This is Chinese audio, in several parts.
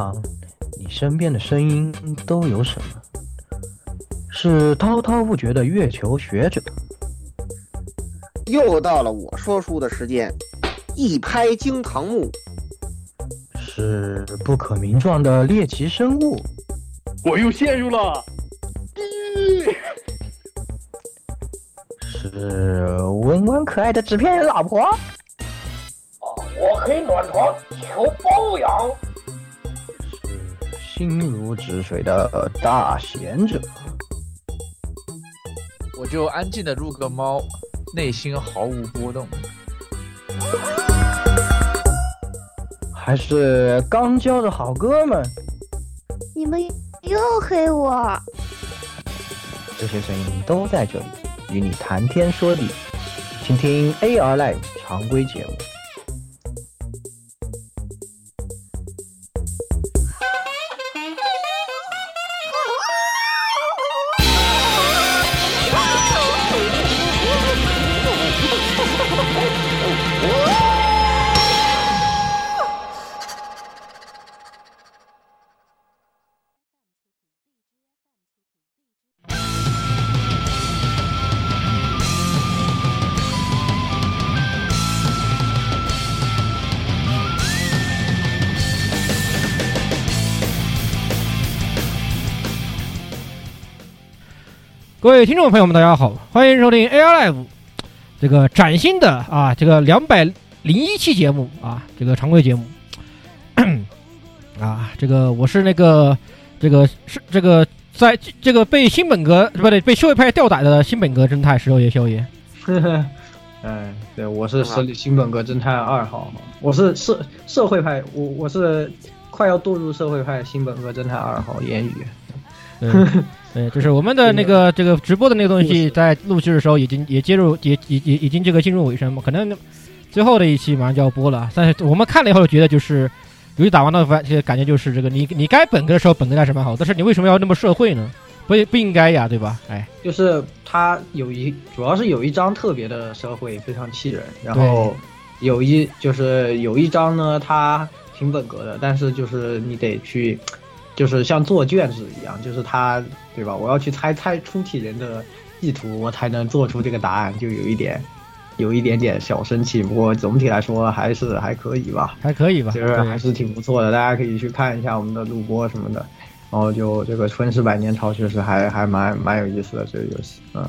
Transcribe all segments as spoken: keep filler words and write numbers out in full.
场，你身边的声音都有什么？是滔滔不绝的月球学者。又到了我说书的时间，一拍惊堂木。是不可名状的猎奇生物。我又陷入了。是温温可爱的纸片人老婆。我可以暖床求包养。是心如止水的大贤者。我就安静的入个猫，内心毫无波动。还是刚交的好哥们。你们又黑我。这些声音都在这里，与你谈天说地，请听 A R Live 常规节目。各位听众朋友们，大家好，欢迎收听 A R Live 这个崭新的啊，这个两百零一期节目啊，这个常规节目啊，这个我是那个这个是这个在这个被新本格不对被社会派吊打的新本格侦探石头爷萧爷，嗯，对，我是新本格侦探二号，我是社社会派，我我是快要堕入社会派新本格侦探二号言语。对，对，就是我们的那个这个直播的那个东西，在录制的时候已经也接入也也也已经这个进入尾声嘛，可能最后的一期马上就要播了。但是我们看了以后觉得，就是由于打完了反，感觉就是这个你你该本格的时候本格还是蛮好，但是你为什么要那么社会呢？不不应该呀，对吧？哎，就是他有一主要是有一张特别的社会非常气人，然后有一就是有一张呢，他挺本格的，但是就是你得去。就是像做卷子一样，就是他，对吧？我要去猜猜出题人的意图，我才能做出这个答案，就有一点，有一点点小生气。不过总体来说还是还可以吧，还可以吧，就是还是挺不错的。大家可以去看一下我们的录播什么的。然后就这个春是百年潮，确实还还蛮蛮有意思的这个游戏。嗯，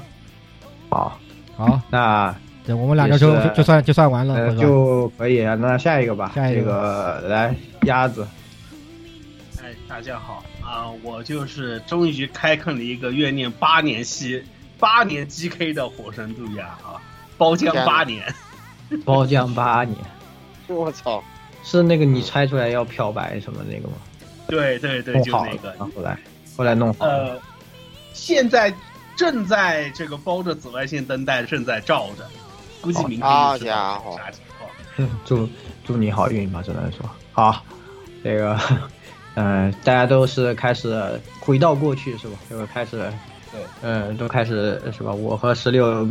好，好，那对我们两个就就算就算完了、呃、就可以了。那下一个吧，下一个、这个、来鸭子。大家好啊、呃！我就是终于开垦了一个怨念八年息八年 G K 的火神杜亚啊，包浆八年，包浆八年，我操！是那个你猜出来要漂白什么那个吗？对对对，就那个。后来后来弄好了。呃，现在正在这个包着紫外线灯带正在照着，估计明天好家伙啥情况？祝祝你好运吧，只能说好，这个。嗯、呃，大家都是开始回到过去是吧？就是开始，对，嗯、呃，都开始是吧？我和十六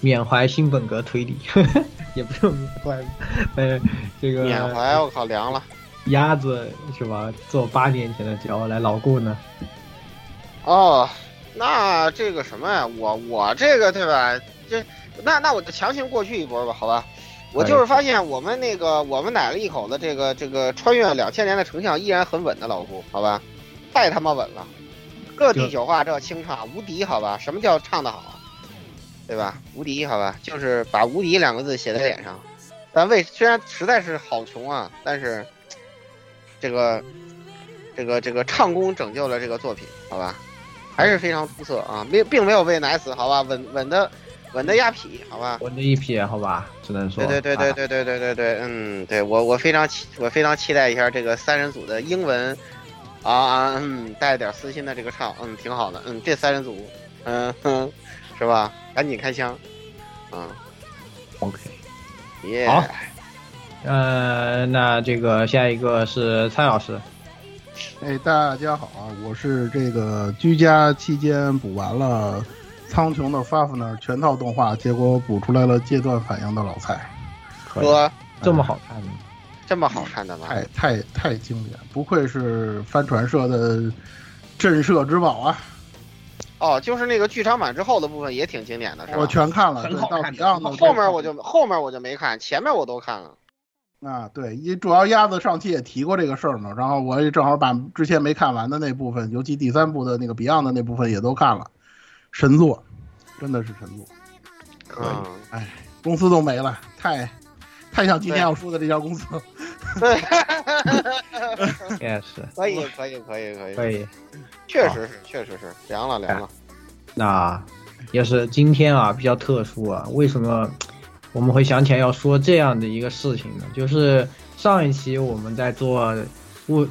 缅怀新本格推理，呵呵也不是缅怀，呃，这个缅怀我靠凉了。鸭子是吧？做八年前的交来老顾呢？哦，那这个什么呀？我我这个对吧？这那那我就强行过去一波吧，好吧？我就是发现我们那个我们奶了一口的这个这个穿越两千年的成像依然很稳的老顾，好吧，太他妈稳了，这第九话这清唱无敌，好吧，什么叫唱得好，对吧？无敌，好吧，就是把无敌两个字写在脸上。但为虽然实在是好穷啊，但是这个这个这个唱功拯救了这个作品，好吧，还是非常出色啊，没并没有被奶死，好吧，稳稳的。稳的一匹，好吧，稳的一匹，好吧，只能说对对对对对对对对，嗯，对我我非常期我非常期待一下这个三人组的英文啊，嗯，带点私心的这个唱，嗯，挺好的，嗯，这三人组，嗯哼，是吧？赶紧开枪，嗯 ，OK， 耶、yeah ，好，呃，那这个下一个是蔡老师。哎，大家好啊，我是这个居家期间补完了。苍穹的发福那全套动画，结果补出来了戒断反应的老蔡，哥这么好看的，这么好看的吗？太太太经典，不愧是帆船社的震慑之宝啊！哦，就是那个剧场版之后的部分也挺经典的，是吧？我全看了，很好看的。后面我就后面我就没看，前面我都看了。啊，对，因主要鸭子上期也提过这个事儿嘛，然后我也正好把之前没看完的那部分，尤其第三部的那个 Beyond 的那部分也都看了，神作，真的是神作。可以，哎、嗯，公司都没了，太太像今天要说的这家公司。对，也是。可以，可以，可以，可以，可以，确实是，确实是，凉了，凉了。那也是今天啊，比较特殊啊，为什么？我们会想起来要说这样的一个事情呢，就是上一期我们在做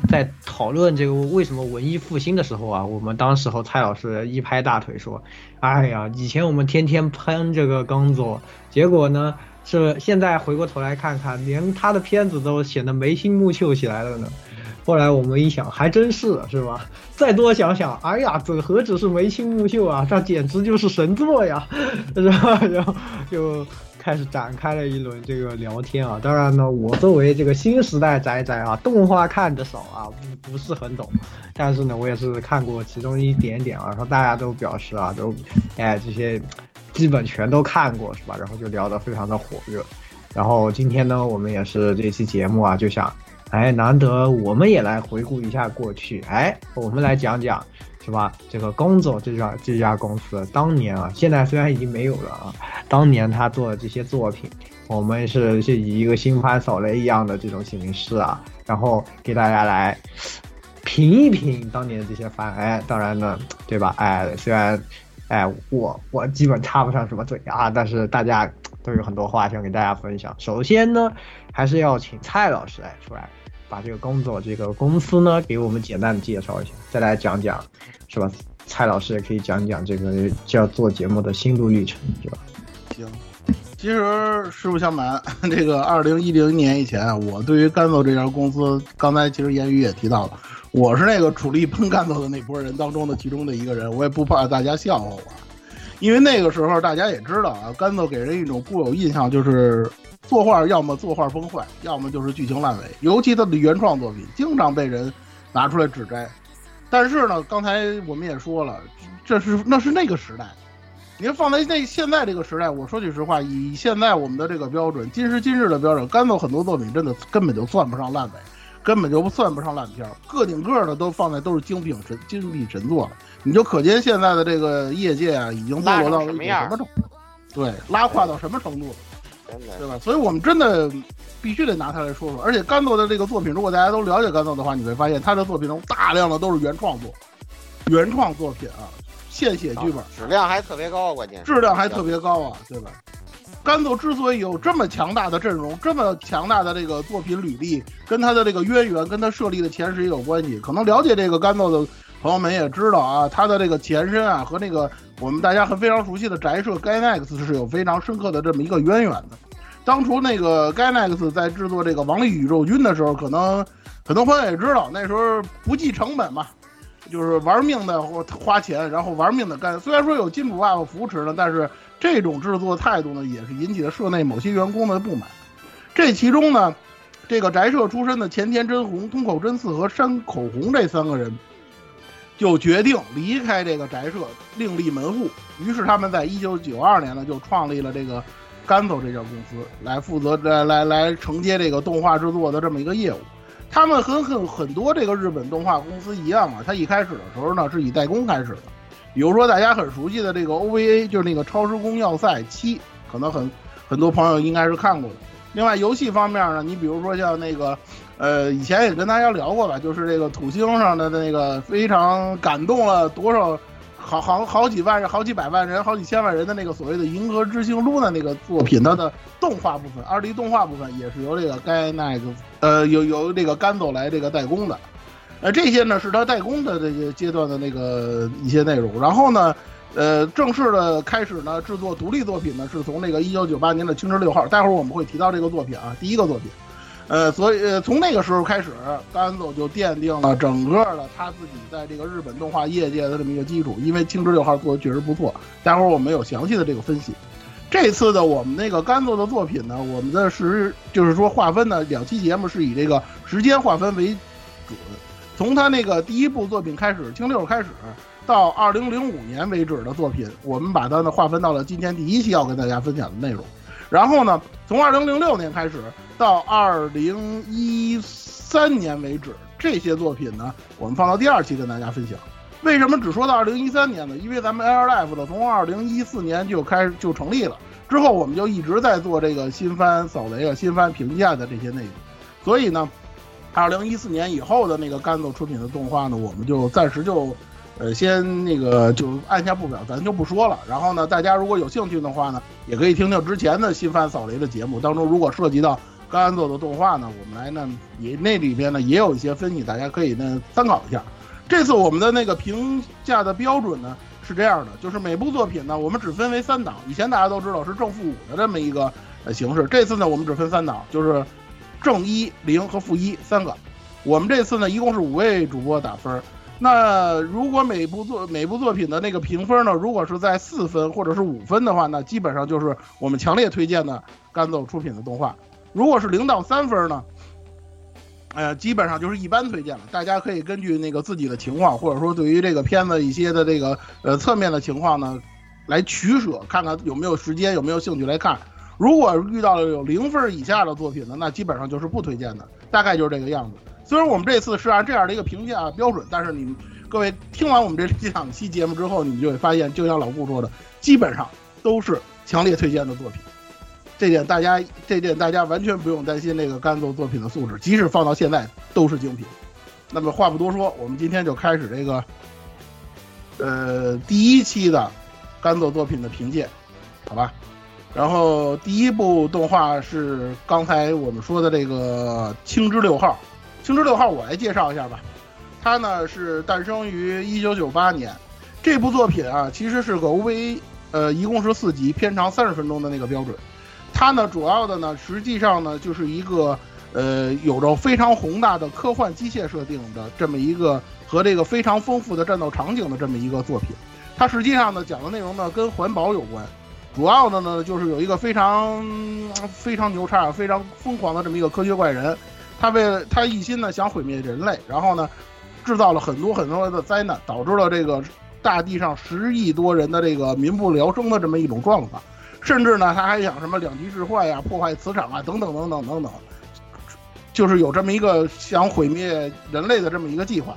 在讨论这个为什么文艺复兴的时候啊，我们当时候蔡老师一拍大腿说，哎呀，以前我们天天喷这个刚佐，结果呢是现在回过头来看看，连他的片子都显得眉清目秀起来了呢。后来我们一想，还真是，是吧？再多想想，哎呀，这何止是眉清目秀啊，这简直就是神作呀，是吧？然后就开始展开了一轮这个聊天啊。当然呢，我作为这个新时代宅宅啊，动画看得少啊，不不是很懂，但是呢，我也是看过其中一点点啊。然后大家都表示啊，都哎这些基本全都看过，是吧？然后就聊得非常的火热。然后今天呢，我们也是这期节目啊，就想，哎，难得我们也来回顾一下过去，哎，我们来讲讲，是吧？这个工作这家这家公司当年啊，现在虽然已经没有了啊，当年他做的这些作品，我们是是以一个星盘扫雷一样的这种形式啊，然后给大家来评一评当年的这些番，哎，当然呢，对吧？哎，虽然，哎，我我基本插不上什么嘴啊，但是大家都有很多话想给大家分享。首先呢，还是要请蔡老师来出来。把这个工作这个公司呢给我们简单的介绍一下，再来讲讲，是吧？蔡老师也可以讲讲这个叫做节目的心路历程，是吧？行，其实实不相瞒，这个二零一零年以前，我对于干豆这家公司，刚才其实言语也提到了，我是那个主力喷干豆的那波人当中的其中的一个人，我也不怕大家笑话我，因为那个时候大家也知道啊，干豆给人一种固有印象就是。作画要么作画崩坏，要么就是剧情烂尾，尤其他的原创作品经常被人拿出来指摘。但是呢，刚才我们也说了，这是那是那个时代，你看放在那现在这个时代，我说句实话，以现在我们的这个标准，今时今日的标准，干豆很多作品真的根本就算不上烂尾，根本就算不上烂片，个顶个的都放在都是精品神精品神作了。你就可见现在的这个业界啊，已经堕落到什么样？对，拉胯到什么程度？对吧？所以我们真的必须得拿它来说说。而且干豆的这个作品，如果大家都了解干豆的话，你会发现他的作品中大量的都是原创作，原创作品啊，现写剧本，质量还特别高啊，关键质量还特别高啊，对吧？干豆之所以有这么强大的阵容，这么强大的这个作品履历，跟他的这个渊源，跟他设立的前世也有关系。可能了解这个干豆的朋友们也知道啊，他的这个前身啊和那个我们大家很非常熟悉的宅社 Gainax 是有非常深刻的这么一个渊源的。当初那个 Gainax 在制作这个王力宇宙军的时候，可能很多朋友也知道，那时候不计成本嘛，就是玩命的花钱，然后玩命的干。虽然说有金主爸爸扶持呢，但是这种制作态度呢，也是引起了社内某些员工的不满。这其中呢，这个宅社出身的前田真弘、通口真嗣和山口弘这三个人。就决定离开这个宅社，另立门户。于是他们在一九九二年呢，就创立了这个干豆这家公司，来负责来来来承接这个动画制作的这么一个业务。他们和很很多这个日本动画公司一样啊，它一开始的时候呢，是以代工开始的。比如说大家很熟悉的这个 O V A， 就是那个《超时空要塞七》，可能很很多朋友应该是看过的。另外游戏方面呢，你比如说像那个。呃，以前也跟大家聊过吧，就是这个土星上的那个非常感动了多少好好好几万人、好几百万人、好几千万人的那个所谓的《银河之星》中的那个作品，它的动画部分、二 D 动画部分也是由这个该那个呃由由这个干豆来这个代工的，呃，这些呢是他代工的这个阶段的那个一些内容。然后呢，呃，正式的开始呢制作独立作品呢是从那个一九九八年的《青春六号》，待会儿我们会提到这个作品啊，第一个作品。呃，所以、呃、从那个时候开始，干豆就奠定了整个的他自己在这个日本动画业界的这么一个基础。因为《青之六号》做的确实不错，待会儿我们有详细的这个分析。这次的我们那个甘作的作品呢，我们的时就是说划分呢，两期节目是以这个时间划分为准，从他那个第一部作品开始，清六开始，到二零零五年为止的作品，我们把它呢划分到了今天第一期要跟大家分享的内容。然后呢，从二零零六年开始到二零一三年为止，这些作品呢，我们放到第二期跟大家分享。为什么只说到二零一三年呢？因为咱们 ARLive 呢，从二零一四年就开始就成立了，之后我们就一直在做这个新番扫雷啊、新番评价的这些内容。所以呢，二零一四年以后的那个甘作出品的动画呢，我们就暂时就，呃，先那个就按下不表，咱就不说了。然后呢，大家如果有兴趣的话呢，也可以听听之前的新番扫雷的节目当中，如果涉及到甘作的动画呢，我们来呢也那里边呢也有一些分析，大家可以呢参考一下。这次我们的那个评价的标准呢是这样的，就是每部作品呢我们只分为三档，以前大家都知道是正负五的这么一个呃形式，这次呢我们只分三档，就是正一、零和负一三个。我们这次呢一共是五位主播打分，那如果每部作每部作品的那个评分呢，如果是在四分或者是五分的话，那基本上就是我们强烈推荐的甘作出品的动画。如果是零到三分呢，呃，基本上就是一般推荐了，大家可以根据那个自己的情况，或者说对于这个片子一些的这个呃侧面的情况呢，来取舍，看看有没有时间，有没有兴趣来看。如果遇到了有零分以下的作品呢，那基本上就是不推荐的，大概就是这个样子。虽然我们这次是按这样的一个评价标准，但是你们各位听完我们这两期节目之后，你们就会发现，就像老顾说的，基本上都是强烈推荐的作品。这点大家，这点大家完全不用担心，那个甘作作品的素质，即使放到现在都是精品。那么话不多说，我们今天就开始这个，呃，第一期的甘作作品的评鉴，好吧？然后第一部动画是刚才我们说的这个《青之六号》，《青之六号》我来介绍一下吧。它呢是诞生于一九九八年，这部作品啊其实是个 O V A， 呃，一共是四集，片长三十分钟的那个标准。它呢，主要的呢，实际上呢，就是一个，呃，有着非常宏大的科幻机械设定的这么一个和这个非常丰富的战斗场景的这么一个作品。它实际上呢，讲的内容呢跟环保有关，主要的呢就是有一个非常非常牛叉、非常疯狂的这么一个科学怪人，他为了他一心呢想毁灭人类，然后呢制造了很多很多的灾难，导致了这个大地上十亿多人的这个民不聊生的这么一种状况。甚至呢，他还想什么两极置换呀、破坏磁场啊，等等等等等等，就是有这么一个想毁灭人类的这么一个计划。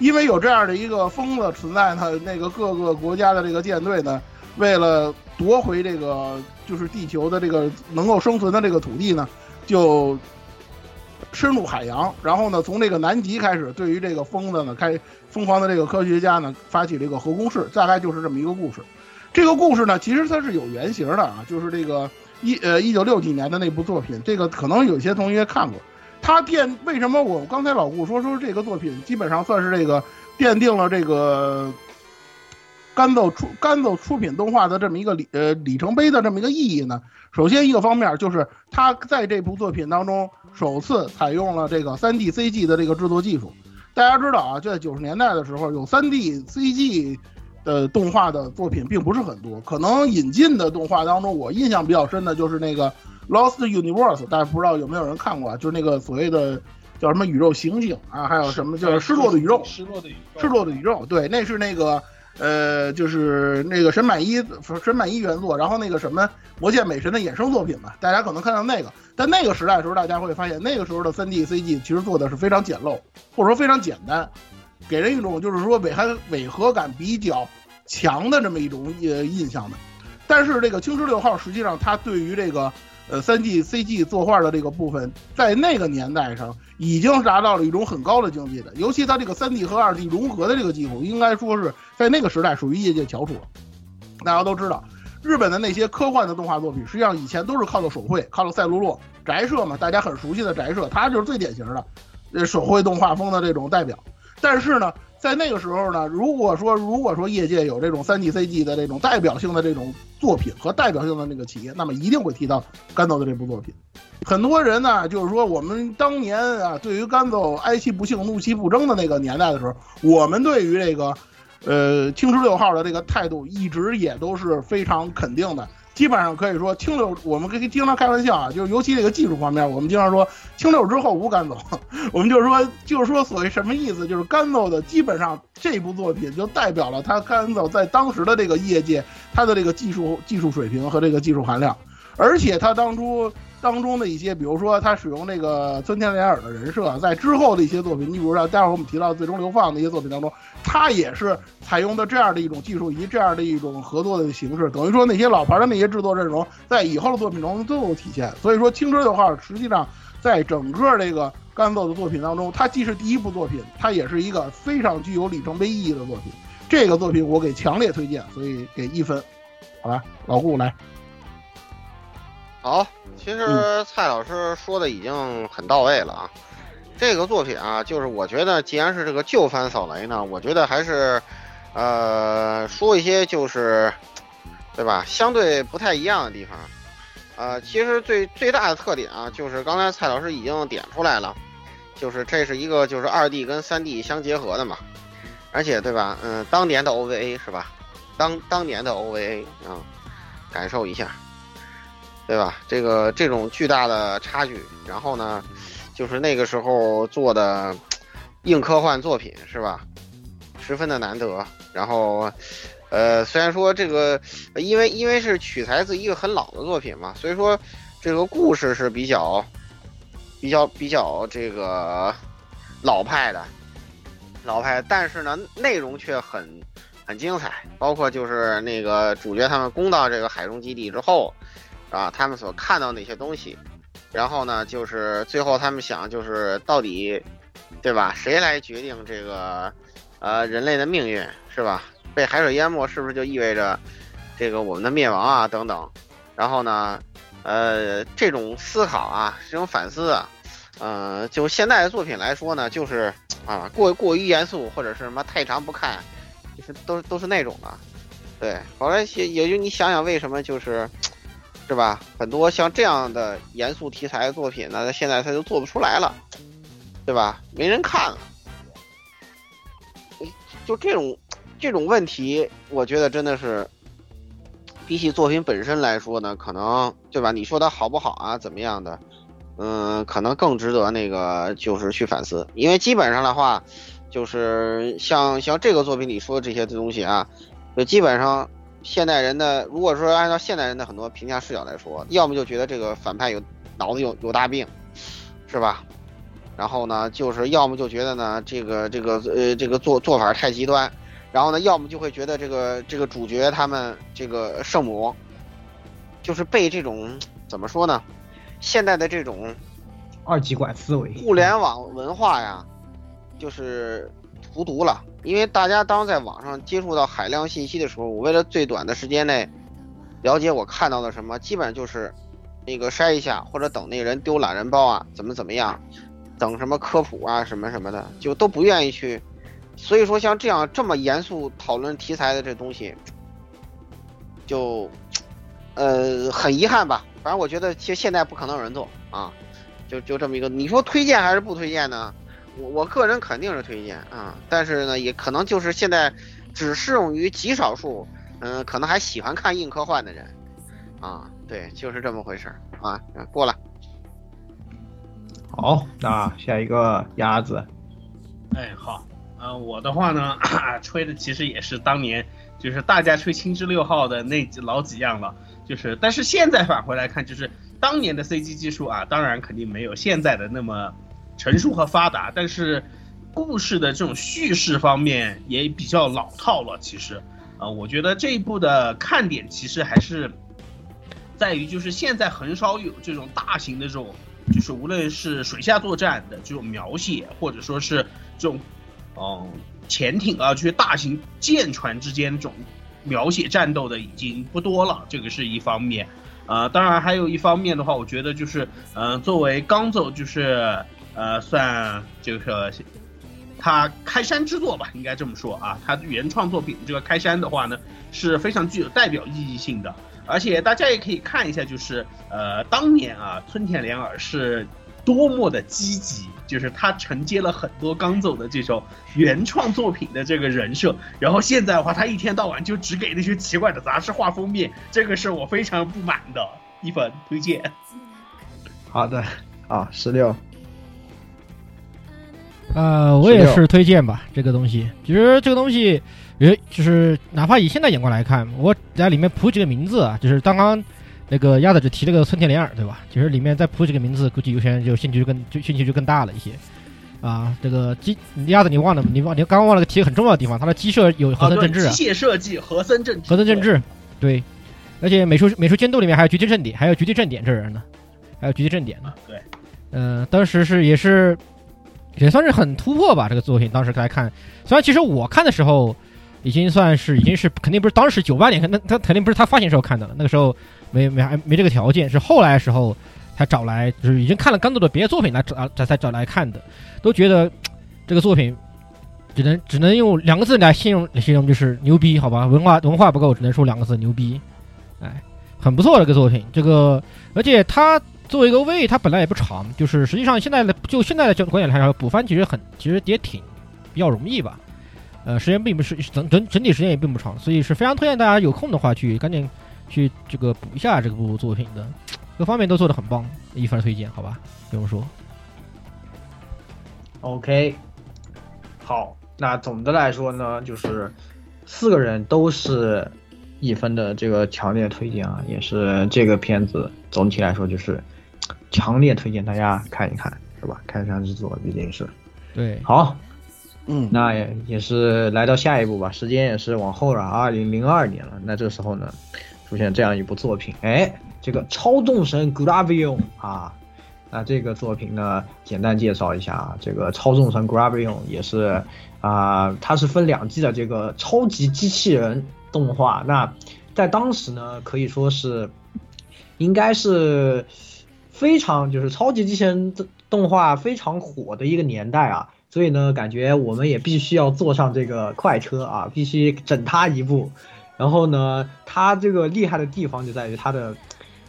因为有这样的一个疯子存在呢，那个各个国家的这个舰队呢，为了夺回这个就是地球的这个能够生存的这个土地呢，就深入海洋，然后呢，从这个南极开始，对于这个疯子呢，开疯狂的这个科学家呢，发起这个核攻势，大概就是这么一个故事。这个故事呢，其实它是有原型的啊，就是这个一呃一九六几年的那部作品，这个可能有些同学看过。它奠为什么我刚才老顾说说这个作品基本上算是这个奠定了这个甘作出甘作出品动画的这么一个里呃里程碑的这么一个意义呢？首先一个方面就是它在这部作品当中首次采用了这个三 D C G 的这个制作技术。大家知道啊，就在九十年代的时候，有三 D C G。呃，动画的作品并不是很多，可能引进的动画当中，我印象比较深的就是那个 Lost Universe， 大家不知道有没有人看过、啊，就是那个所谓的叫什么宇宙刑警啊，还有什么叫失落的宇宙，失落的宇宙，失落的宇宙，对，那是那个呃，就是那个神满一神满一原作，然后那个什么魔界美神的衍生作品吧，大家可能看到那个，但那个时代的时候，大家会发现那个时候的 三 D C G 其实做的是非常简陋，或者说非常简单，给人一种就是说违和违和感比较强的这么一种呃印象的。但是这个青之六号实际上它对于这个呃 三 D C G 作画的这个部分，在那个年代上已经达到了一种很高的境界的，尤其它这个 三 D 和 二 D 融合的这个技术，应该说是在那个时代属于业界翘楚了。大家都知道日本的那些科幻的动画作品，实际上以前都是靠的手绘，靠了赛璐珞宅社嘛，大家很熟悉的宅社，它就是最典型的呃手绘动画风的这种代表。但是呢，在那个时候呢，如果说如果说业界有这种 三 D C G 的这种代表性的这种作品和代表性的那个企业，那么一定会提到甘作的这部作品。很多人呢，就是说我们当年啊，对于甘作哀其不幸怒其不争的那个年代的时候，我们对于这个呃青之六号的这个态度一直也都是非常肯定的，基本上可以说清六，我们可以经常开玩笑啊，就是尤其这个技术方面，我们经常说清六之后无干走，我们就是说就是说所谓什么意思，就是干走的基本上这部作品就代表了他干走在当时的这个业界他的这个技术技术水平和这个技术含量，而且他当初当中的一些，比如说他使用那个村田莲尔的人设，在之后的一些作品，你比如说待会儿我们提到最终流放的一些作品当中，他也是采用的这样的一种技术以及这样的一种合作的形式，等于说那些老牌的那些制作阵容在以后的作品中都有体现。所以说青春的话实际上在整个这个干燥的作品当中，它既是第一部作品，它也是一个非常具有里程碑意义的作品。这个作品我给强烈推荐，所以给一分。好吧，老顾来。好，其实蔡老师说的已经很到位了啊。这个作品啊，就是我觉得既然是这个旧番扫雷呢，我觉得还是呃说一些就是对吧相对不太一样的地方。呃其实最最大的特点啊，就是刚才蔡老师已经点出来了，就是这是一个就是二 D 跟三 D 相结合的嘛。而且对吧嗯、呃、当年的 O V A 是吧，当当年的 O V A 啊、嗯、感受一下。对吧，这个这种巨大的差距，然后呢就是那个时候做的硬科幻作品是吧，十分的难得。然后呃虽然说这个因为因为是取材自一个很老的作品嘛，所以说这个故事是比较比较比较这个老派的老派，但是呢内容却很很精彩，包括就是那个主角他们攻到这个海中基地之后啊，他们所看到那些东西，然后呢就是最后他们想就是到底对吧谁来决定这个呃人类的命运是吧，被海水淹没是不是就意味着这个我们的灭亡啊等等，然后呢呃这种思考啊这种反思啊呃就现在的作品来说呢，就是啊过过于严肃或者是什么太长不看，就是都都是那种的。对，后来也也就你想想为什么就是是吧？很多像这样的严肃题材的作品呢，现在它就做不出来了，对吧？没人看了。就这种这种问题，我觉得真的是，比起作品本身来说呢，可能对吧？你说它好不好啊？怎么样的？嗯，可能更值得那个就是去反思，因为基本上的话，就是像像这个作品里说的这些东西啊，就基本上。现代人的，如果说按照现代人的很多评价视角来说，要么就觉得这个反派有脑子有有大病，是吧？然后呢，就是要么就觉得呢，这个这个呃这个做做法太极端，然后呢，要么就会觉得这个这个主角他们这个圣母，就是被这种怎么说呢，现代的这种二极管思维、互联网文化呀，就是。荼毒了，因为大家当在网上接触到海量信息的时候，我为了最短的时间内了解我看到的什么，基本上就是那个筛一下，或者等那个人丢懒人包啊，怎么怎么样，等什么科普啊，什么什么的，就都不愿意去。所以说，像这样这么严肃讨论题材的这东西，就呃很遗憾吧。反正我觉得，其实现在不可能有人做啊，就就这么一个。你说推荐还是不推荐呢？我我个人肯定是推荐啊，但是呢，也可能就是现在只适用于极少数，嗯、呃，可能还喜欢看硬科幻的人，啊，对，就是这么回事啊。过了。好，那下一个鸭子。哎，好，呃，我的话呢，吹的其实也是当年就是大家吹《青之六号》的那老几样了，就是，但是现在返回来看，就是当年的 C G 技术啊，当然肯定没有现在的那么。成熟和发达，但是故事的这种叙事方面也比较老套了。其实，啊、呃，我觉得这一部的看点其实还是在于，就是现在很少有这种大型的这种，就是无论是水下作战的这种描写，或者说是这种，嗯、呃，潜艇啊，就是大型舰船之间这种描写战斗的已经不多了，这个是一方面。啊、呃，当然还有一方面的话，我觉得就是，嗯、呃，作为刚走就是。呃，算就是他开山之作吧，应该这么说啊。他原创作品这个开山的话呢，是非常具有代表意义性的。而且大家也可以看一下，就是呃，当年啊，村田莲尔是多么的积极，就是他承接了很多刚走的这种原创作品的这个人设，然后现在的话，他一天到晚就只给那些奇怪的杂志画封面，这个是我非常不满的。一本推荐。好的啊，十六。呃，我也是推荐吧，这个东西。其实这个东西，也就是哪怕以现在眼光来看，我在里面谱几个名字啊，就是刚刚。那个鸭子只提了个村田莲二，对吧？其实里面再铺几个名字，估计有些人就兴趣就更就兴趣就更大了一些，啊，这个机鸭子你忘了，你忘你刚忘了个提很重要的地方，它的机设有和森正治、啊啊，机械设计和森正治，和森正治，对，而且美术美术监督里面还有菊地正典，还有菊地正典这人呢，还有菊地正典呢，对，呃，当时是也是也算是很突破吧，这个作品当时来看，虽然其实我看的时候。已经算是已经是肯定不是当时九八年，那他肯定不是他发行时候看的，那个时候没没还没这个条件，是后来的时候才找来，就是已经看了刚度的别的作品来找才才找来看的，都觉得这个作品只能只能用两个字来形容形容，就是牛逼，好吧，文化文化不够，只能说两个字牛逼，哎，很不错这个作品，这个而且它作为一个位，它本来也不长，就是实际上现在的就现在的观点来说，补番其实很其实也挺比较容易吧。呃，时间并不是整整整体时间也并不长，所以是非常推荐大家有空的话去赶紧去这个补一下这部作品的，各方面都做得很棒，一番推荐，好吧，不用说。OK， 好，那总的来说呢，就是四个人都是一分的这个强烈推荐啊，也是这个片子总体来说就是强烈推荐大家看一看，是吧？看上之作毕竟是对好。嗯，那 也, 也是来到下一步吧，时间也是往后了，二零零二年了。那这时候呢，出现这样一部作品，哎，这个超动神 Gravion 啊，那这个作品呢，简单介绍一下，这个超动神 Gravion 也是啊、呃，它是分两季的这个超级机器人动画。那在当时呢，可以说是应该是非常就是超级机器人动画非常火的一个年代啊。所以呢，感觉我们也必须要坐上这个快车啊，必须整他一步。然后呢，他这个厉害的地方就在于他的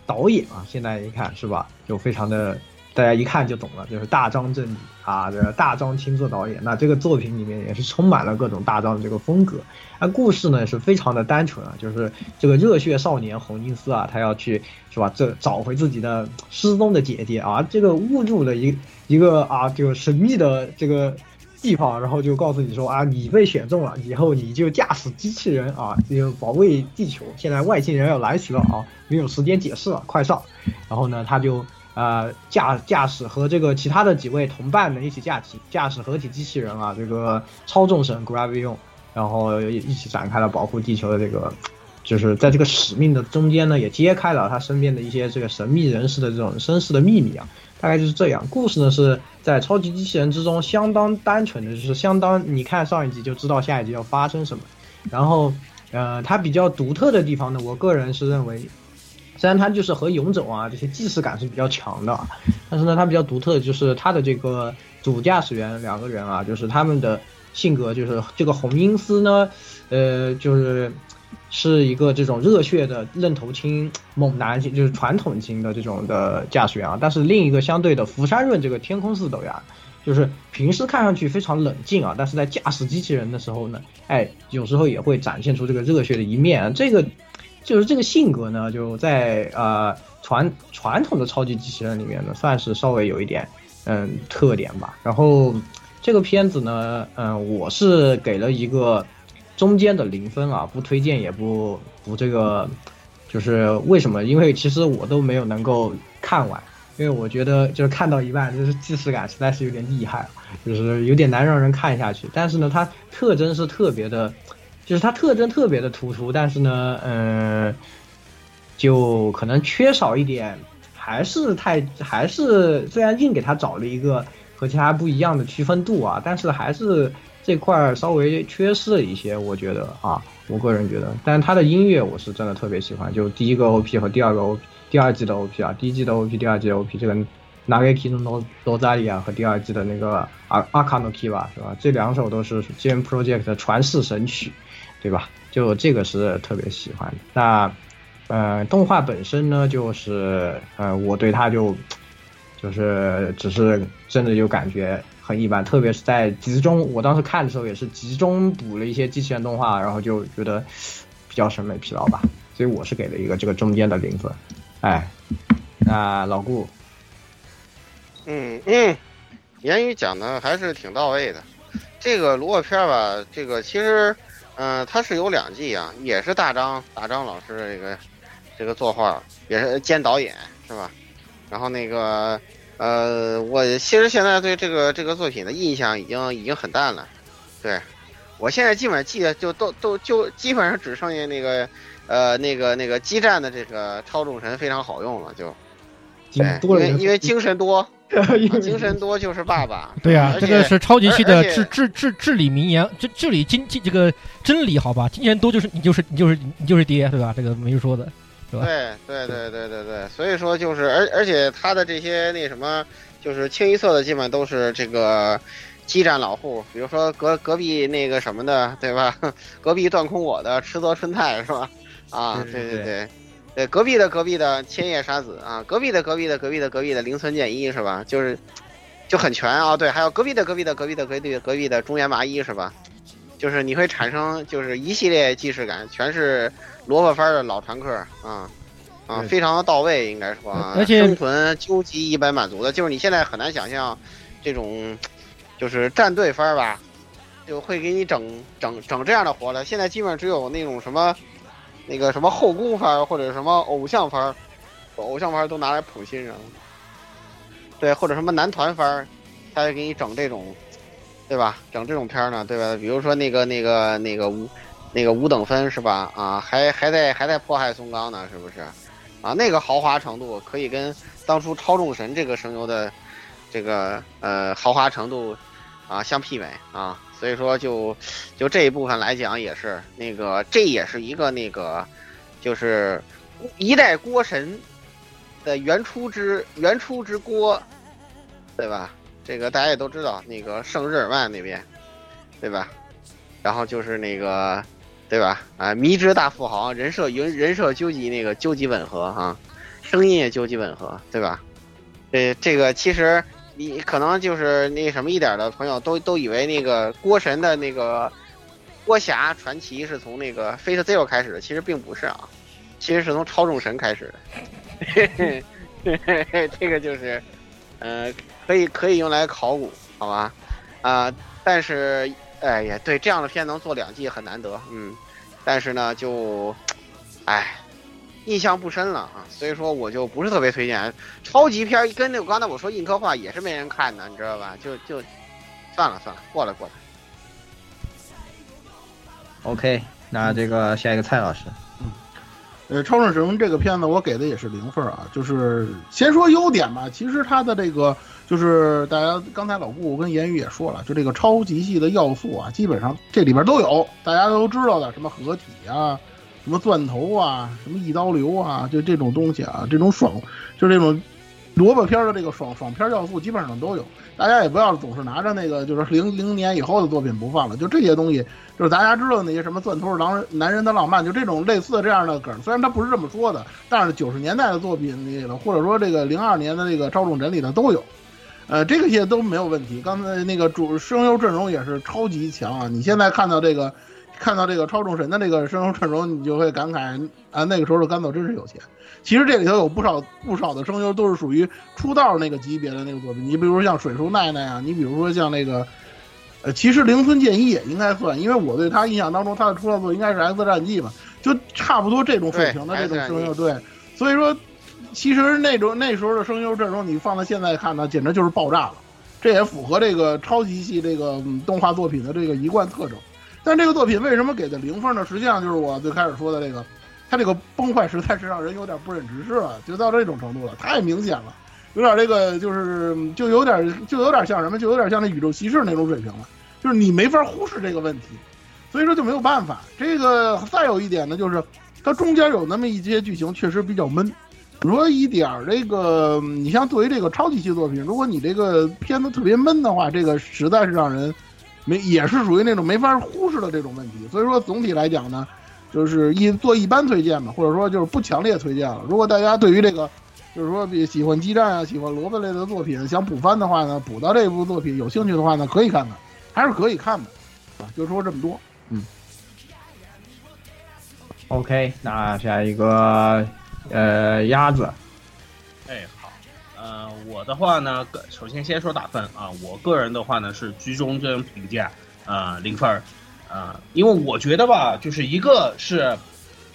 导演啊，现在一看是吧，就非常的，大家一看就懂了，就是大张正理啊，这个大张亲作导演。那这个作品里面也是充满了各种大张的这个风格。那故事呢也是非常的单纯啊，就是这个热血少年红金丝啊，他要去是吧，这找回自己的失踪的姐姐啊，这个误入了一个一个啊这个神秘的这个地方，然后就告诉你说啊，你被选中了，以后你就驾驶机器人啊，就保卫地球。现在外星人要来袭了啊，没有时间解释了，快上！然后呢，他就。呃，驾驾驶和这个其他的几位同伴们一起驾驶驾驶合体机器人啊，这个超重神 Gravion， 然后一起展开了保护地球的这个，就是在这个使命的中间呢，也揭开了他身边的一些这个神秘人士的这种身世的秘密啊，大概就是这样。故事呢是在超级机器人之中相当单纯的，就是相当你看上一集就知道下一集要发生什么。然后，呃，它比较独特的地方呢，我个人是认为。虽然它就是和勇者啊这些既视感是比较强的，但是呢，它比较独特的就是它的这个主驾驶员两个人啊，就是他们的性格，就是这个红缨丝呢，呃，就是是一个这种热血的愣头青猛男型，就是传统型的这种的驾驶员啊，但是另一个相对的福山润这个天空四斗呀，就是平时看上去非常冷静啊，但是在驾驶机器人的时候呢，哎，有时候也会展现出这个热血的一面、啊，这个。就是这个性格呢，就在呃传传统的超级机器人里面呢，算是稍微有一点嗯特点吧。然后这个片子呢，嗯，我是给了一个中间的零分啊，不推荐也不不这个，就是为什么？因为其实我都没有能够看完，因为我觉得就是看到一半，就是既视感实在是有点厉害，就是有点难让人看下去。但是呢，它特征是特别的。就是它特征特别的突出，但是呢，嗯，就可能缺少一点，还是太还是虽然硬给它找了一个和其他不一样的区分度啊，但是还是这块稍微缺失了一些，我觉得啊，我个人觉得。但它的音乐我是真的特别喜欢，就第一个 O P 和第二个 O P， 第二季的 O P 啊，第一季的 O P， 第二季的 O P， 这个 Nageki no Rosaria 和第二季的那个 Aka no Kiwa 是吧？这两首都是 G M Project 的传世神曲。对吧？就这个是特别喜欢的。那，呃，动画本身呢，就是呃，我对它就就是只是真的有感觉很一般，特别是在集中，我当时看的时候也是集中补了一些机器人动画，然后就觉得比较审美疲劳吧，所以我是给了一个这个中间的零分。哎，那老顾，嗯嗯，言语讲的还是挺到位的。这个卢沃片吧，这个其实，嗯、呃，它是有两季啊，也是大张大张老师这个这个作画，也是兼导演是吧？然后那个，呃，我其实现在对这个这个作品的印象已经已经很淡了，对，我现在基本上记得就都都就基本上只剩下那个，呃，那个那个激战的这个超重神非常好用了，就，对，因为因为精神多。精神多就是爸爸。对啊，这个是超级系的治治治治理名言，治治理经济这个真理，好吧？精神多就是你就是你就是你就是爹，对吧？这个没说的，对吧？对对对对对对，所以说就是，而而且他的这些那什么，就是清一色的，基本都是这个激战老户，比如说隔隔壁那个什么的，对吧？隔壁断空我的池泽春太是吧？啊，对对对。对，隔壁的隔壁的千叶沙子啊，隔壁的隔壁的隔壁的隔壁的铃村健一是吧？就是就很全啊。对，还有隔壁的隔壁的隔壁的隔壁的隔壁的中原麻衣是吧？就是你会产生就是一系列既视感，全是萝卜番的老常客啊啊，非常到位，应该说啊，而且生存究极一般满足的，就是你现在很难想象这种就是战队番吧，就会给你整整整这样的活了。现在基本上只有那种什么。那个什么后宫番或者什么偶像番，偶像番都拿来捧新人，对，或者什么男团番，他就给你整这种，对吧？整这种片呢，对吧？比如说那个那个那个五那个五等分是吧？啊，还还在还在迫害松冈呢，是不是？啊，那个豪华程度可以跟当初超众神这个声优的这个呃豪华程度啊相媲美啊。所以说就，就这一部分来讲，也是那个，这也是一个那个，就是一代锅神的原初之原初之锅，对吧？这个大家也都知道，那个圣日耳曼那边，对吧？然后就是那个，对吧？啊，迷之大富豪，人设人人设究极那个究极吻合哈、啊，声音也究极吻合，对吧？这这个其实。你可能就是那什么一点的朋友都都以为那个郭神的那个郭侠传奇是从那个 Fate Zero 开始的，其实并不是啊，其实是从超众神开始的。这个就是，呃，可以可以用来考古，好吧？啊、呃，但是哎呀，对这样的片能做两季很难得，嗯，但是呢就，哎。印象不深了啊，所以说我就不是特别推荐超级片，跟那个刚才我说硬科幻也是没人看的，你知道吧？就就算了算了，过了过了。OK， 那这个下一个蔡老师，嗯，呃，《超人神》这个片子我给的也是零分啊，就是先说优点吧，其实它的这个就是大家刚才老顾跟言语也说了，就这个超级系的要素啊，基本上这里边都有，大家都知道的，什么合体啊。什么钻头啊，什么一刀流啊，就这种东西啊，这种爽，就这种萝卜片的这个爽爽片要素基本上都有。大家也不要总是拿着那个就是零零年以后的作品不放了，就这些东西，就是大家知道那些什么钻头狼人男人的浪漫，就这种类似的这样的梗，虽然他不是这么说的，但是九十年代的作品里了，或者说这个零二年的这个超重整里的都有。呃，这个些都没有问题。刚才那个主声优阵容也是超级强啊，你现在看到这个。看到这个超众神的那个声优阵容，你就会感慨啊，那个时候的甘草真是有钱。其实这里头有不少不少的声优都是属于出道那个级别的那个作品，你比如说像水树奈奈啊，你比如说像那个，呃，其实铃村健一也应该算，因为我对他印象当中他的出道作应该是 X 战记嘛，就差不多这种水平的这种声优对，所以说其实那种那时候的声优阵容你放到现在看呢，简直就是爆炸了。这也符合这个超级系这个、嗯、动画作品的这个一贯特征。但这个作品为什么给的零分呢？实际上就是我最开始说的这个，它这个崩坏实在是让人有点不忍直视了，就到这种程度了，太明显了，有点这个就是就有点就有点像什么，就有点像那宇宙骑士那种水平了，就是你没法忽视这个问题，所以说就没有办法。这个再有一点呢，就是它中间有那么一些剧情确实比较闷。如果一点这个，你像作为这个超级系作品，如果你这个片子特别闷的话，这个实在是让人。没也是属于那种没法忽视的这种问题，所以说总体来讲呢，就是一做一般推荐嘛，或者说就是不强烈推荐了。如果大家对于这个就是说喜欢激战啊、喜欢萝卜类的作品，想补番的话呢，补到这部作品，有兴趣的话呢，可以看看，还是可以看的啊。就说这么多，嗯。OK， 那下一个，呃，鸭子。哎，好，呃，我的话呢，首先先说打分啊，我个人的话呢是居中这种评价，呃，零分儿，啊、呃，因为我觉得吧，就是一个是，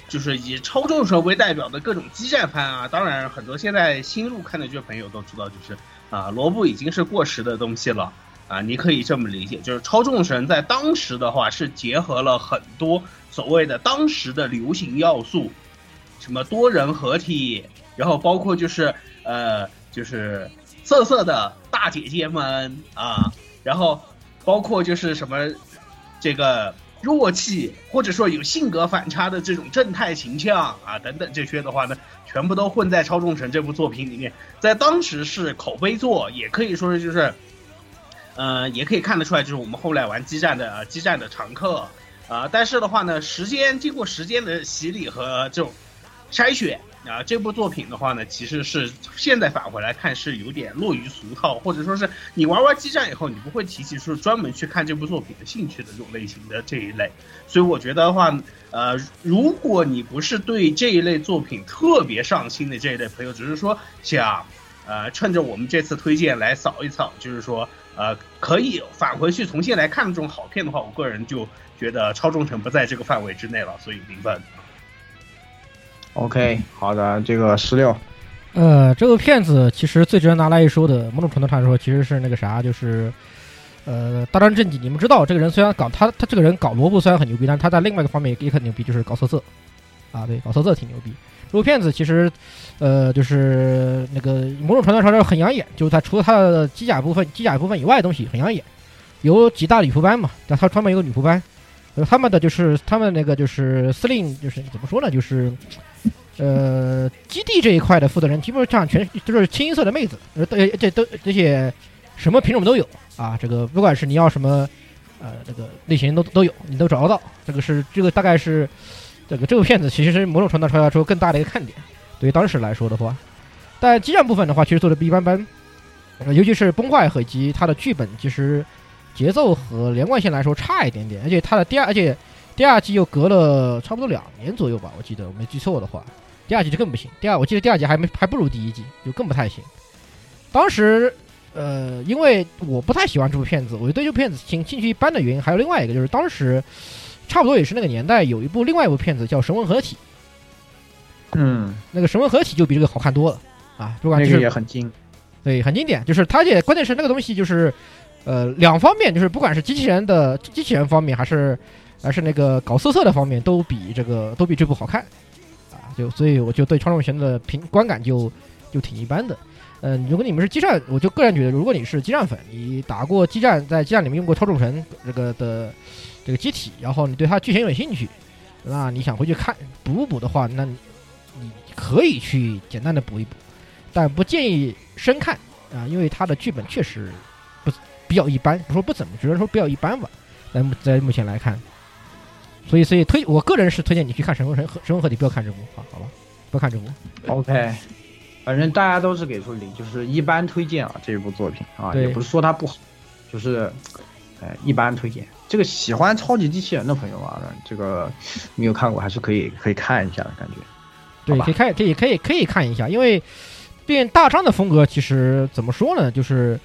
就是以超重神为代表的各种激战番啊，当然很多现在新入看的剧朋友都知道，就是啊，萝卜已经是过时的东西了啊，你可以这么理解，就是超重神在当时的话是结合了很多。所谓的当时的流行要素，什么多人合体，然后包括就是呃就是色色的大姐姐们啊，然后包括就是什么这个弱气或者说有性格反差的这种正太形象啊等等这些的话呢，全部都混在《超重神》这部作品里面，在当时是口碑作，也可以说是就是呃也可以看得出来，就是我们后来玩激战的、啊、激战的常客。啊、呃，但是的话呢，时间经过时间的洗礼和这种筛选啊、呃，这部作品的话呢，其实是现在返回来看是有点落于俗套，或者说是你玩完激战以后，你不会提起说专门去看这部作品的兴趣的这种类型的这一类。所以我觉得的话，呃，如果你不是对这一类作品特别上心的这一类朋友，只是说想呃趁着我们这次推荐来扫一扫，就是说呃可以返回去重新来看这种好片的话，我个人就。觉得超重神不在这个范围之内了，所以零分。OK， 好的，这个十六，呃，这个片子其实最值得拿来一说的，某种程度上说，其实是那个啥，就是，呃，大张正己，你们知道，这个人虽然搞他他这个人搞萝卜虽然很牛逼，但是他在另外一个方面也很牛逼，就是搞色色，啊，对，搞色色挺牛逼。这部片子其实，呃，就是那个某种程度上说很养眼，就是他除了他的机甲部分、机甲部分以外的东西很养眼，有几大女仆班嘛，但他专门有个女仆班。他们的就是他们那个就是司令就是怎么说呢就是，呃，基地这一块的负责人基本上全就是清一色的妹子，呃，这都这些什么品种都有啊。这个不管是你要什么，呃，这个类型都都有，你都找得到。这个是这个大概是这个这部片子其实是某种程度上来说更大的一个看点，对于当时来说的话。但激战部分的话，其实做的一般般，尤其是崩坏和以及它的剧本其实。节奏和连贯性来说差一点点，而且它的第二，而且第二季又隔了差不多两年左右吧，我记得我没记错的话，第二季就更不行。第二，我记得第二季还没还不如第一季，就更不太行。当时，呃，因为我不太喜欢这部片子，我对这部片子兴兴趣一般的原因还有另外一个，就是当时差不多也是那个年代有一部另外一部片子叫《神魂合体》，嗯，那个《神魂合体》就比这个好看多了啊，不管、就是、那个也很经，对，很经典。就是它也关键是那个东西就是。呃，两方面就是不管是机器人的机器人方面，还是还是那个搞色色的方面，都比这个都比这部好看啊！就所以我就对《超重神》的评观感就就挺一般的。嗯、呃，如果你们是激战，我就个人觉得，如果你是激战粉，你打过激战，在激战里面用过《超重神》这个的这个机体，然后你对它剧情有兴趣，那你想回去看补补的话，那你你可以去简单的补一补，但不建议深看啊，因为它的剧本确实不。比较一般，不说不怎么，只能说比较一般吧。在在目前来看，所以所以推我个人是推荐你去看《神魂神魂合体》，不要看这部啊，好吧，不要看这部。OK， 反正大家都是给出零，就是一般推荐啊这部作品啊，也不是说它不好，就是呃一般推荐。这个喜欢超级机器人的朋友啊，这个没有看过还是可以可以看一下的感觉。对，可以看，可以可以可以看一下，因为毕竟大张的风格其实怎么说呢，就是。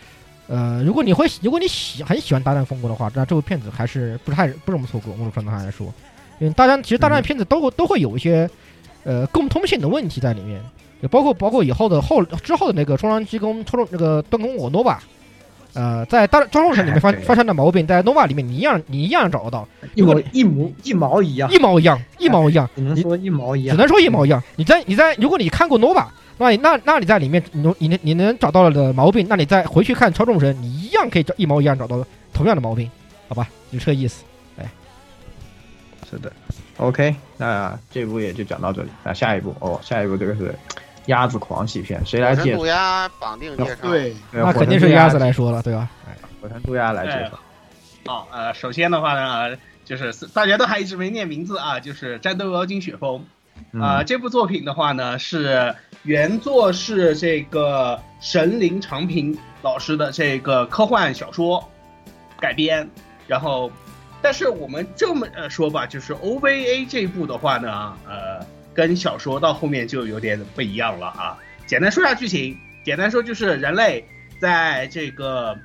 呃，如果你会，如果你喜很喜欢大战风格的话，那这部片子还是不太不容易错过。某种程度上来说，因为大战其实大战片子都会、嗯、都会有一些呃共通性的问题在里面，也包括包括以后的后之后的那个中央机工抽中那个端公我 nova， 呃，在大超重神里面发发生的毛病，在 nova 里面你一样你一样找得到，一模一模一毛一样，一毛一样一毛一样，只能说一毛一样，只能说一毛一样。你在你在如果你看过 nova。那那那你在里面，你你你能找到的毛病，那你再回去看《超重神》，你一样可以找一毛一样找到同样的毛病，好吧？就这个意思。哎，是的 ，OK， 那这部也就讲到这里。那下一部哦，下一部这个是鸭子狂喜片，谁来介绍？火神渡鸦绑定介绍、哦对，对，那肯定是鸭子来说了，对吧？哎，火神渡鸦来介绍。哦，呃，首先的话呢，就是大家都还一直没念名字啊，就是战斗妖精雪峰。呃，这部作品的话呢，是原作是这个神林长平老师的这个科幻小说改编，然后，但是我们这么说吧，就是 O V A 这部的话呢，呃，跟小说到后面就有点不一样了啊。简单说一下剧情，简单说就是人类在这个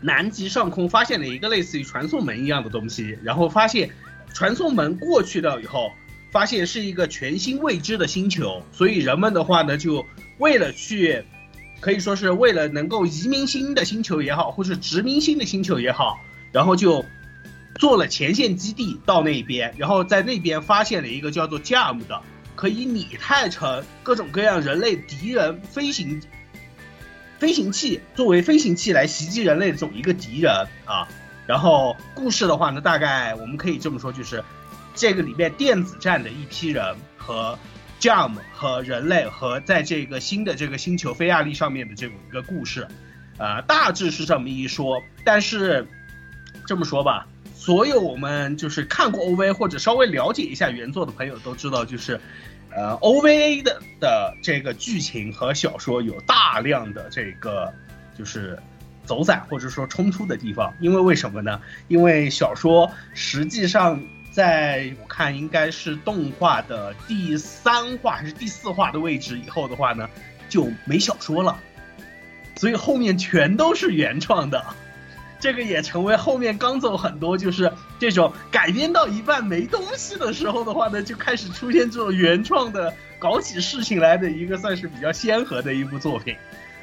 南极上空发现了一个类似于传送门一样的东西，然后发现传送门过去了以后，发现是一个全新未知的星球，所以人们的话呢，就为了去，可以说是为了能够移民新的星球也好，或是殖民新的星球也好，然后就做了前线基地到那边，然后在那边发现了一个叫做 G M 的，可以拟态成各种各样人类敌人飞行飞行器作为飞行器来袭击人类的这种一个敌人啊。然后故事的话呢，大概我们可以这么说，就是这个里面电子战的一批人和 G M 和人类和在这个新的这个星球菲亚利上面的这种一个故事，呃，大致是这么一说。但是这么说吧，所有我们就是看过 O V A 或者稍微了解一下原作的朋友都知道，就是呃 O V A 的的这个剧情和小说有大量的这个就是走散或者说冲突的地方。因为为什么呢？因为小说实际上，在我看应该是动画的第三话还是第四话的位置以后的话呢，就没小说了，所以后面全都是原创的。这个也成为后面刚走很多就是这种改编到一半没东西的时候的话呢，就开始出现这种原创的搞起事情来的一个算是比较先河的一部作品。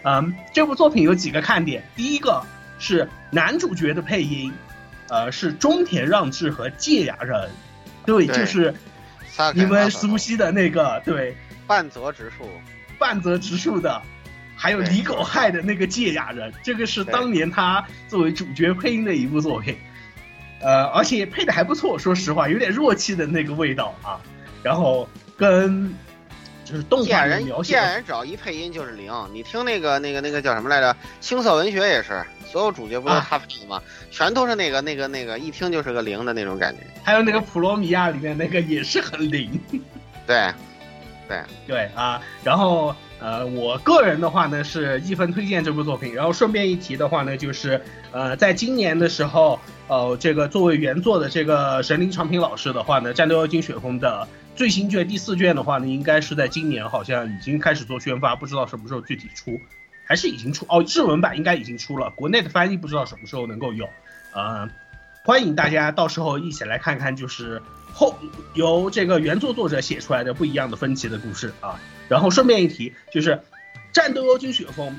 嗯，这部作品有几个看点，第一个是男主角的配音。呃，是中田让治和芥雅人，对，对就是你们熟悉的那个，对，半泽直树，半泽直树的，还有李狗亥的那个芥雅人，这个是当年他作为主角配音的一部作品，呃，而且配的还不错，说实话，有点弱气的那个味道啊。然后跟就是动画人描写，芥雅人只要一配音就是零。你听那个那个那个叫什么来着？青色文学也是。所有主角不都是他配的吗、啊？全都是那个、那个、那个，一听就是个零的那种感觉。还有那个《普罗米亚》里面那个也是很零。对，对，对啊。然后呃，我个人的话呢是一分推荐这部作品。然后顺便一提的话呢，就是呃，在今年的时候，呃，这个作为原作的这个神林长平老师的话呢，《战斗妖精雪峰》的最新卷第四卷的话呢，应该是在今年好像已经开始做宣发，不知道什么时候具体出。还是已经出哦，日文版应该已经出了，国内的翻译不知道什么时候能够有，呃，欢迎大家到时候一起来看看，就是后由这个原作作者写出来的不一样的分歧的故事啊。然后顺便一提，就是《战斗妖精雪峰》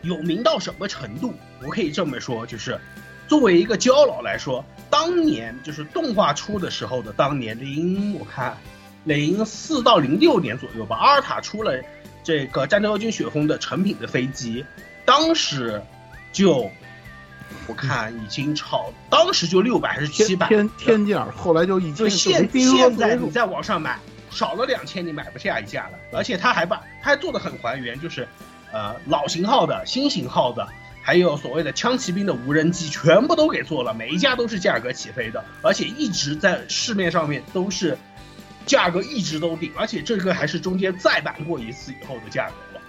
有名到什么程度？我可以这么说，就是作为一个胶老来说，当年就是动画出的时候的当年零，我看零四到零六年左右吧，阿尔塔出了。这个战斗妖精雪峰的成品的飞机，当时就我看已经炒，当时就六百还是七百天天价，后来就已经现现在你在网上买少了两千你买不下一架了，而且他还把他还做的很还原，就是呃老型号的、新型号的，还有所谓的枪骑兵的无人机全部都给做了，每一架都是价格起飞的，而且一直在市面上面都是。价格一直都顶，而且这个还是中间再版过一次以后的价格了，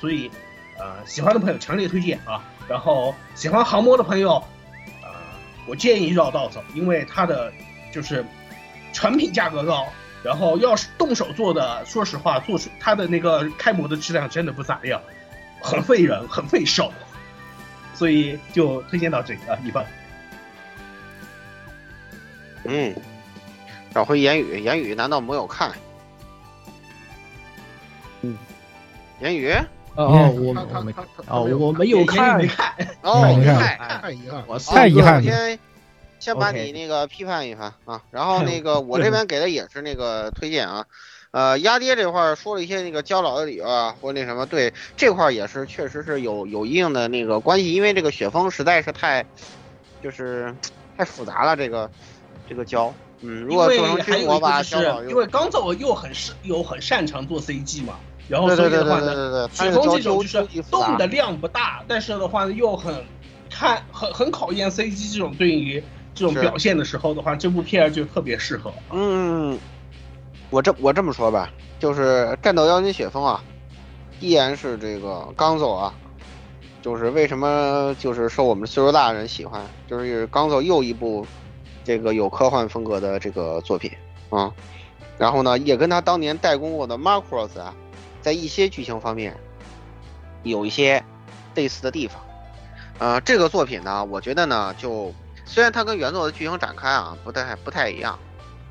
所以，呃，喜欢的朋友强烈推荐啊。然后喜欢航模的朋友，呃，我建议绕道走，因为它的就是成品价格高，然后要是动手做的，说实话，做出它的那个开模的质量真的不咋样，很费人，很费手，所以就推荐到这里啊，一般。嗯。找回言语，言语难道没有看？嗯，言语？哦，我我没哦，我没有看，没看，哦，没看，太遗憾，我太遗憾了。先先把你那个批判一番啊，然后那个我这边给的也是那个推荐啊，呃，鸭爹这块说了一些那个胶老的理由啊，或那什么，对这块也是确实是有有一定的那个关系，因为这个雪峰实在是太就是太复杂了，这个这个胶。嗯，如果做成巨魔吧，因为刚走又很是又很擅长做 C G 嘛，然后所以的话呢，雪峰这种就是动的量不大，但是的话呢又很看很很考验 C G 这种对于这种表现的时候的话，这部片就特别适合。嗯，我这我这么说吧，就是战斗妖精雪峰啊，依然是这个刚走啊，就是为什么就是受我们岁数大的人喜欢，就是刚走又一部这个有科幻风格的这个作品啊。然后呢，也跟他当年代工过的 Macross 啊，在一些剧情方面有一些类似的地方。呃，这个作品呢，我觉得呢，就虽然它跟原作的剧情展开啊不太不太一样，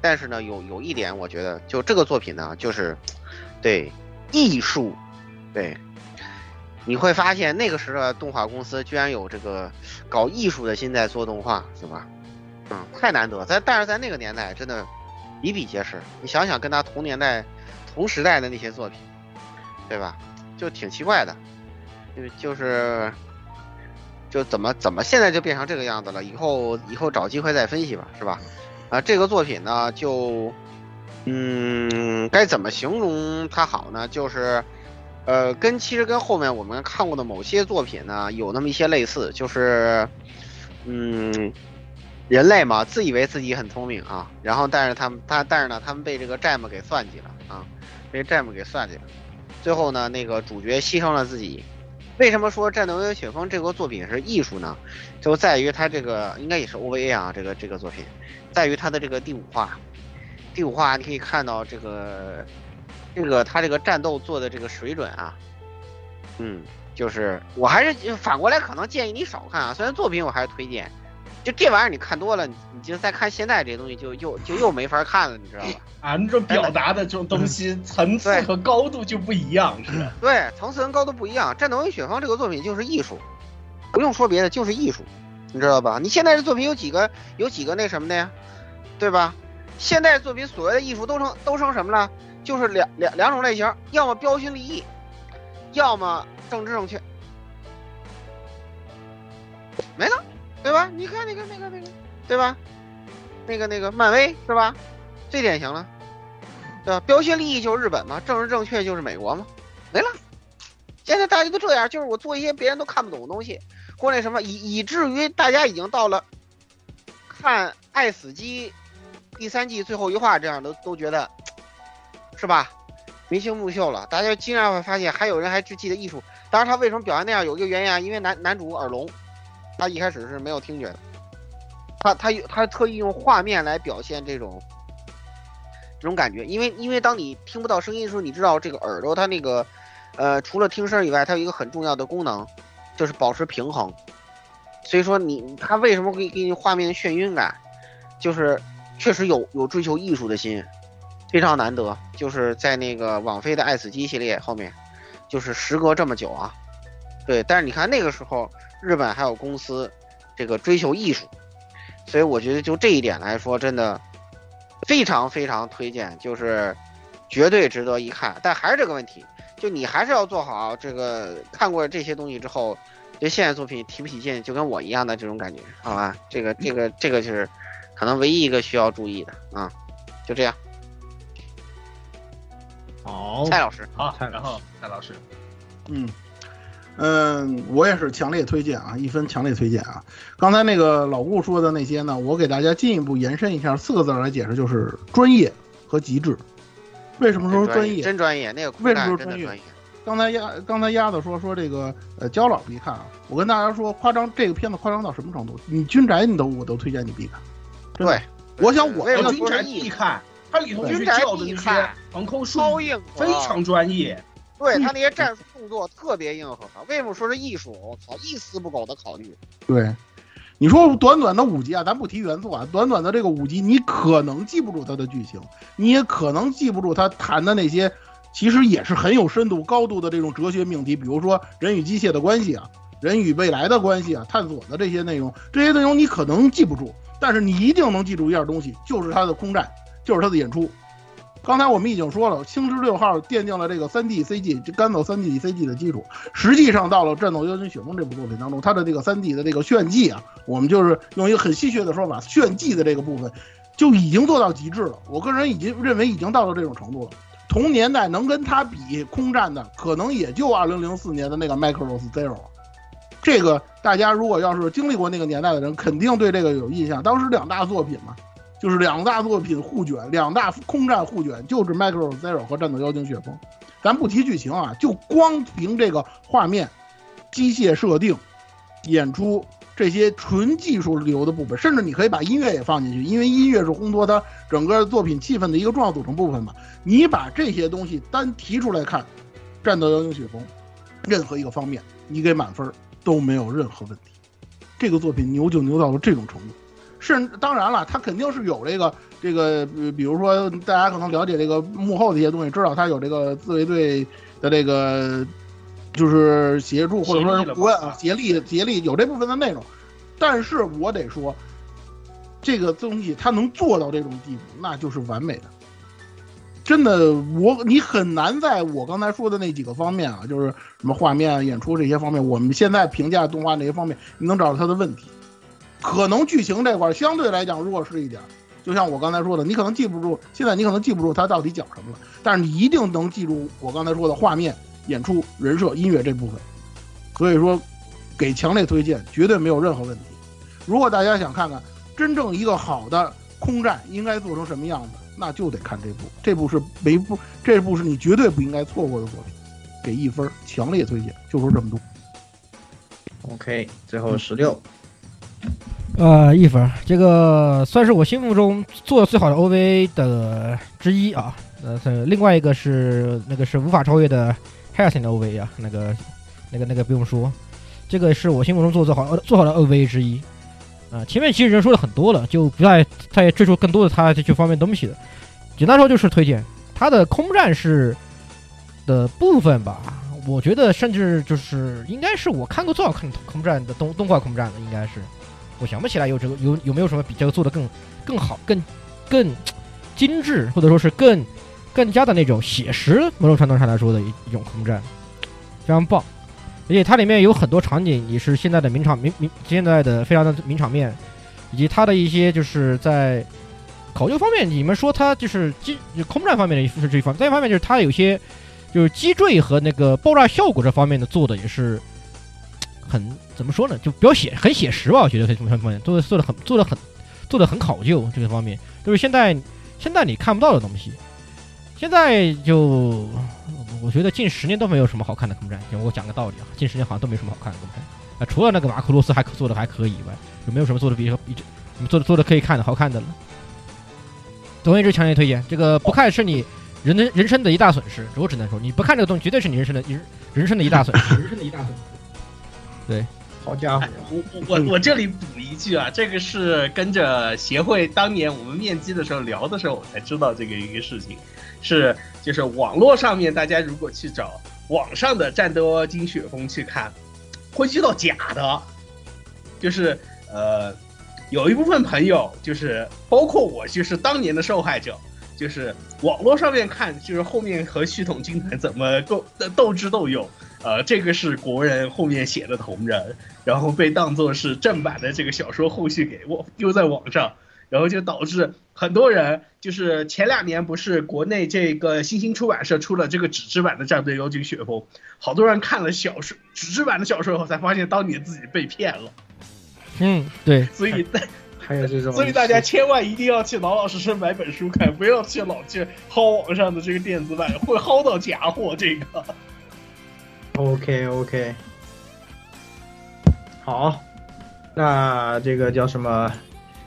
但是呢，有有一点我觉得，就这个作品呢，就是对艺术，对，你会发现那个时候的动画公司居然有这个搞艺术的心在做动画，是吧？嗯，太难得。在但是在那个年代，真的。比比皆是，你想想跟他同年代、同时代的那些作品，对吧？就挺奇怪的，就就是就怎么怎么现在就变成这个样子了？以后以后找机会再分析吧，是吧？啊，这个作品呢，就嗯，该怎么形容它好呢？就是呃，跟其实跟后面我们看过的某些作品呢，有那么一些类似，就是嗯。人类嘛，自以为自己很聪明啊，然后但是他们他但是呢，他们被这个G M给算计了啊，被G M给算计了。最后呢，那个主角牺牲了自己。为什么说《战斗妖精雪峰》这个作品是艺术呢？就在于它这个应该也是 O V A 啊，这个这个作品，在于它的这个第五话。第五话你可以看到这个这个它这个战斗做的这个水准啊，嗯，就是我还是反过来可能建议你少看啊，虽然作品我还是推荐。就这玩意儿你看多了，你你就再看现在这些东西就又就又没法看了，你知道吧？啊，你这表达的这种东西层次和高度就不一样，是吧？对，层次跟高度不一样。《战斗妖精雪峰》这个作品就是艺术，不用说别的，就是艺术，你知道吧？你现在这作品有几个有几个那什么的呀，对吧？现在作品所谓的艺术都成都成什么了？就是两两两种类型，要么标新立异，要么政治正确，没了。对吧？你看那个那个那个，对吧？那个那个漫威是吧？最典型了，对吧？标新立异就是日本嘛，政治正确就是美国嘛，没了。现在大家都这样，就是我做一些别人都看不懂的东西，或者什么，以以至于大家已经到了看《爱死机》第三季最后一话这样都都觉得是吧？明星木秀了，大家经常会发现还有人还只记得艺术。当然，他为什么表现那样，有一个原因啊，因为男男主耳聋。他一开始是没有听觉的，他他他特意用画面来表现这种这种感觉，因为因为当你听不到声音的时候，你知道这个耳朵它那个呃除了听声以外，它有一个很重要的功能就是保持平衡，所以说你他为什么会给你画面的眩晕感，就是确实有有追求艺术的心，非常难得，就是在那个网飞的《爱死机》系列后面，就是时隔这么久啊，对，但是你看那个时候。日本还有公司这个追求艺术，所以我觉得就这一点来说真的非常非常推荐，就是绝对值得一看。但还是这个问题，就你还是要做好这个看过这些东西之后对现在作品提不起劲，就跟我一样的这种感觉，好吧？这个这个这个就是可能唯一一个需要注意的啊、嗯、就这样。好，蔡老师好，然后蔡老师嗯嗯，我也是强烈推荐啊，一分强烈推荐啊。刚才那个老顾说的那些呢，我给大家进一步延伸一下，四个字来解释，就是专业和极致。为什么说专业？真专业，那个为什么说专业？刚才丫刚才丫头说说这个呃，焦老必看啊。我跟大家说，夸张这个片子夸张到什么程度？你军宅你都我都推荐你必看。对，我想我要军宅必看，它里头去教的那些航空术非常专业。对他那些战术动作特别硬核，为什么说是艺术？我靠，一丝不苟的考虑。对，你说短短的五集啊，咱不提原作啊，短短的这个五集，你可能记不住它的剧情，你也可能记不住他谈的那些，其实也是很有深度、高度的这种哲学命题，比如说人与机械的关系啊，人与未来的关系啊，探索的这些内容，这些内容你可能记不住，但是你一定能记住一样东西，就是他的空战，就是他的演出。刚才我们已经说了，星之六号奠定了这个 三 D C G 这干走 三 D C G 的基础，实际上到了《战斗妖精雪峰》这部作品当中，它的这个 三 D 的这个炫技啊，我们就是用一个很戏谑的说法，炫技的这个部分就已经做到极致了，我个人已经认为已经到了这种程度了。同年代能跟它比空战的可能也就二零零四年的那个 Macross Zero， 这个大家如果要是经历过那个年代的人肯定对这个有印象，当时两大作品嘛，就是两大作品互卷，两大空战互卷，就是 Macross Zero 和战斗妖精血风。咱不提剧情啊，就光凭这个画面、机械设定、演出这些纯技术流的部分，甚至你可以把音乐也放进去，因为音乐是烘托它整个作品气氛的一个重要组成部分嘛。你把这些东西单提出来看，战斗妖精血风任何一个方面你给满分都没有任何问题。这个作品牛就牛到了这种程度。是，当然了，他肯定是有这个这个，比如说大家可能了解这个幕后的一些东西，知道他有这个自卫队的这个就是协助或者说是国啊协力协力有这部分的内容，但是我得说，这个东西他能做到这种地步，那就是完美的。真的，我你很难在我刚才说的那几个方面啊，就是什么画面、演出这些方面，我们现在评价动画这些方面，你能找到他的问题。可能剧情这块相对来讲弱势一点，就像我刚才说的，你可能记不住，现在你可能记不住他到底讲什么了，但是你一定能记住我刚才说的画面、演出、人设、音乐这部分。所以说，给强烈推荐，绝对没有任何问题。如果大家想看看真正一个好的空战应该做成什么样子，那就得看这部，这部是没部，这部是你绝对不应该错过的作品。给一分，强烈推荐，就说这么多。OK， 最后十六。呃，一分，这个算是我心目中做的最好的 O V A 的之一啊。呃，另外一个是那个是无法超越的 Harrison 的 O V A 啊，那个、那个、那个不用说，这个是我心目中做最好、做好的 O V A 之一啊、呃。前面其实人说的很多了，就不再再追求更多的他这方面东西了。简单说就是推荐他的空战是的部分吧，我觉得甚至就是应该是我看过最好看空战的动动画空战的，应该是。我想不起来有这个有有没有什么比这个做的更更好、更更精致，或者说是更更加的那种写实，某种程度上来说的一种空战，非常棒。而且它里面有很多场景也是现在的名场名名现在的非常的名场面，以及它的一些就是在考究方面，你们说它就是机空战方面的是这一方面，再一方面就是它有些就是击坠和那个爆炸效果这方面的做的也是。很怎么说呢，就比较写很写实吧，我觉得这方面做的做的很做的很做的很考究，这个方面就是现在现在你看不到的东西。现在就我觉得近十年都没有什么好看的空战，我讲个道理啊，近十年好像都没什么好看的空战啊，除了那个马库罗斯还做的还可以以外，就没有什么做的比你做的做的可以看的好看的了。总而言之，强烈推荐，这个不看是你人的人生的一大损失，我只能说你不看这个东西绝对是你人生的人人生的一大损失，人生的一大损失。对，好家伙！我我我这里补一句啊，这个是跟着协会当年我们面基的时候聊的时候，我才知道这个一个事情，是就是网络上面大家如果去找网上的《战斗妖精血风》去看，会遇到假的，就是呃，有一部分朋友就是包括我，就是当年的受害者，就是网络上面看，就是后面和血统军团怎么斗斗智斗勇。呃，这个是国人后面写的同人，然后被当作是正版的这个小说后续给我丢在网上，然后就导致很多人就是前两年不是国内这个新兴出版社出了这个纸质版的《战队妖精血风》，好多人看了小说纸质版的小说以后才发现当年自己被骗了。嗯，对，所以还有这种，所以大家千万一定要去老老实实买本书看，不要去老去薅网上的这个电子版，会薅到假货这个。OK OK， 好，那这个叫什么？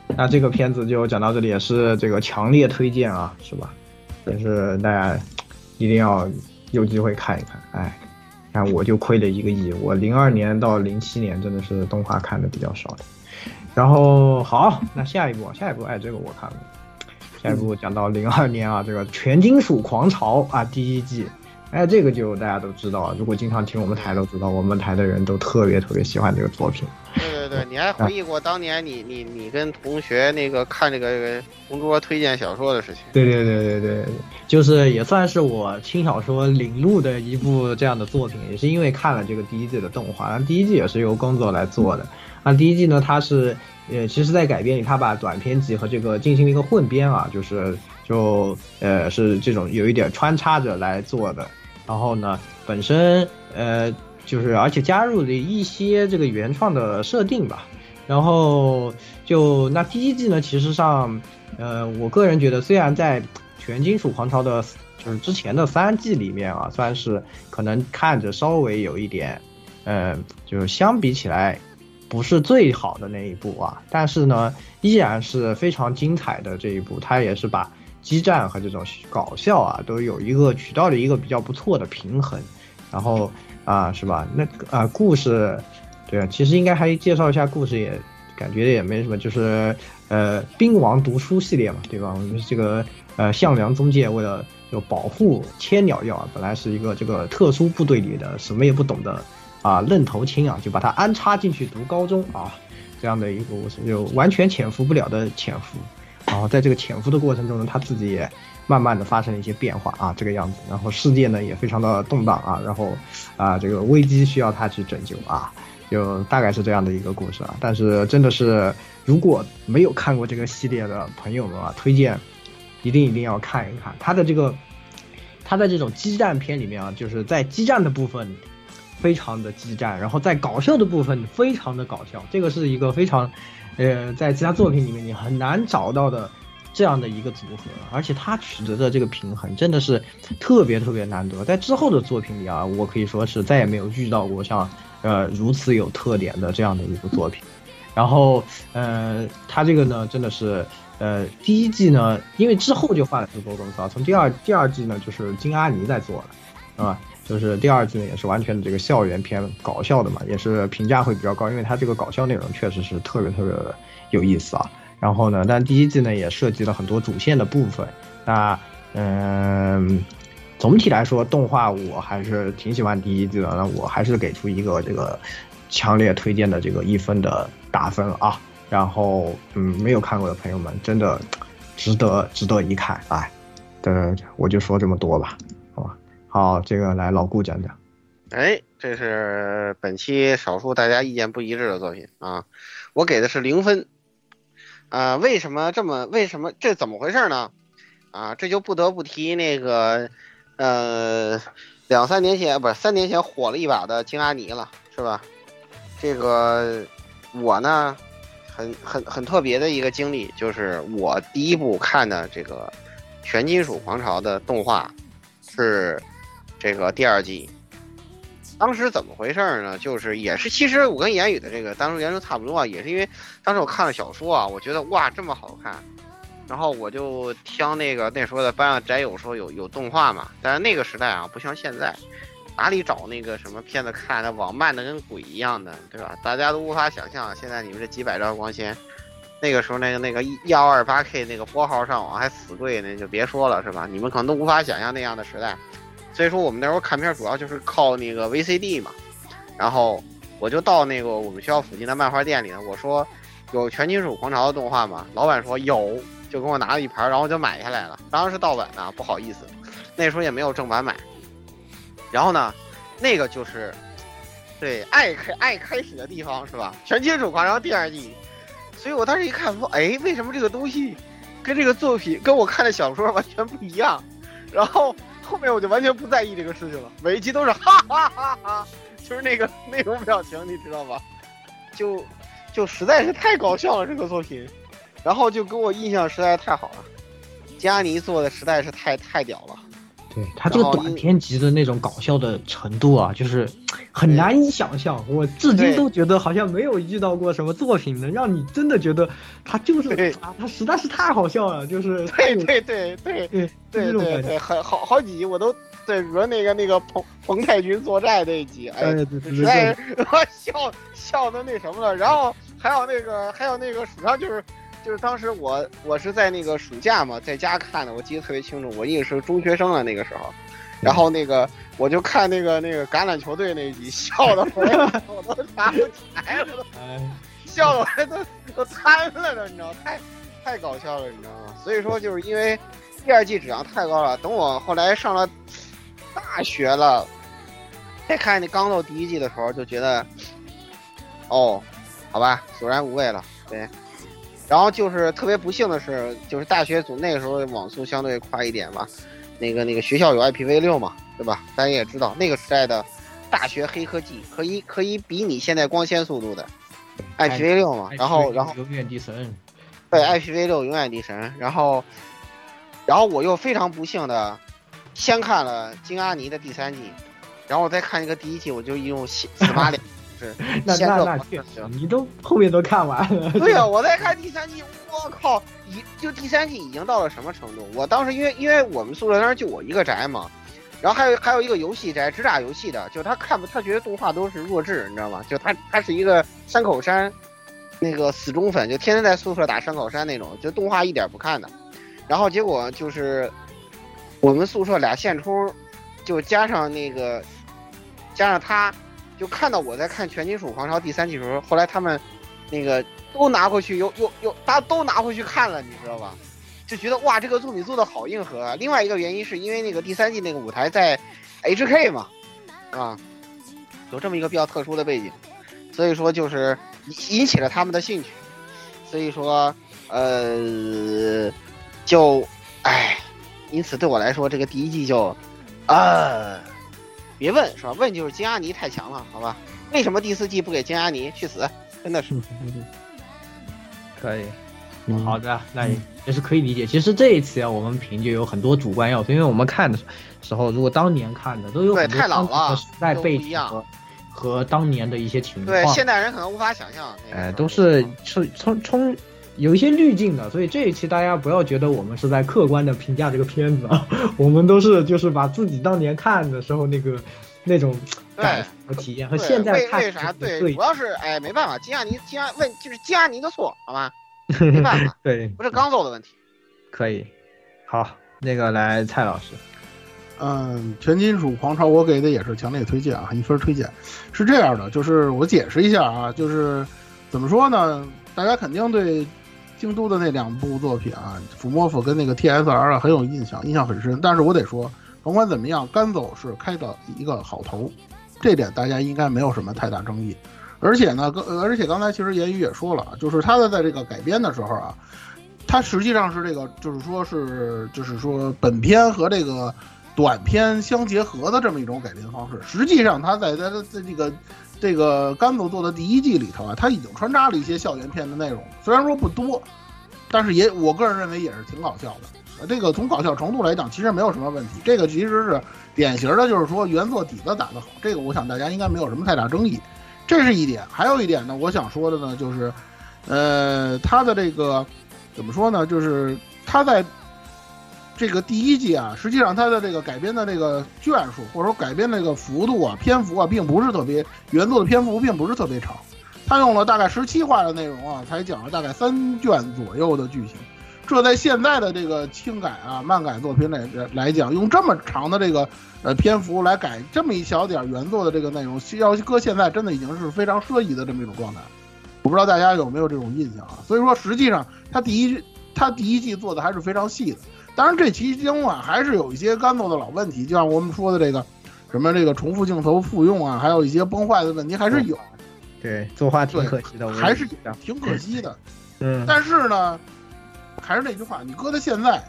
那这个片子就讲到这里，也是这个强烈推荐啊，是吧？但是大家一定要有机会看一看。哎，看我就亏了一个亿，我零二年到零七年真的是动画看的比较少的。然后好，那下一部，下一部，哎，这个我看了。下一部讲到零二年啊，这个《全金属狂潮》啊，第一季。哎，这个就大家都知道，如果经常听我们台都知道，我们台的人都特别特别喜欢这个作品。对对对，你还回忆过当年你、啊、你你跟同学那个看这个同桌推荐小说的事情。对对对对对，就是也算是我轻小说领路的一部这样的作品，也是因为看了这个第一季的动画，第一季也是由工作来做的。那第一季呢，它是呃，其实在改编里，它把短篇集和这个进行了一个混编啊，就是就呃是这种有一点穿插着来做的。然后呢，本身呃就是而且加入了一些这个原创的设定吧，然后就那第一季呢，其实上，呃，我个人觉得虽然在全金属狂潮的，就是之前的三季里面啊，算是可能看着稍微有一点，呃，就是相比起来不是最好的那一部啊，但是呢，依然是非常精彩的这一部，它也是把激战和这种搞笑啊，都有一个取到了一个比较不错的平衡，然后啊，是吧？那啊，故事，对啊，其实应该还介绍一下故事也，也感觉也没什么，就是呃，冰王读书系列嘛，对吧？我们这个呃，向良宗介为了就保护千鸟药啊，本来是一个这个特殊部队里的什么也不懂的啊愣头青啊，就把他安插进去读高中啊，这样的一个故事就完全潜伏不了的潜伏。然后在这个潜伏的过程中呢，他自己也慢慢的发生了一些变化啊，这个样子。然后世界呢也非常的动荡啊，然后啊这个危机需要他去拯救啊，就大概是这样的一个故事啊。但是真的是如果没有看过这个系列的朋友们啊，推荐一定一定要看一看。他的这个他在这种激战片里面啊，就是在激战的部分非常的激战，然后在搞笑的部分非常的搞笑，这个是一个非常呃，在其他作品里面你很难找到的这样的一个组合，而且它取得的这个平衡真的是特别特别难得。在之后的作品里啊，我可以说是再也没有遇到过像呃如此有特点的这样的一个作品。然后呃，它这个呢真的是呃第一季呢，因为之后就换了制作公司啊，从第二第二季呢就是金阿尼在做了啊。就是第二季呢，也是完全的这个校园片搞笑的嘛，也是评价会比较高，因为它这个搞笑内容确实是特别特别的有意思啊。然后呢，但第一季呢也涉及了很多主线的部分。那嗯，总体来说，动画我还是挺喜欢第一季的，那我还是给出一个这个强烈推荐的这个一分的打分啊。然后嗯，没有看过的朋友们，真的值得值得一看啊。嗯，我就说这么多吧。好，这个来老顾讲讲。哎，这是本期少数大家意见不一致的作品啊，我给的是零分啊。为什么这么为什么这怎么回事呢？啊，这就不得不提那个呃两三年前不是三年前火了一把的金阿尼了，是吧？这个我呢很很很特别的一个经历，就是我第一部看的这个全金属狂潮的动画是这个第二季，当时怎么回事呢？就是也是，其实我跟言语的这个当时原著差不多啊，也是因为当时我看了小说啊，我觉得哇这么好看，然后我就听那个那时候的班上宅友说有有动画嘛，但是那个时代啊不像现在，哪里找那个什么片子看的，网漫的跟鬼一样的，对吧？大家都无法想象现在你们这几百兆光纤，那个时候那个那个一二八 K 那个拨号上网还死贵呢，就别说了，是吧？你们可能都无法想象那样的时代。所以说我们那时候看片主要就是靠那个 V C D 嘛。然后我就到那个我们学校附近的漫画店里，我说有全金属狂潮的动画嘛，老板说有，就给我拿了一盘，然后就买下来了。当然是盗版的，不好意思，那时候也没有正版买。然后呢，那个就是对爱开爱开始的地方，是吧？全金属狂潮第二季。所以我当时一看说，哎，为什么这个东西跟这个作品跟我看的小说完全不一样？然后后面我就完全不在意这个事情了，每一集都是哈哈哈哈，就是那个那种表情，你知道吧？就就实在是太搞笑了这个作品，然后就给我印象实在是太好了，加尼做的实在是太太屌了。对，他这个短篇集的那种搞笑的程度啊，就是很难以想象，我至今都觉得好像没有遇到过什么作品能让你真的觉得他就是啊，他实在是太好笑了，就是对对对对对对对对，很好好几集我都对，比如那个那个彭彭泰军作战那一集，哎，实在笑笑的那什么了。然后还有那个还有那个，实际上就是。就是当时我我是在那个暑假嘛，在家看的，我记得特别清楚，我也是中学生了那个时候，然后那个我就看那个那个橄榄球队那一集，笑的我我都拿不起来了，笑的我都都瘫了的，你知道，太太搞笑了，你知道吗？所以说就是因为第二季质量太高了，等我后来上了大学了，再看那刚到第一季的时候就觉得，哦，好吧，索然无味了，对。然后就是特别不幸的是，就是大学组那个时候网速相对快一点吧，那个那个学校有 I P v 六嘛，对吧？大家也知道那个时代的大学黑科技可以可以比拟现在光纤速度的 I P V 六嘛，然后然后永远的神，对 I P V 六永远的神，然后然后我又非常不幸的先看了金阿尼的第三季，然后我再看一个第一季，我就一用死马脸是那那那确实，你都后面都看完了。对啊，我在看第三季，我靠，就第三季已经到了什么程度？我当时因为因为我们宿舍当时就我一个宅嘛，然后还有还有一个游戏宅，只打游戏的，就他看不，他觉得动画都是弱智，你知道吗？就他他是一个山口山那个死忠粉，就天天在宿舍打山口山那种，就动画一点不看的。然后结果就是我们宿舍俩线冲，就加上那个加上他。就看到我在看《全金属狂潮》第三季的时候，后来他们那个都拿回去，又又又大家都拿回去看了，你知道吧？就觉得哇，这个作品做的好硬核啊。另外一个原因是因为那个第三季那个舞台在 H K 嘛，啊，有这么一个比较特殊的背景，所以说就是引起了他们的兴趣。所以说，呃，就哎，因此对我来说，这个第一季就啊。别问是吧？问就是金阿尼太强了，好吧？为什么第四季不给金阿尼？去死！真的是。可以，好的，那也是可以理解。其实这一期啊，我们评就有很多主观要素，因为我们看的时候，如果当年看的都有很多太老了，时代背景和和当年的一些情况，对现代人可能无法想象。那个、哎，都是冲冲冲。有一些滤镜的，所以这一期大家不要觉得我们是在客观的评价这个片子啊，我们都是就是把自己当年看的时候那个那种感受体验和现在看为啥对，主要是哎没办法，金亚尼金亚问就是金亚尼的错，好吧，没办法，对，不是刚走的问题。可以，好，那个来蔡老师。嗯，全金属狂潮我给的也是强烈推荐啊，一分推荐。是这样的，就是我解释一下啊，就是怎么说呢，大家肯定对。京都的那两部作品啊，福摩佛跟那个 T S R 啊，很有印象，印象很深。但是我得说，甭管怎么样，甘走是开的一个好头，这点大家应该没有什么太大争议。而且呢，而且刚才其实言语也说了，就是他的在这个改编的时候啊，他实际上是这个，就是说是，就是说本片和这个短片相结合的这么一种改编方式。实际上他在他的这个。这个甘走做的第一季里头啊，他已经穿插了一些校园片的内容，虽然说不多，但是也我个人认为也是挺搞笑的。这个从搞笑程度来讲，其实没有什么问题。这个其实是典型的，就是说原作底子打得好，这个我想大家应该没有什么太大争议，这是一点。还有一点呢，我想说的呢，就是，呃，他的这个怎么说呢？就是他在这个第一季啊，实际上它的这个改编的这个卷数或者说改编的这个幅度啊、篇幅啊，并不是特别原作的篇幅并不是特别长，它用了大概十七话的内容啊，才讲了大概三卷左右的剧情。这在现在的这个轻改啊、漫改作品来来讲，用这么长的这个呃篇幅来改这么一小点原作的这个内容，要搁现在真的已经是非常奢侈的这么一种状态。我不知道大家有没有这种印象啊？所以说，实际上它第一它第一季做的还是非常细的。当然，这其中啊还是有一些干燥的老问题，就像我们说的这个什么这个重复镜头复用啊，还有一些崩坏的问题还是有。嗯、对，作画挺可惜的，还是挺可惜的。嗯，但是呢，还是那句话，你搁到现在，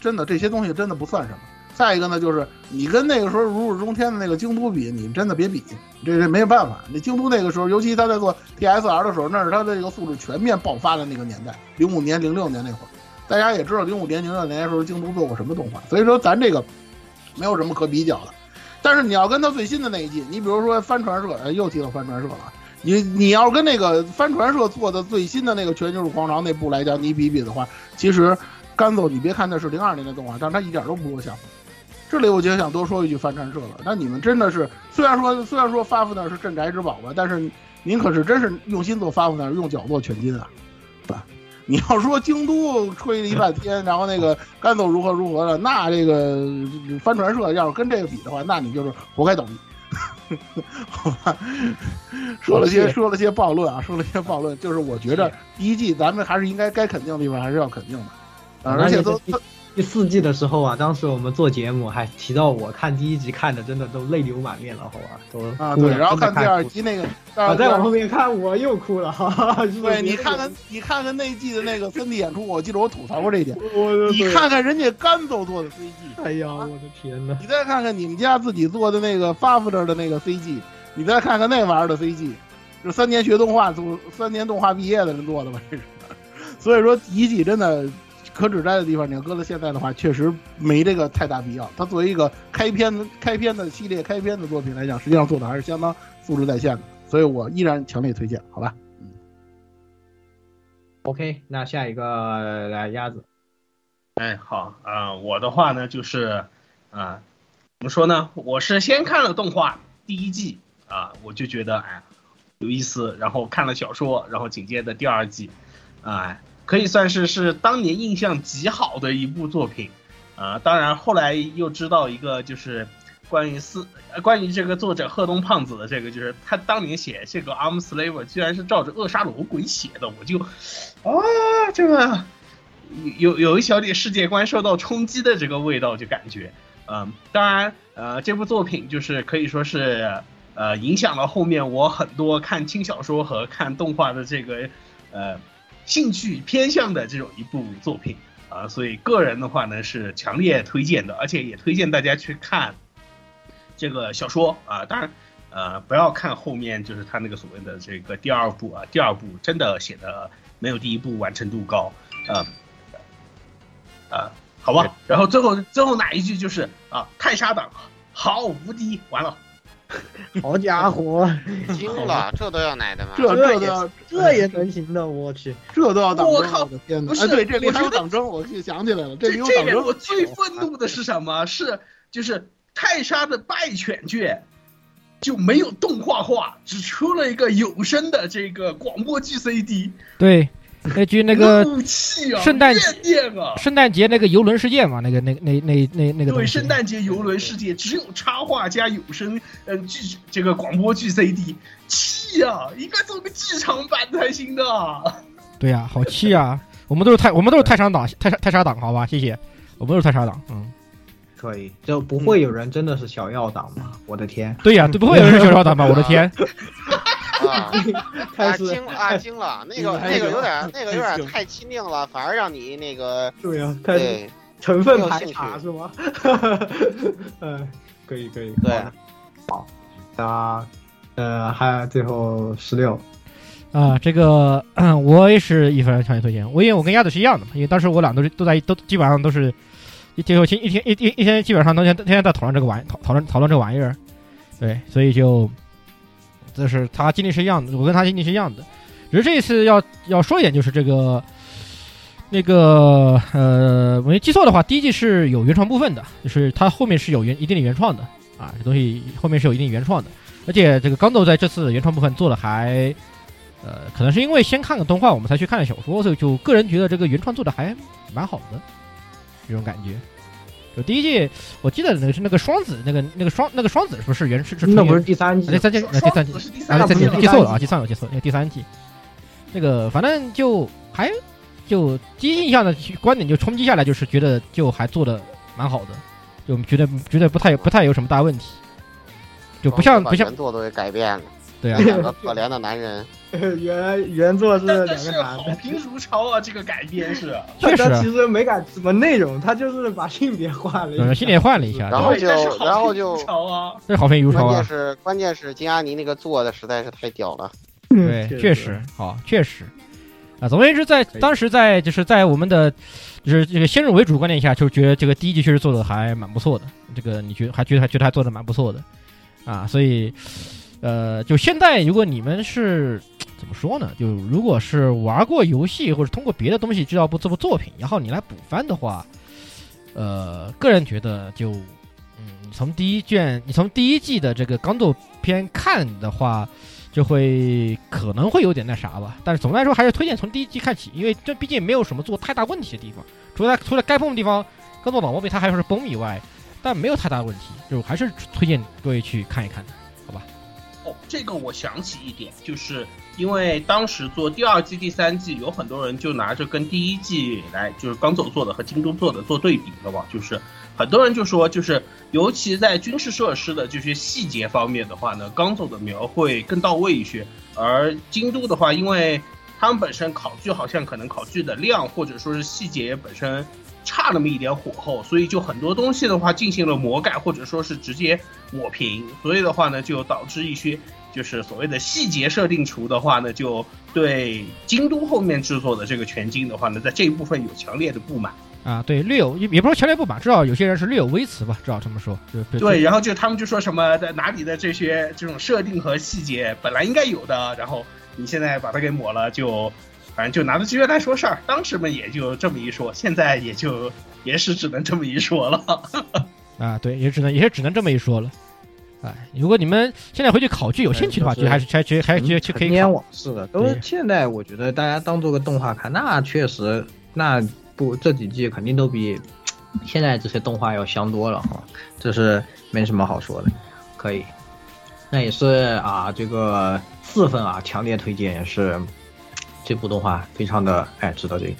真的这些东西真的不算什么。再一个呢，就是你跟那个时候如日中天的那个京都比，你真的别比，这这没有办法。那京都那个时候，尤其他在做 T S R 的时候，那是他的这个素质全面爆发的那个年代，零五年、零六年那会儿。大家也知道，零五年、零六年的时候，京都做过什么动画，所以说咱这个没有什么可比较的。但是你要跟他最新的那一季，你比如说帆船社，哎，又提到帆船社了。你你要跟那个帆船社做的最新的那个《全金属狂潮》那部来讲，你比比的话，其实甘走你别看那是零二年的动画，但它一点都不落下。这里我就想多说一句帆船社了，那你们真的是，虽然说虽然说发布呢是镇宅之宝吧，但是您可是真是用心做发布呢，用脚做全金啊，是吧？你要说京都吹了一半天，然后那个甘走如何如何了，那这个帆船社要是跟这个比的话，那你就是活该倒闭。好吧，说了些说了些暴论啊，说了些暴论，就是我觉得第一季咱们还是应该该肯定的地方还是要肯定的，啊、而且都第四季的时候啊，当时我们做节目还提到，我看第一集看的真的都泪流满面了，好吧，都啊对，然后看第二集那个。我再往后面看，我又哭了。哈哈对，你看看，你看看那一季的那个三 D 演出，我记得我吐槽过这一点。你看看人家甘走做的 C G， 哎呀，我的天哪！你再看看你们家自己做的那个 F A F 的那个 C G， 你再看看那玩意儿的 C G，就三年学动画组，三年动画毕业的人做的吧，这是。所以说第一季真的可指摘的地方，你要搁到现在的话，确实没这个太大必要。它作为一个开篇开篇的系列、开篇的作品来讲，实际上做的还是相当素质在线的，所以我依然强烈推荐，好吧？嗯。OK， 那下一个来鸭子。哎，好啊、呃，我的话呢就是啊、呃，怎么说呢？我是先看了动画第一季啊、呃，我就觉得哎有意思，然后看了小说，然后紧接着第二季，啊、呃。可以算是是当年印象极好的一部作品，啊、呃，当然后来又知道一个就是关于四关于这个作者贺东胖子的这个，就是他当年写这个 Arm Slaver 居然是照着恶杀罗鬼写的，我就啊这个有有一小点世界观受到冲击的这个味道就感觉，嗯、呃，当然呃这部作品就是可以说是呃影响了后面我很多看轻小说和看动画的这个呃。兴趣偏向的这种一部作品啊、呃，所以个人的话呢是强烈推荐的，而且也推荐大家去看这个小说啊、呃。当然，呃，不要看后面就是他那个所谓的这个第二部啊，第二部真的写的没有第一部完成度高啊啊、呃呃，好吧。然后最后最后哪一句就是啊、呃，太沙党好无敌，完了。好家伙，惊了，这都要奶的吗？这这也这也能行的，我去，这都要党争！我靠，我天哪！不是，哎、对，这里还有党争，我就想起来了，这里有党争。这这我最愤怒的是什么？是就是泰莎的《败犬卷》就没有动画化，只出了一个有声的这个广播剧 C D。对。那句那个圣诞圣诞节那个游轮世界嘛，那个那那那那那个对，圣诞节游轮世界只有插画加有声，嗯，剧这个广播剧 C D， 气啊！应该做个剧场版才行的。对呀、啊，好气啊！我们都是太我们都是太沙党，太沙太沙党，好吧，谢谢。我们都是太沙党，嗯，可以，就不会有人真的是小药党吗？我的天！对呀、啊，就不会有人小药党吧？我的天！啊，啊惊啊惊了，那个那个有点那个有点太亲定了，反而让你那个对呀，对成分排查是吗？嗯，可以可以，对，好，那呃还最后十六啊，这个我也是一番强烈推荐，我因为我跟鸭子是一样的嘛，因为当时我俩都都在都基本上都是一天一天一天一天基本上都天天天在讨论这个玩讨讨论讨论这个玩意儿，对，所以就。就是他经历是一样的，我跟他经历是一样的，只是这一次要要说一点，就是这个那个呃，我没记错的话，第一季是有原创部分的，就是他后面是有原一定的原创的啊，这东西后面是有一定原创的，而且这个刚斗在这次原创部分做的还呃，可能是因为先看个动画，我们才去看小说，所以就个人觉得这个原创做的还蛮好的，这种感觉。就第一季，我记得那个是那个双子，那个那个双那个双子是不是原是是？那不是第三季，第三季，第三季，啊，第三季记错了啊，第三季记错，那第三季，那个反正就还就第一印象的观点就冲击下来，就是觉得就还做的蛮好的，就我们觉得觉得不太不太有什么大问题，就不像不像原作都给改变了，对啊，两个可怜的男人，原来原作是两个男的，好评如潮啊，这个改编是，确实其实没改什么内容，他就是把性别换了，性别换了一下，然后就然后就这是好评如潮啊，关键是关键是金阿尼那个做的实在是太屌了，对，确实好，确实啊，总而言之，在当时在就是在我们的就是这个先入为主观念下，就觉得这个第一季确实做的还蛮不错的，这个你觉得还觉得还觉得还做的蛮不错的啊，所以。呃，就现在，如果你们是怎么说呢？就如果是玩过游戏或者通过别的东西知道部这部作品，然后你来补番的话，呃，个人觉得就，嗯，从第一卷，你从第一季的这个刚斗篇看的话，就会可能会有点那啥吧。但是总的来说，还是推荐从第一季看起，因为这毕竟没有什么做太大问题的地方，除了除了该崩的地方，刚斗老毛病它还是崩以外，但没有太大问题，就还是推荐各位去看一看。哦、这个我想起一点，就是因为当时做第二季第三季有很多人就拿着跟第一季来就是刚走做的和京东做的做对比了吧，就是很多人就说就是尤其在军事设施的这些细节方面的话呢，刚走的描绘更到位一些，而京都的话因为他们本身考据好像可能考据的量或者说是细节本身差那么一点火候，所以就很多东西的话进行了魔改，或者说是直接抹平，所以的话呢就导致一些就是所谓的细节设定厨的话呢，就对京都后面制作的这个全境的话呢，在这一部分有强烈的不满啊，对，略有也不是强烈不满，至少有些人是略有微词吧，至少这么说。对，对对，然后就他们就说什么在哪里的这些这种设定和细节本来应该有的，然后你现在把它给抹了，就反正就拿着剧院来说事儿。当时们也就这么一说，现在也就也是只能这么一说了。啊，对，也只能也是只能这么一说了。哎，如果你们现在回去考据有兴趣的话，就还是还是还是去可以考。是的，都是现在我觉得大家当做个动画看，那确实那。不，这几季肯定都比现在这些动画要香多了哈，这是没什么好说的，可以。那也是啊，这个四分啊，强烈推荐，也是这部动画非常的哎，值得这个。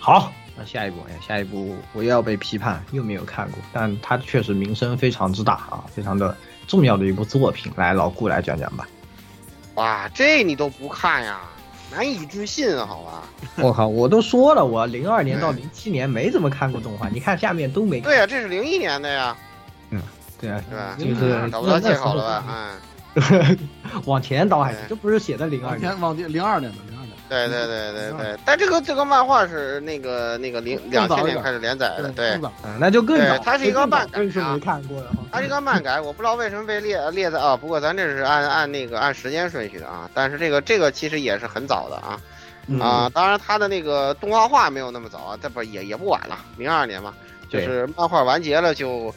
好，那下一部，哎，下一部我又要被批判，又没有看过，但它确实名声非常之大啊，非常的重要的一部作品。来，老顾来讲讲吧。哇，这你都不看呀？难以置信，好吧！我靠，我都说了，我零二年到零七年没怎么看过动画，你看下面都没看。对呀、啊，这是零一年的呀。嗯，对啊，对吧？就是找不到借口了吧？嗯，往前倒还是，这不是写的零二年，往前零二年的零二年。对对对对对，但这个这个漫画是那个那个零两千年开始连载的，对，嗯，那就更早。它是一个漫改，是没看过的。它是一个漫改，我不知道为什么被列列在啊。不过咱这是按按那个按时间顺序的啊。但是这个这个其实也是很早的啊啊，当然它的那个动画化没有那么早啊，这不也也不晚了，零二年嘛，就是漫画完结了就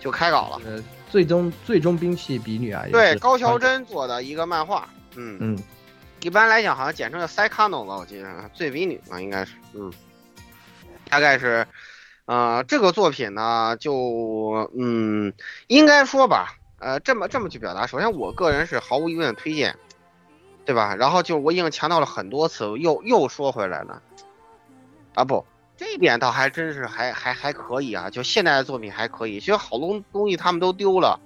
就开稿了。呃，最终最终兵器比女啊，对，高桥真做的一个漫画，嗯嗯。一般来讲，好像简称叫 Psychano 吧，我记得醉比女嘛，应该是，嗯，大概是，呃，这个作品呢，就，嗯，应该说吧，呃，这么这么去表达，首先我个人是毫无疑问的推荐，对吧？然后就是我已经强调了很多次，又又说回来了，啊不，这一点倒还真是还还还可以啊，就现在的作品还可以，其实好多东西他们都丢了，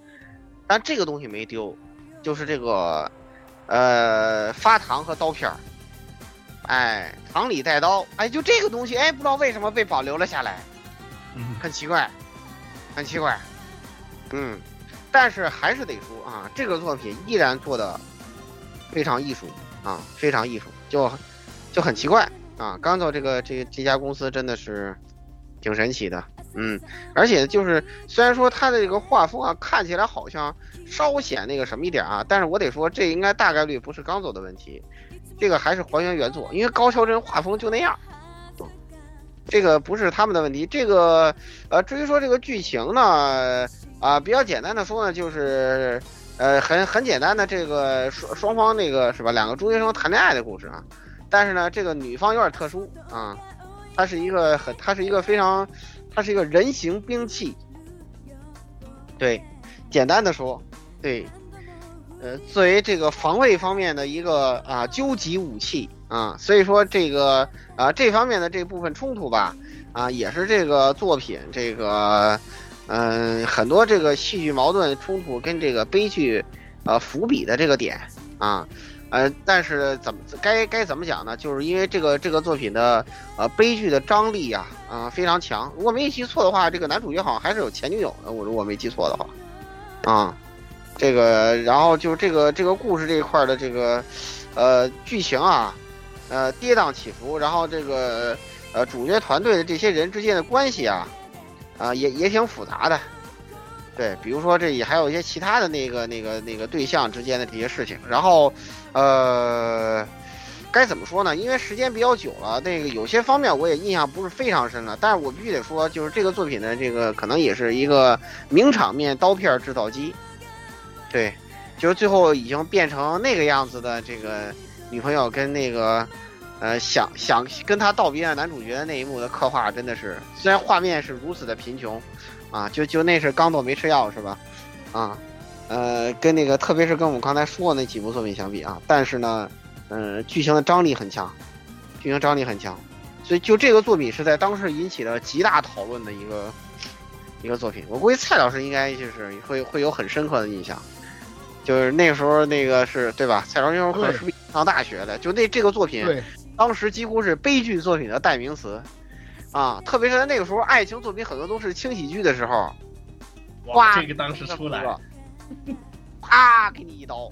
但这个东西没丢，就是这个。呃，发糖和刀片儿，哎，糖里带刀，哎，就这个东西，哎，不知道为什么被保留了下来，很奇怪，很奇怪，嗯，但是还是得说啊，这个作品依然做的非常艺术啊，非常艺术，就就很奇怪啊，刚做这个这这家公司真的是挺神奇的，嗯，而且就是虽然说它的这个画风啊，看起来好像。稍显那个什么一点啊，但是我得说，这应该大概率不是刚走的问题，这个还是还原原作，因为高桥真画风就那样，这个不是他们的问题。这个呃，至于说这个剧情呢，啊、呃，比较简单的说呢，就是呃，很很简单的这个双双方那个是吧，两个中学生谈恋爱的故事啊，但是呢，这个女方有点特殊啊，她是一个很，她是一个非常，她是一个人形兵器，对，简单的说。对，呃，作为这个防卫方面的一个啊究极武器啊，所以说这个啊这方面的这部分冲突吧，啊也是这个作品这个嗯、呃、很多这个戏剧矛盾冲突跟这个悲剧呃伏笔的这个点啊，呃但是怎么该该怎么讲呢？就是因为这个这个作品的呃悲剧的张力呀啊、呃、非常强。如果没记错的话，这个男主角好像还是有前女友的，我如果没记错的话，啊。这个，然后就这个这个故事这一块的这个，呃，剧情啊，呃，跌宕起伏，然后这个呃，主角团队的这些人之间的关系啊，啊、呃，也也挺复杂的，对，比如说这也还有一些其他的那个那个那个对象之间的这些事情，然后，呃，该怎么说呢？因为时间比较久了，那个有些方面我也印象不是非常深了，但是我必须得说，就是这个作品的这个可能也是一个名场面刀片制造机。对，就是最后已经变成那个样子的这个女朋友跟那个，呃，想想跟他道别的男主角的那一幕的刻画，真的是虽然画面是如此的贫穷，啊，就就那是刚斗没吃药是吧？啊，呃，跟那个特别是跟我们刚才说的那几部作品相比啊，但是呢，嗯、呃，剧情的张力很强，剧情张力很强，所以就这个作品是在当时引起了极大讨论的一个一个作品。我估计蔡老师应该就是会会有很深刻的印象。就是那个时候，那个是对吧？蔡长兴可能是上大学的，就那这个作品，当时几乎是悲剧作品的代名词。啊，特别是在那个时候，爱情作品很多都是轻喜剧的时候，哇，这个当时出来，啪给你一刀，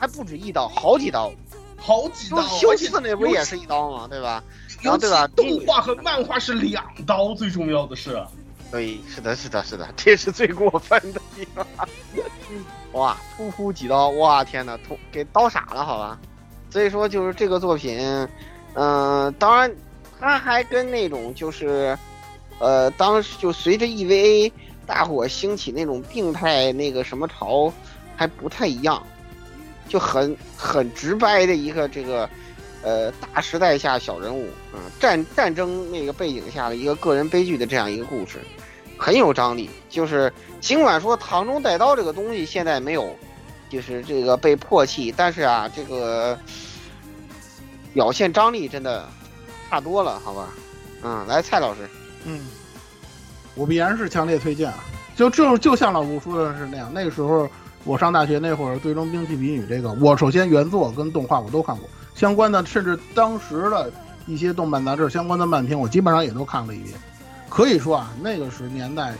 还不止一刀，好几刀，好几刀。修斯那不也是一刀吗？对吧？然后对吧？动画和漫画是两刀，最重要的是，对，是的，是的，是的，这是最过分的地方。哇，突突几刀，哇天哪，突给刀傻了，好吧。所以说，就是这个作品，嗯、呃，当然。他还跟那种就是，呃，当时就随着 E V A 大火兴起那种病态那个什么潮还不太一样，就很很直白的一个这个，呃，大时代下小人物啊、呃，战战争那个背景下的一个个人悲剧的这样一个故事，很有张力。就是尽管说唐中带刀这个东西现在没有，就是这个被唾弃，但是啊，这个表现张力真的。差多了，好吧，嗯，来蔡老师，嗯，我必然是强烈推荐啊，就就就像老吴说的是那样，那个时候我上大学那会儿，《最终兵器谜语》这个，我首先原作跟动画我都看过，相关的甚至当时的一些动漫杂志相关的漫评，我基本上也都看了一遍。可以说啊，那个是年代，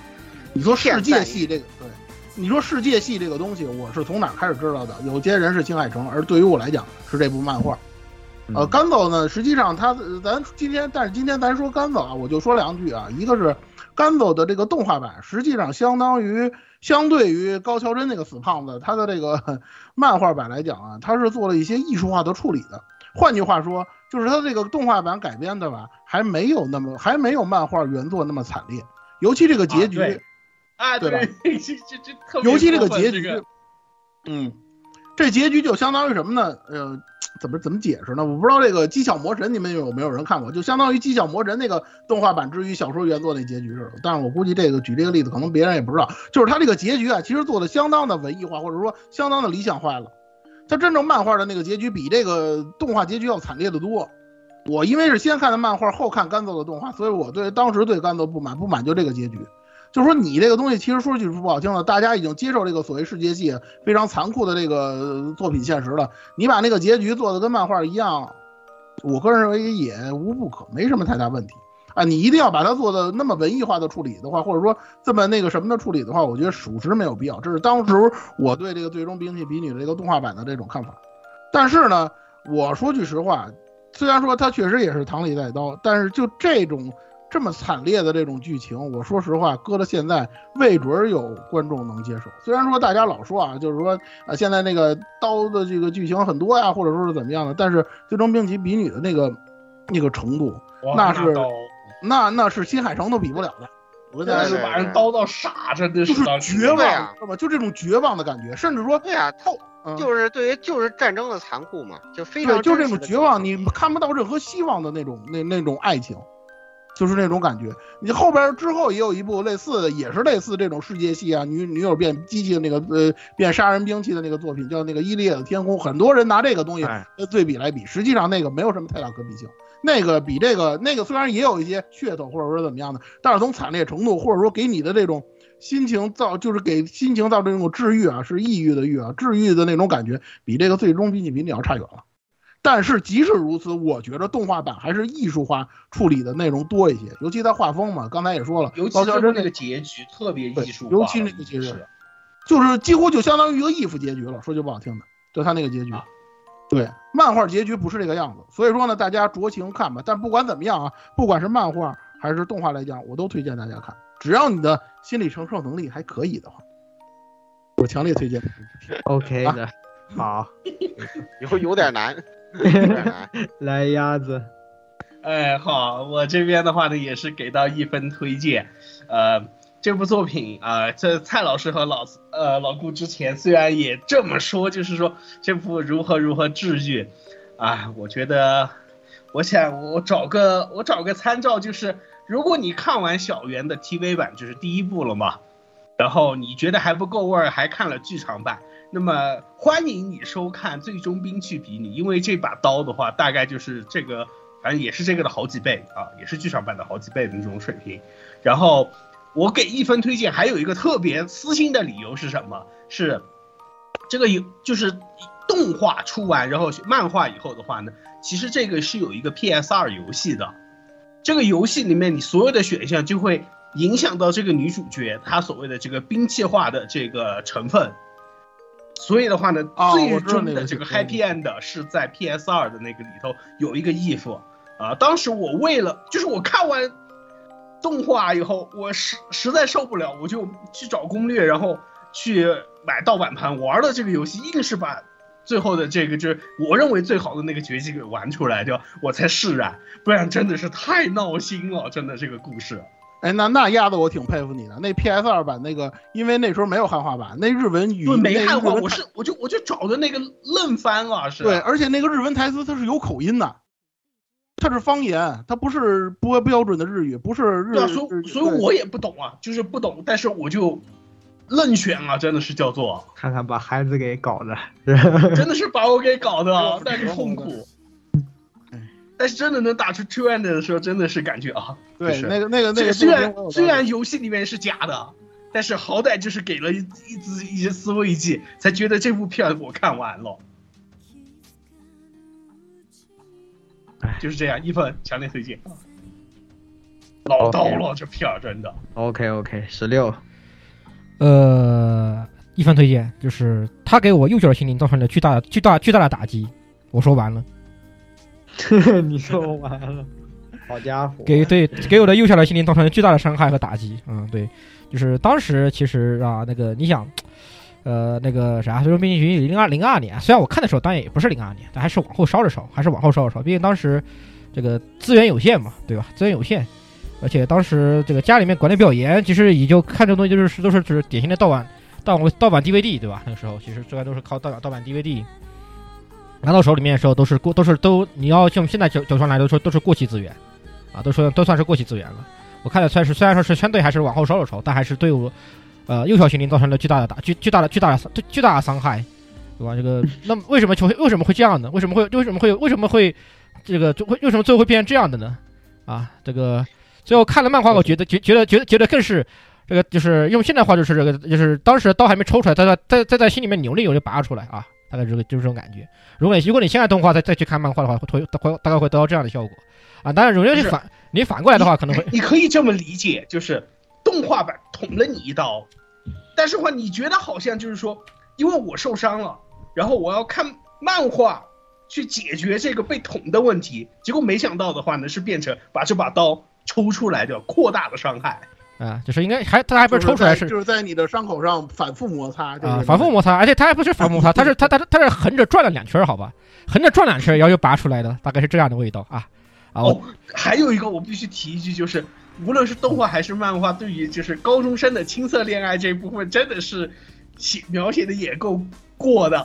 你说世界系这个，对，你说世界系这个东西，我是从哪开始知道的？有些人是新海诚，而对于我来讲是这部漫画。呃，甘草呢，实际上他咱今天，但是今天咱说甘草啊，我就说两句啊。一个是甘草的这个动画版，实际上相当于相对于高桥真那个死胖子他的这个漫画版来讲啊，他是做了一些艺术化的处理的。换句话说，就是他这个动画版改编的吧，还没有那么还没有漫画原作那么惨烈，尤其这个结局，啊对，啊对吧？尤其这个结局，嗯，这结局就相当于什么呢？呃。怎么怎么解释呢？我不知道这个《机巧魔神》你们有没有人看过？就相当于《机巧魔神》那个动画版之于小说原作那结局似的。但是我估计这个举这个例子，可能别人也不知道。就是他这个结局啊，其实做的相当的文艺化，或者说相当的理想化了。他真正漫画的那个结局比这个动画结局要惨烈的多。我因为是先看的漫画，后看甘泽的动画，所以我对当时对甘泽不满，不满就这个结局。就是说你这个东西其实说句不好听的，大家已经接受这个所谓世界系非常残酷的这个作品现实了，你把那个结局做的跟漫画一样，我个人认为也无不可，没什么太大问题啊。你一定要把它做的那么文艺化的处理的话，或者说这么那个什么的处理的话，我觉得属实没有必要。这是当时我对这个最终兵器比女的这个动画版的这种看法。但是呢，我说句实话，虽然说它确实也是唐里带刀，但是就这种这么惨烈的这种剧情，我说实话，搁到现在未准有观众能接受。虽然说大家老说啊，就是说啊，现在那个刀的这个剧情很多呀，或者说是怎么样的，但是最终兵器比女的那个那个程度，那是那那是新海诚都比不了的。我现在是把人刀到傻，真的是绝望，是吧？就这种绝望的感觉，甚至说对呀，透。就是对于就是战争的残酷嘛，就非常就这种绝望，你看不到任何希望的那种那那种爱情。就是那种感觉，你后边之后也有一部类似的，也是类似这种世界系啊，女女友变机器的那个呃变杀人兵器的那个作品，叫那个《伊利亚的天空》，很多人拿这个东西对比来比，实际上那个没有什么太大可比性。那个比这个那个虽然也有一些噱头或者说怎么样的，但是从惨烈程度或者说给你的这种心情造，就是给心情造这种治愈啊，是抑郁的郁啊，治愈的那种感觉，比这个最终比你比你要差远了。但是即使如此，我觉得动画版还是艺术化处理的内容多一些，尤其在画风嘛，刚才也说了，尤其是那个结局特别艺术化，尤其那个结局，就是几乎就相当于一个义父结局了，说句不好听的，就他那个结局，啊、对，漫画结局不是这个样子，所以说呢，大家酌情看吧。但不管怎么样啊，不管是漫画还是动画来讲，我都推荐大家看，只要你的心理承受能力还可以的话，我强烈推荐。OK 的，啊、好，有有点难。来鸭子，哎，好，我这边的话呢也是给到一分推荐。呃，这部作品啊、呃，这蔡老师和老呃老顾之前虽然也这么说，就是说这部如何如何治愈，啊，我觉得，我想我找个我找个参照，就是如果你看完小圆的 T V 版，就是第一部了嘛，然后你觉得还不够味儿，还看了剧场版。那么欢迎你收看最终兵器比拟，因为这把刀的话大概就是这个，反正也是这个的好几倍啊，也是剧场版的好几倍的那种水平。然后我给一分推荐，还有一个特别私心的理由是什么？是这个有就是动画出完，然后漫画以后的话呢，其实这个是有一个 P S 二 游戏的，这个游戏里面你所有的选项就会影响到这个女主角她所谓的这个兵器化的这个成分。所以的话呢，最终的这个 happy end 是在 P S 二 的那个里头有一个 if 啊，当时我为了就是我看完动画以后，我实实在受不了，我就去找攻略，然后去买盗版盘玩了这个游戏，硬是把最后的这个就是我认为最好的那个绝技给玩出来，就我才释然，不然真的是太闹心了，真的这个故事。哎，那那丫的我挺佩服你的。那 P S 二 版那个，因为那时候没有汉化版，那日文语对没汉化，我是我就我就找的那个愣翻了、啊，是。对，而且那个日文台词它是有口音的，它是方言，它不是不标准的日语，不是日语。对、啊，所以所以我也不懂啊，就是不懂，但是我就愣选啊，真的是叫做看看把孩子给搞的，真的是把我给搞的，但是痛苦。但是真的能打出 true end 的时候，真的是感觉啊，对，就是、那个那个那个，虽然虽然游戏里面是假的，但是好歹就是给了一一一些思维剂，才觉得这部片我看完了。就是这样，一分强烈推荐。老刀了， okay. 这片真的。OK OK， 十六，呃，一分推荐，就是他给我幼小的心灵造成了巨大的巨大巨大的打击。我说完了。你说完了，好家伙！给对给我的幼小的心灵造成巨大的伤害和打击。嗯，对，就是当时其实啊，那个你想，呃，那个啥，《水中冰雪奇缘》零二年，虽然我看的时候当然也不是零二年，但还是往后烧着烧，还是往后烧着烧。毕竟当时这个资源有限嘛，对吧？资源有限，而且当时这个家里面管理比较严，其实也就看这东西就是都是就是典型的盗版、盗版、盗版 D V D， 对吧？那个时候其实主要都是靠盗版、盗版 D V D。拿到手里面的时候都是过都是都你要像现在角角上来都说都是过期资源，啊，都说都算是过期资源了。我看的算是虽然说是相对还是往后稍稍稍，但还是对我，呃，幼小心灵造成了巨大的打巨巨大的巨大的巨大的伤害，对吧？这个那么为什么球为什么会这样呢？为什么会为什么会为什么会这个就会为什么最后会变成这样的呢？啊，这个最后看了漫画，我觉得觉觉得觉得觉得更是这个就是用现在话就是这个就是当时刀还没抽出来，在在在在心里面扭了扭就拔出来啊。大概这个就是这种感觉。如果你如果你现在动画再再去看漫画的话，会大概会得到这样的效果啊。当然，如果是反你反过来的话，可能会你可以这么理解，就是动画版捅了你一刀，但是话你觉得好像就是说，因为我受伤了，然后我要看漫画去解决这个被捅的问题，结果没想到的话呢，是变成把这把刀抽出来的扩大的伤害。啊，就是应该还他还不是抽出来是、就是，就是在你的伤口上反复摩擦，就是、啊，反复摩擦，而且他还不是反复摩擦，他是他他他是横着转了两圈，好吧，横着转两圈，然后又拔出来的，大概是这样的味道啊啊、哦！还有一个我必须提一句，就是无论是动画还是漫画，对于就是高中生的青涩恋爱这部分，真的是写描写的也够过的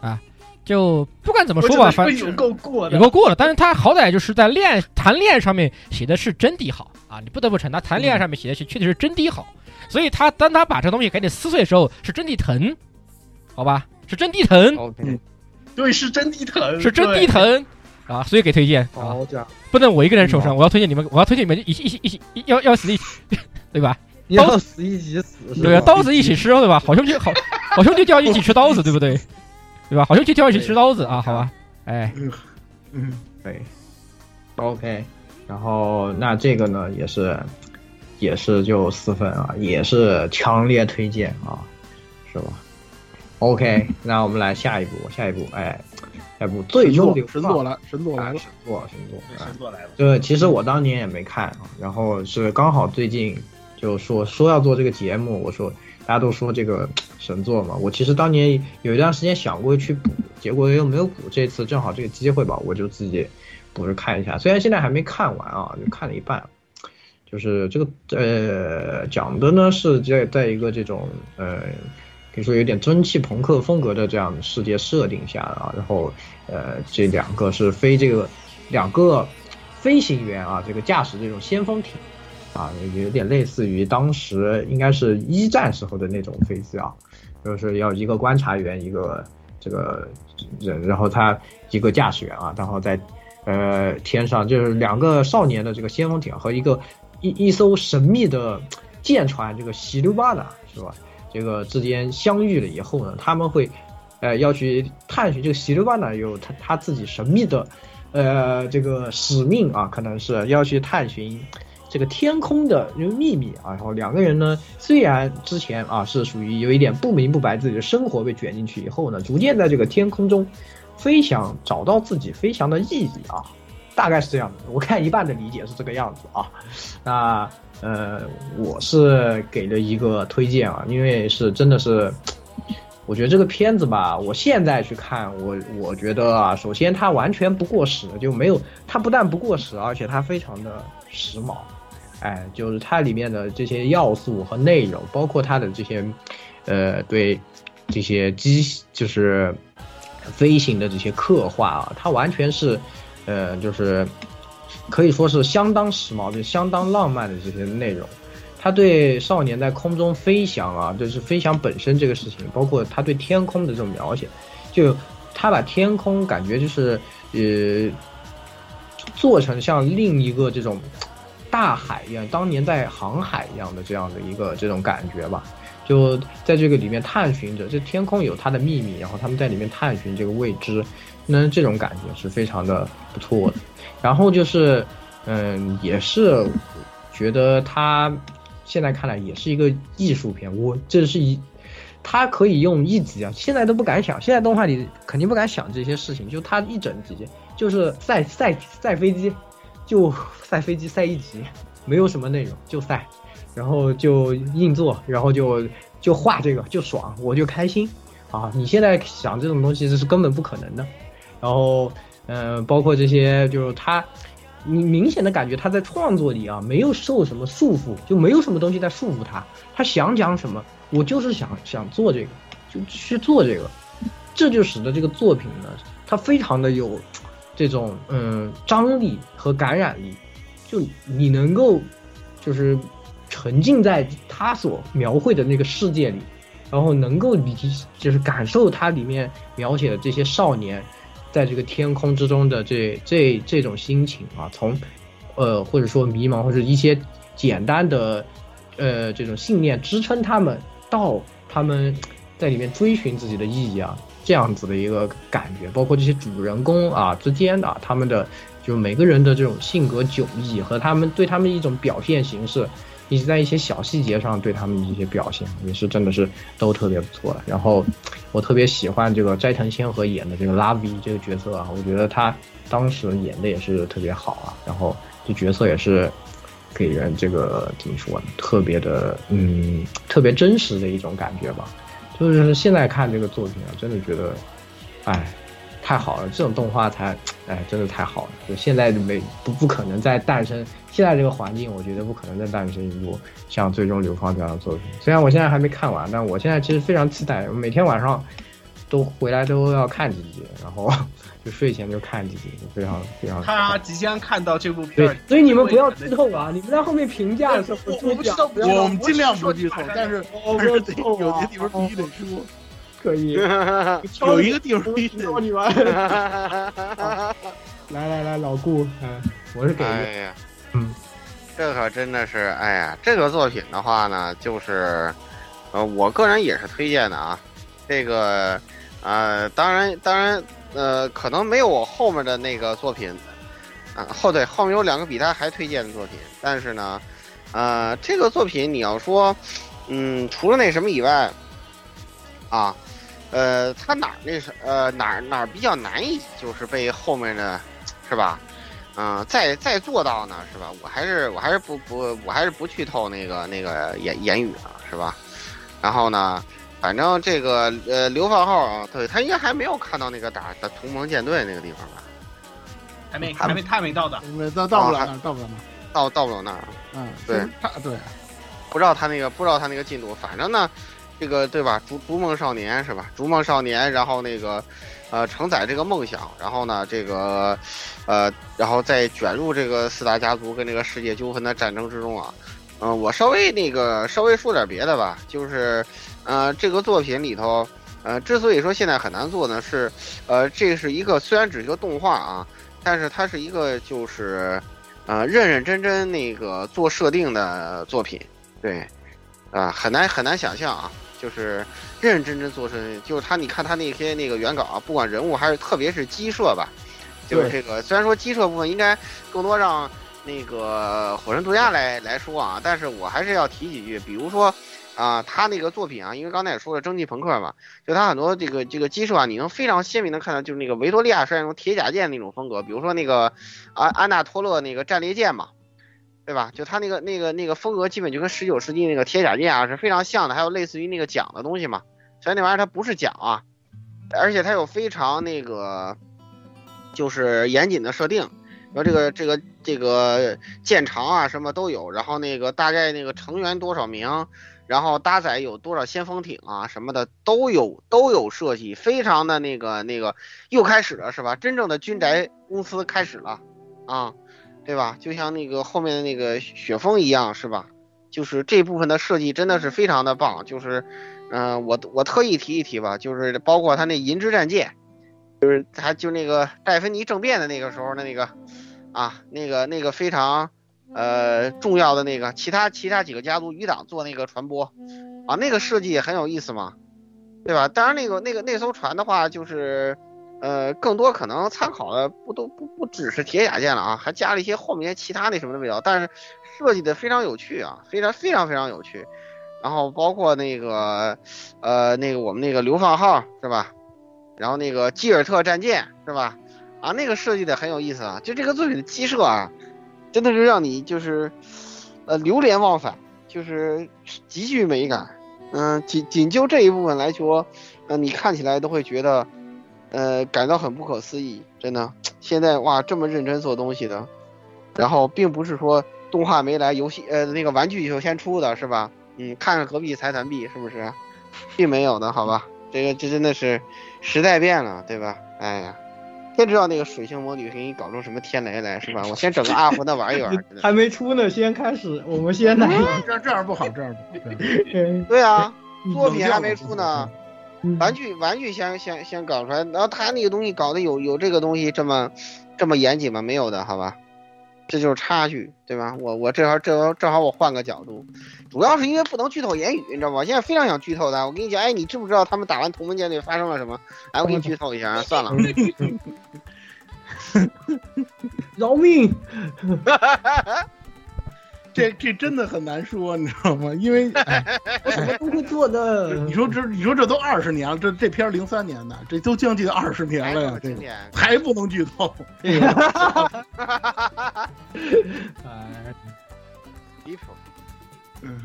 啊。就不管怎么说吧，反正有够过的，有够过了。但是他好歹就是在恋谈恋爱上面写的是真的好啊，你不得不承认，他谈恋爱上面写的是确实是真的好。所以他当他把这东西给你撕碎的时候，是真的疼，好吧？是真的疼， okay. 对，是真的疼，是真的疼啊！所以给推荐啊，不能我一个人受伤，我要推荐你们，我要推荐你们一起一起一起要要死一起，对吧？要死一起死，对啊，刀子一起吃，对吧？好兄弟，好好兄弟就要一起吃刀子，对不对？对吧？好像去跳一起吃刀子啊，好吧，哎，嗯，对 ，OK， 然后那这个呢，也是，也是就四分啊，也是强烈推荐啊，是吧 ？OK， 那我们来下一步，下一步，哎，下一步最终神作来，神作来了，神作，神作，神作来了。就是其实我当年也没看啊，然后是刚好最近就说说要做这个节目，我说。大家都说这个神作嘛，我其实当年有一段时间想过去补，结果又没有补，这次正好这个机会吧，我就自己补着看一下。虽然现在还没看完啊，就看了一半。就是这个呃讲的呢是在在一个这种呃可以说有点蒸汽朋克风格的这样的世界设定下啊，然后呃这两个是飞这个两个飞行员啊，这个驾驶这种先锋艇。啊，有点类似于当时应该是一战时候的那种飞机啊，就是要一个观察员，一个这个人，然后他一个驾驶员啊，然后在呃天上就是两个少年的这个先锋艇和一个一一艘神秘的舰船，这个希鲁巴达是吧？这个之间相遇了以后呢，他们会呃，要去探寻这个习惯呢，有他他自己神秘的，呃，这个使命啊，可能是要去探寻这个天空的秘密啊。然后两个人呢，虽然之前啊是属于有一点不明不白自己的生活被卷进去以后呢，逐渐在这个天空中飞翔，找到自己飞翔的意义啊，大概是这样的。我看一半的理解是这个样子啊，那呃，我是给了一个推荐啊，因为是真的是。我觉得这个片子吧，我现在去看，我我觉得啊，首先它完全不过时，就没有它不但不过时，而且它非常的时髦，哎，就是它里面的这些要素和内容，包括它的这些，呃，对这些机就是飞行的这些刻画啊，它完全是，呃，就是可以说是相当时髦的、相当浪漫的这些内容。他对少年在空中飞翔啊，就是飞翔本身这个事情，包括他对天空的这种描写，就他把天空感觉就是呃做成像另一个这种大海一样，当年在航海一样的这样的一个这种感觉吧，就在这个里面探寻着这天空有它的秘密，然后他们在里面探寻这个未知，那这种感觉是非常的不错的。然后就是嗯，也是觉得他现在看来也是一个艺术片，我这是一，他可以用一集啊，现在都不敢想，现在动画里肯定不敢想这些事情，就他一整集就是赛赛赛飞机，就赛飞机赛一集，没有什么内容就赛，然后就硬做，然后就就画这个就爽，我就开心啊！你现在想这种东西这是根本不可能的。然后嗯、呃，包括这些就是他。你明显的感觉他在创作里啊没有受什么束缚，就没有什么东西在束缚他，他想讲什么我就是想想做这个就去做这个，这就使得这个作品呢它非常的有这种嗯张力和感染力，就你能够就是沉浸在他所描绘的那个世界里，然后能够理就是感受他里面描写的这些少年在这个天空之中的这这这种心情啊，从，呃或者说迷茫或者一些简单的，呃这种信念支撑他们到他们在里面追寻自己的意义啊，这样子的一个感觉，包括这些主人公啊之间啊他们的就是每个人的这种性格迥异和他们对他们一种表现形式，以及在一些小细节上对他们一些表现也是真的是都特别不错的。然后我特别喜欢这个斋藤仙和演的这个拉 V 这个角色啊，我觉得他当时演的也是特别好啊，然后这角色也是给人这个怎么说特别的嗯特别真实的一种感觉吧，就是现在看这个作品啊真的觉得哎太好了，这种动画才哎真的太好了，就现在没不不可能再诞生，现在这个环境我觉得不可能再诞生一部像最终流放这样的作品，虽然我现在还没看完，但我现在其实非常期待，每天晚上都回来都要看几集，然后就睡前就看几集，非常非常他即将看到这部片，对，所以你们不要剧透啊，你们在后面评价的时候我不知道，我们尽量不剧透，但是我不知道有些地方必须得说可以有一个地方必须得你玩来来来老顾、嗯、我是给你、哎嗯，这可真的是，哎呀，这个作品的话呢，就是，呃，我个人也是推荐的啊。这个，呃，当然，当然，呃，可能没有我后面的那个作品，啊、呃，后对后面有两个比他还推荐的作品，但是呢，呃，这个作品你要说，嗯，除了那什么以外，啊，呃，他哪那是呃哪哪比较难以就是被后面的，是吧？嗯、呃，再再做到呢，是吧？我还是我还是不不我还是不去透那个那个言言语了，是吧？然后呢，反正这个呃，流放号啊，对他应该还没有看到那个打打同盟舰队那个地方吧？还没还没太没到的，到到不了那儿，到不了那儿，到到不了那儿。嗯，对，他对，不知道他那个不知道他那个进度，反正呢，这个对吧？逐逐梦少年是吧？逐梦少年，然后那个。呃，承载这个梦想，然后呢，这个，呃，然后再卷入这个四大家族跟这个世界纠纷的战争之中啊。嗯、呃，我稍微那个稍微说点别的吧，就是，呃，这个作品里头，呃，之所以说现在很难做呢，是，呃，这是一个虽然只是一个动画啊，但是它是一个就是，呃，认认真真那个做设定的作品，对，啊、呃，很难很难想象啊。就是认认真真做出来。就是他，你看他那些那个原稿啊，不管人物还是特别是鸡舍吧，就是这个虽然说鸡舍部分应该更多让那个火神独家来来说啊，但是我还是要提几句，比如说啊、呃，他那个作品啊，因为刚才也说了蒸汽朋克嘛，就他很多这个这个鸡舍啊，你能非常鲜明的看到，就是那个维多利亚时代那种铁甲舰那种风格，比如说那个安、啊、安纳托勒那个战列舰嘛。对吧？就他那个那个那个风格，基本就跟十九世纪那个铁甲舰啊是非常像的，还有类似于那个桨的东西嘛。虽然那玩意儿它不是桨啊，而且它有非常那个就是严谨的设定，然后这个这个这个舰长啊什么都有，然后那个大概那个成员多少名，然后搭载有多少先锋艇啊什么的都有都有设计，非常的那个那个又开始了是吧？真正的军宅公司开始了啊。对吧？就像那个后面的那个雪峰一样，是吧？就是这部分的设计真的是非常的棒。就是，嗯、呃，我我特意提一提吧，就是包括他那银之战舰，就是他就那个戴芬妮政变的那个时候的那个，啊，那个那个非常呃重要的那个，其他其他几个家族余党做那个船舶，啊，那个设计也很有意思嘛，对吧？当然那个那个那艘船的话就是。呃，更多可能参考的不都不不只是铁甲舰了啊，还加了一些后面其他那什么的味道，但是设计的非常有趣啊，非常非常非常有趣。然后包括那个呃那个我们那个流放号是吧，然后那个基尔特战舰是吧，啊那个设计的很有意思啊，就这个作品的鸡舍啊，真的是让你就是呃流连忘返，就是极具美感。嗯、呃，仅仅就这一部分来说，呃你看起来都会觉得。呃，感到很不可思议，真的。现在哇，这么认真做东西的，然后并不是说动画没来，游戏呃那个玩具就先出的是吧？嗯，看看隔壁财团币是不是，并没有的，好吧？这个这真的是时代变了，对吧？哎呀，天知道那个水星魔女给你搞出什么天雷来是吧？我先整个阿魂的玩一玩，还没出呢，先开始，我们先来、嗯。这这样不好，这样不好。对啊，作品还没出呢。玩具玩具先先先搞出来，然后他那个东西搞得有有这个东西这么这么严谨吗？没有的，好吧，这就是差距，对吧？我我这行这正好我换个角度，主要是因为不能剧透言语，你知道吗？现在非常想剧透的，我跟你讲，哎，你知不知道他们打完同盟舰队发生了什么？哎，我给你剧透一下啊，算了，饶命！这这真的很难说，你知道吗？因为、哎、我什么都会做的。你说这你说这都二十年了，这这片零三年的，这都将近二十年了呀，这个还不能剧透。哎，离谱。嗯，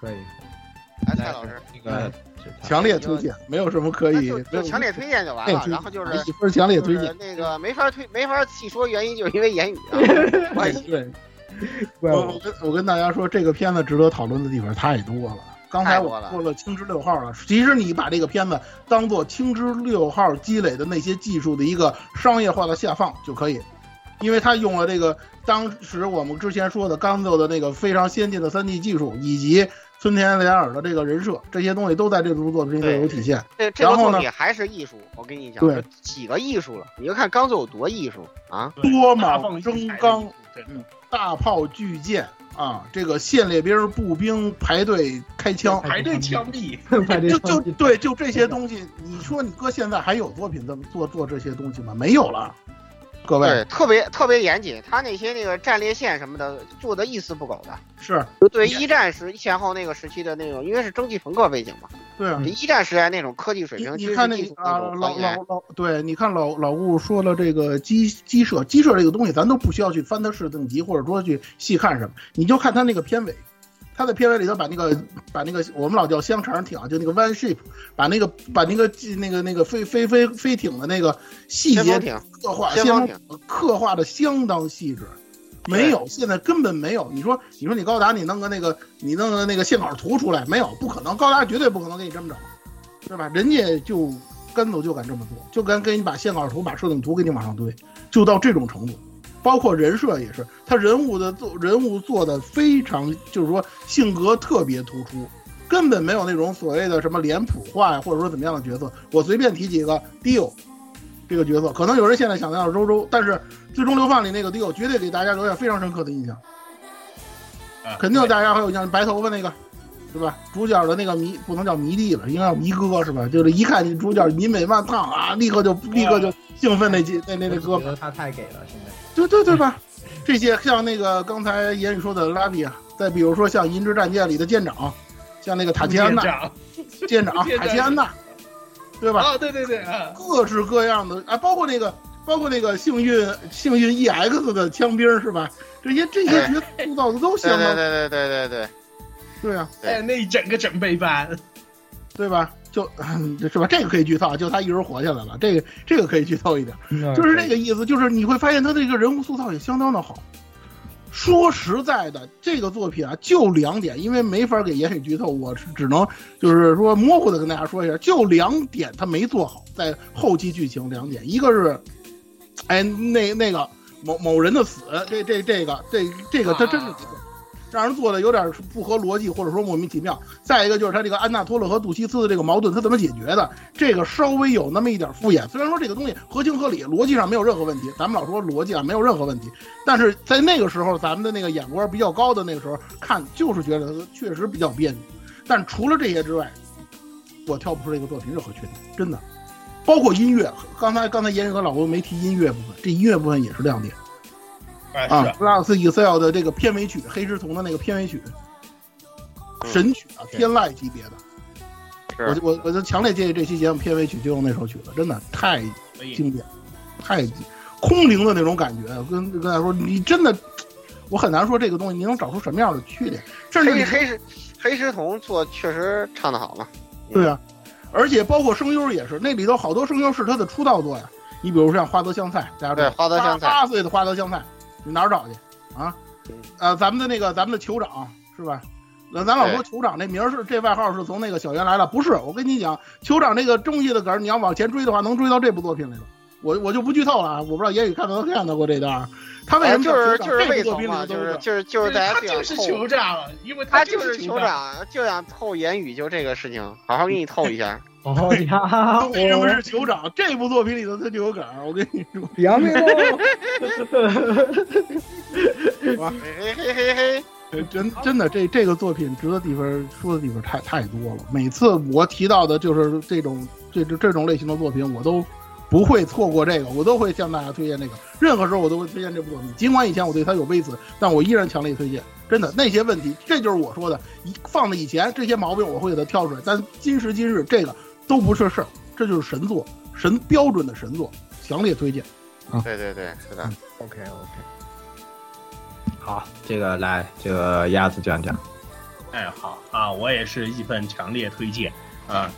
可以。哎，蔡老师，那个强烈推荐，没有什么可以，就强烈推荐就完了。然后就是一分强烈推荐，那个没法推，没法细说，原因就是因为言语啊。对。我我跟我跟大家说，这个片子值得讨论的地方太多了。刚才我说了青之六号了，其实你把这个片子当做青之六号积累的那些技术的一个商业化的下放就可以，因为他用了这个当时我们之前说的刚做的那个非常先进的 三 D 技术，以及村田莲尔的这个人设，这些东西都在这部作品中有体现。这这个作品还是艺术，我跟你讲，对，几个艺术了，你就看刚做有多艺术啊，多马争刚。嗯，大炮巨舰啊，这个线列兵步兵排队开枪，排队枪毙，就就对，就这些东西，你说你哥现在还有作品这么做做这些东西吗？没有了，各位，对，特别特别严谨，他那些那个战列线什么的做的一丝不苟的，是对一战时前后那个时期的那种，因为是蒸汽朋克背景嘛，对啊，一战时代那种科技水平，你看那个老老老，对，你看老老顾说了这个鸡鸡舍，鸡舍这个东西，咱都不需要去翻它设定集，或者说去细看什么，你就看它那个片尾，它在片尾里头把那个把那个我们老叫香肠艇，就那个 one ship， 把那个把那个那个那个飞飞飞飞艇的那个细节刻画，先刻画的相当细致。没有，现在根本没有。你说，你说你高达，你弄个那个，你弄个那个线稿图出来，没有，不可能。高达绝对不可能给你这么整，是吧？人家就干走就敢这么做，就敢给你把线稿图、把设定图给你往上堆，就到这种程度。包括人设也是，他人物的做人物做的非常，就是说性格特别突出，根本没有那种所谓的什么脸谱化呀，或者说怎么样的角色。我随便提几个 ，Dio。这个角色可能有人现在想到周周，但是最终流放里那个迪欧绝对给大家留下非常深刻的印象，肯定大家还有印象，白头发那个是吧？主角的那个迷不能叫迷弟了，应该叫迷哥是吧？就是一看你主角你美漫烫啊，立刻就立刻就兴奋那几那那那哥们，他太给了，现在对对对吧？这些像那个刚才言语说的拉比啊，再比如说像《银之战舰》里的舰长，像那个塔奇安娜舰长塔奇安娜，对吧？啊对对对啊，各式各样的啊，包括那个包括那个幸运幸运 E X 的枪兵是吧？这些这些角色塑造的都相当对对对对对对。对啊，哎，那一整个整备班，对吧？就、嗯、是吧？这个可以剧透，就他一人活下来了，这个这个可以剧透一点，就是这个意思。就是你会发现他这个人物塑造也相当的好。说实在的，这个作品啊，就两点，因为没法给言语剧透，我只能就是说模糊的跟大家说一下，就两点他没做好，在后期剧情两点，一个是，哎，那那个某某人的死，这这这个这这个他真是。啊让人做的有点不合逻辑，或者说莫名其妙。再一个就是他这个安纳托勒和杜西斯的这个矛盾，他怎么解决的？这个稍微有那么一点敷衍。虽然说这个东西合情合理，逻辑上没有任何问题。咱们老说逻辑啊，没有任何问题。但是在那个时候，咱们的那个眼光比较高的那个时候看，就是觉得确实比较别扭。但除了这些之外，我挑不出这个作品任何缺点，真的。包括音乐，刚才刚才严仁和老吴没提音乐部分，这音乐部分也是亮点。啊，布拉斯 Excel 的这个片尾曲，黑石童的那个片尾曲，神曲啊，天籁级别的。我我我就强烈建议这期节目片尾曲就用那首曲子，真的太经典，太空灵的那种感觉。跟跟大家说，你真的，我很难说这个东西你能找出什么样的缺点。甚至黑石黑石童做确实唱得好嘛。对啊，而且包括声优也是，那里头好多声优是他的出道作呀。你比如说像花泽香菜，大家对花泽香菜，八岁的花泽香菜。你哪儿找去啊？呃，咱们的那个，咱们的酋长是吧？咱老说酋长这名是这外号是从那个小圆来了，不是？我跟你讲，酋长这个东西的梗，你要往前追的话，能追到这部作品里了。我我就不剧透了啊！我不知道言语看没看到过这段，他为什么就是就是为什么就是就是就是大家就是酋长，因为他就是酋长，就想透言语就这个事情，好好给你透一下。哦呀！为什么是酋长？这部作品里头他就有梗，我跟你说。杨明，哇！嘿嘿嘿嘿嘿！真真的，这这个作品值得地方说的地方太太多了。每次我提到的就是这种这这这种类型的作品，我都不会错过这个，我都会向大家推荐这个。任何时候我都会推荐这部作品，尽管以前我对它有微词，但我依然强烈推荐。真的，那些问题，这就是我说的，放在以前这些毛病我会给它挑出来，但今时今日这个。都不是事儿，这就是神作，神标准的神作，强烈推荐啊！对对对，是的、嗯、，OK OK。好，这个来，这个鸭子讲讲。哎，好啊，我也是一份强烈推荐啊。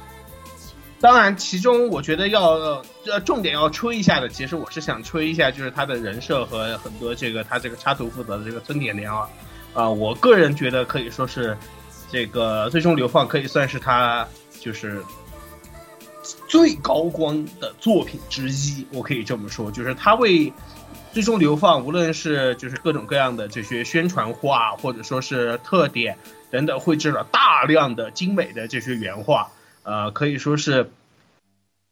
当然，其中我觉得要呃重点要吹一下的，其实我是想吹一下，就是他的人设和很多这个他这个插图负责的这个村田良啊，啊，我个人觉得可以说是这个最终流放可以算是他就是。最高光的作品之一，我可以这么说，就是他为最终流放，无论是就是各种各样的这些宣传画，或者说是特点等等，绘制了大量的精美的这些原画，呃，可以说是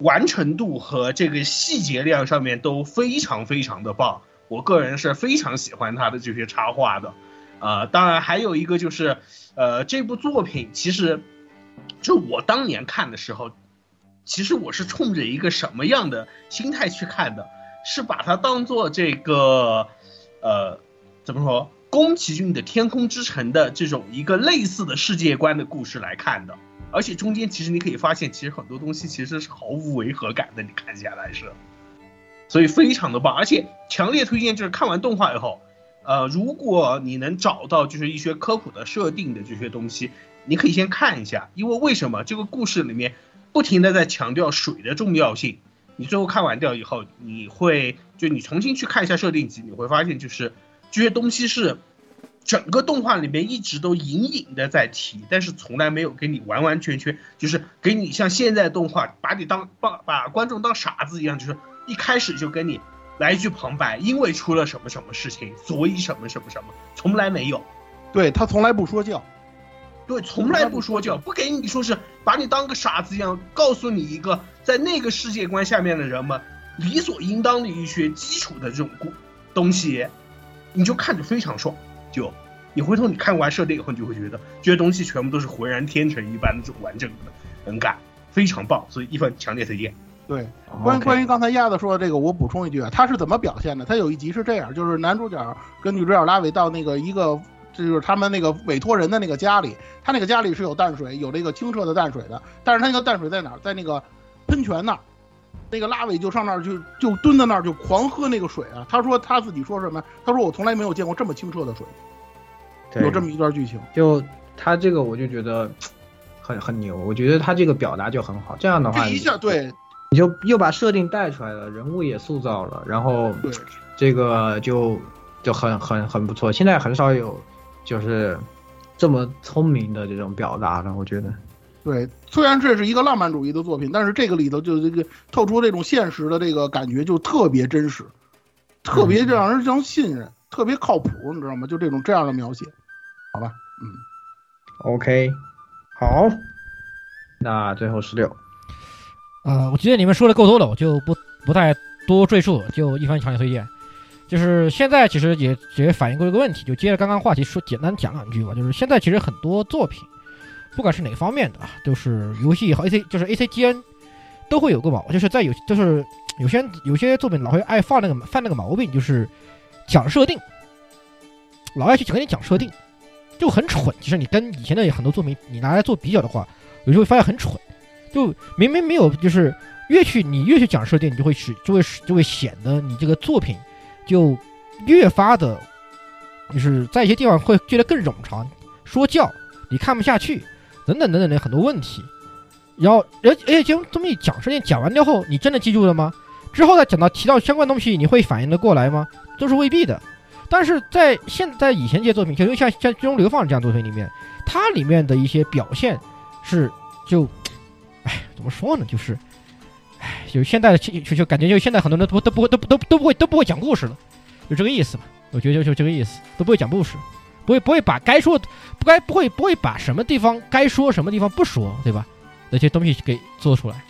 完成度和这个细节量上面都非常非常的棒。我个人是非常喜欢他的这些插画的，呃，当然还有一个就是，呃，这部作品其实就我当年看的时候。其实我是冲着一个什么样的心态去看的，是把它当做这个呃怎么说宫崎骏的天空之城的这种一个类似的世界观的故事来看的，而且中间其实你可以发现其实很多东西其实是毫无违和感的，你看下来是，所以非常的棒，而且强烈推荐就是看完动画以后呃如果你能找到就是一些科普的设定的这些东西，你可以先看一下，因为为什么这个故事里面不停的在强调水的重要性，你最后看完掉以后，你会就你重新去看一下设定集，你会发现就是这些东西是整个动画里面一直都隐隐的在提，但是从来没有给你完完全全就是给你像现在动画把你当把把观众当傻子一样，就是一开始就跟你来一句旁白，因为出了什么什么事情，所以什么什么什么，从来没有，对他从来不说教。对，从来不说教，不给你说是把你当个傻子一样，告诉你一个在那个世界观下面的人们理所应当的一些基础的这种东西，你就看着非常爽，就你回头你看完设定以后，你就会觉得这些东西全部都是浑然天成一般的完整的能干，非常棒，所以一份强烈推荐。对，关于关于刚才亚子说的这个，我补充一句啊，他是怎么表现的？他有一集是这样，就是男主角跟女主角拉维到那个一个。这就是他们那个委托人的那个家里，他那个家里是有淡水，有这个清澈的淡水的，但是他那个淡水在哪儿？在那个喷泉那儿，那个拉维就上那儿就就蹲在那儿就狂喝那个水啊。他说他自己说什么？他说我从来没有见过这么清澈的水。有这么一段剧情，就他这个我就觉得很很牛，我觉得他这个表达就很好。这样的话，这一下对，你就又把设定带出来了，人物也塑造了，然后这个就就很很很不错。现在很少有。就是这么聪明的这种表达了，我觉得。对，虽然这是一个浪漫主义的作品，但是这个里头就这个透出这种现实的这个感觉，就特别真实，特别让人相信任，嗯、特别靠谱，你知道吗？就这种这样的描写，好吧，嗯 ，OK， 好，那最后十六，呃，我觉得你们说的够多了，我就不不太多赘述，就一番强烈推荐。就是现在其实也也反映过一个问题，就接着刚刚话题说，简单讲两句吧。就是现在其实很多作品，不管是哪方面的啊，就是游戏和 A C， 就是 A C G N， 都会有个毛，就是在有就是有些有些作品老会爱犯那个犯那个毛病，就是讲设定，老爱去跟你讲设定，就很蠢。其实你跟以前的很多作品你拿来做比较的话，有时候会发现很蠢，就明明没有，就是越去你越去讲设定，你就会使就会就会显得你这个作品。就越发的，就是在一些地方会觉得更冗长，说教你看不下去，等等等等的很多问题。然后，而而且这么一讲事情讲完之后，你真的记住了吗？之后再讲到提到相关东西，你会反应得过来吗？都是未必的。但是在现在以前这些作品，就像像《最终流放》这样作品里面，它里面的一些表现是就，哎，怎么说呢？就是。就现在的就就感觉就现在很多人都都不会都都都不会都不会讲故事了，就这个意思嘛。我觉得就就这个意思，都不会讲故事，不会不会把该说不该不会不会把什么地方该说什么地方不说，对吧？那些东西给做出来，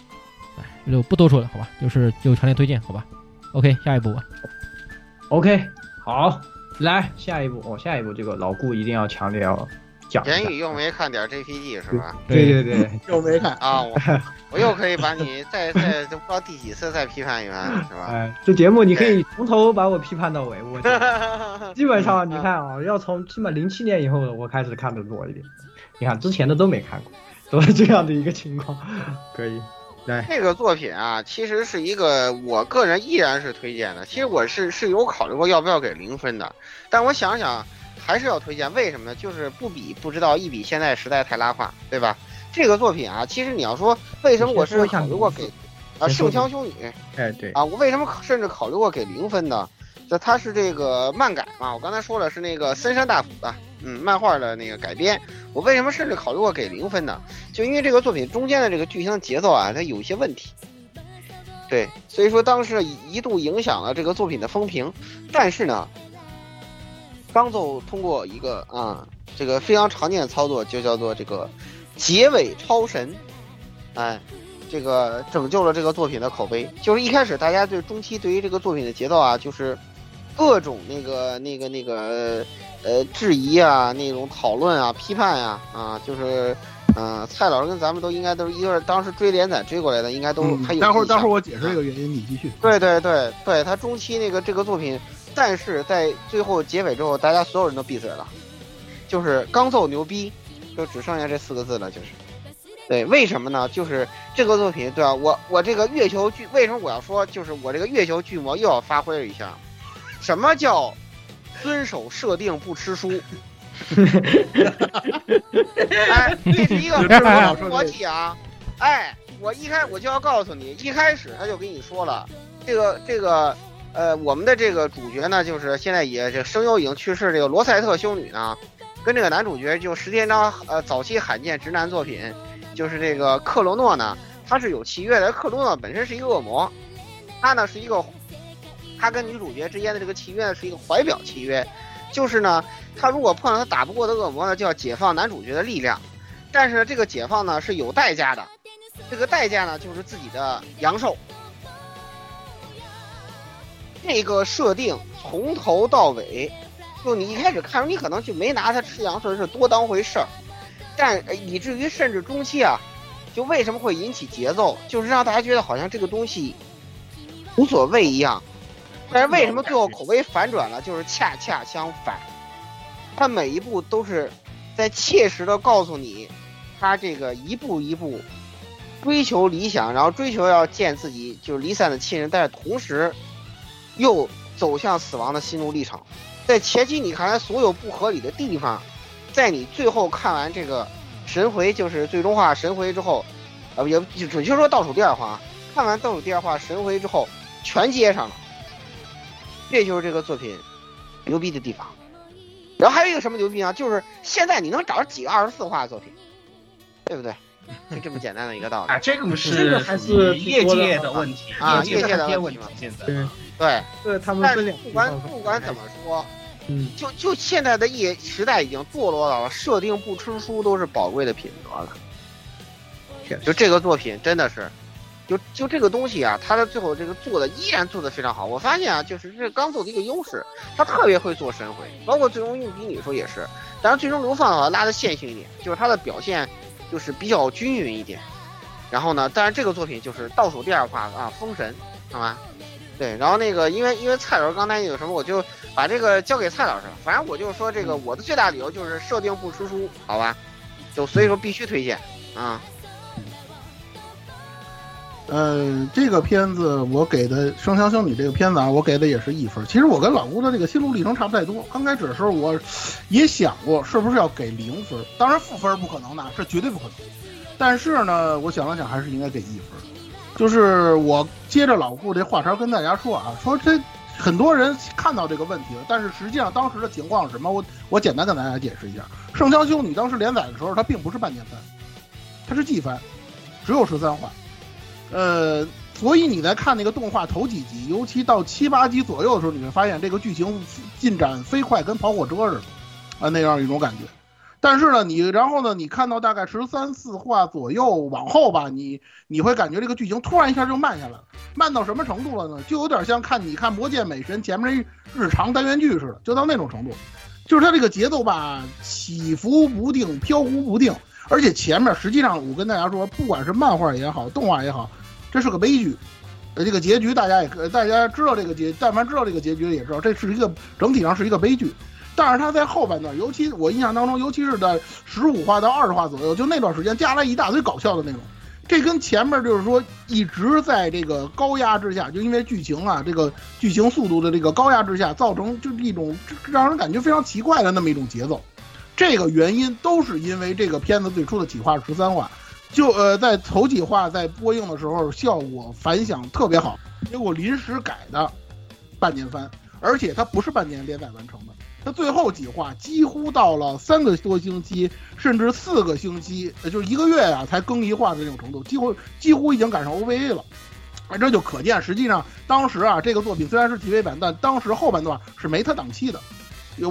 哎，就不多说了，好吧？就是就强烈推荐，好吧 ？OK， 下一步吧。OK， 好，来下一步哦，下一步这个老顾一定要强烈要。言语又没看点 J P G 是吧？对对对，又没看啊！我我又可以把你再再就不知道第几次再批判一番是吧？哎，这节目你可以从头把我批判到尾，我基本上你看啊，要从起码零七年以后了，我开始看的多一点。你看之前的都没看过，都是这样的一个情况。可以，来这个作品啊，其实是一个我个人依然是推荐的。其实我是是有考虑过要不要给零分的，但我想想。还是要推荐，为什么呢？就是不比不知道，一比现在时代太拉胯，对吧？这个作品啊，其实你要说为什么我是考虑过给啊《圣枪修女》哎对啊，我为什么甚至考虑过给零分呢？这它是这个漫改嘛，我刚才说了是那个森山大辅的嗯漫画的那个改编，我为什么甚至考虑过给零分呢？就因为这个作品中间的这个剧情节奏啊，它有一些问题。对，所以说当时一度影响了这个作品的风评，但是呢。刚就通过一个啊、嗯，这个非常常见的操作，就叫做这个结尾超神，哎，这个拯救了这个作品的口碑。就是一开始大家对中期对于这个作品的节奏啊，就是各种那个那个那个呃质疑啊，那种讨论啊、批判啊啊，就是嗯、呃，蔡老师跟咱们都应该都是一个当时追连载追过来的，应该都还有、嗯。待会儿待会儿我解释这个原因，你继续。对对对对，他中期那个这个作品。但是在最后结尾之后，大家所有人都闭嘴了，就是钢奏牛逼，就只剩下这四个字了，就是，对，为什么呢？就是这个作品，对啊，我我这个月球巨，为什么我要说，就是我这个月球巨魔又要发挥了一下，什么叫遵守设定不吃书？哎，这是一个什么逻辑啊？哎，我一开我就要告诉你，一开始他就跟你说了，这个这个。呃，我们的这个主角呢，就是现在也这声优已经去世，这个罗塞特修女呢，跟这个男主角就石田章呃早期罕见直男作品，就是这个克罗诺呢，他是有契约的。克罗诺本身是一个恶魔，他呢是一个，他跟女主角之间的这个契约呢是一个怀表契约，就是呢，他如果碰到他打不过的恶魔呢，就要解放男主角的力量，但是呢这个解放呢是有代价的，这个代价呢就是自己的阳寿。这个设定从头到尾就你一开始看你可能就没拿它吃洋葱是多当回事儿，但以至于甚至中期啊，就为什么会引起节奏，就是让大家觉得好像这个东西无所谓一样。但是为什么最后口碑反转了，就是恰恰相反，它每一步都是在切实的告诉你，它这个一步一步追求理想，然后追求要见自己就是离散的亲人，但是同时又走向死亡的心路历程。在前期你看来所有不合理的地方，在你最后看完这个神回，就是最终话神回之后，呃，也准确说倒数第二话，看完倒数第二话神回之后全接上了，这就是这个作品牛逼的地方。然后还有一个什么牛逼啊，就是现在你能找几个二十四话的作品，对不对？就这么简单的一个道理啊。这个是还是业界的问题啊，业界的问题嘛。现在对对，他们分两，不管不管怎么说，嗯，就就现在的业时代已经堕落到了设定不吃书都是宝贵的品德了。就这个作品真的是，就就这个东西啊，它的最后这个做的依然做的非常好。我发现啊，就是这刚做的一个优势，它特别会做神回，包括最终用比你说也是，当然最终流放的话拉的线性一点，就是它的表现。就是比较均匀一点，然后呢，当然这个作品就是倒数第二话啊，封神，好吗？对，然后那个，因为因为蔡老师刚才有什么，我就把这个交给蔡老师了。反正我就说这个，我的最大理由就是设定不吃书，好吧？就所以说必须推荐啊。呃，这个片子我给的《生肖修女》这个片子啊，我给的也是一分。其实我跟老吴的这个心路历程差不太多。刚开始的时候，我也想过是不是要给零分，当然负分不可能的，这绝对不可能。但是呢，我想了想，还是应该给一分。就是我接着老顾这话茬跟大家说啊，说这很多人看到这个问题了，但是实际上当时的情况是什么？我我简单跟大家解释一下，《生肖修女》当时连载的时候，它并不是半年番，它是季番，只有十三话。呃，所以你在看那个动画头几集，尤其到七八集左右的时候，你会发现这个剧情进展飞快，跟跑火车似的，啊、呃，那样一种感觉。但是呢，你然后呢，你看到大概十三四话左右往后吧，你你会感觉这个剧情突然一下就慢下来了，慢到什么程度了呢？就有点像看你看《魔界美神》前面那日常单元剧似的，就到那种程度。就是它这个节奏吧，起伏不定，飘忽不定。而且前面实际上，我跟大家说，不管是漫画也好，动画也好，这是个悲剧。呃，这个结局大家也大家知道这个结，但凡知道这个结局也知道，这是一个整体上是一个悲剧。但是它在后半段，尤其我印象当中，尤其是在十五话到二十话左右，就那段时间加了一大堆搞笑的内容。这跟前面就是说一直在这个高压之下，就因为剧情啊，这个剧情速度的这个高压之下，造成就是一种让人感觉非常奇怪的那么一种节奏。这个原因都是因为这个片子最初的企划十三话，就呃在头几话在播映的时候效果反响特别好，结果临时改的半年番，而且它不是半年连载完成的，它最后几话几乎到了三个多星期甚至四个星期，就是一个月啊才更一话的那种程度，几乎几乎已经赶上 O V A 了。这就可见，实际上当时啊这个作品虽然是结尾版，但当时后半段是没它档期的。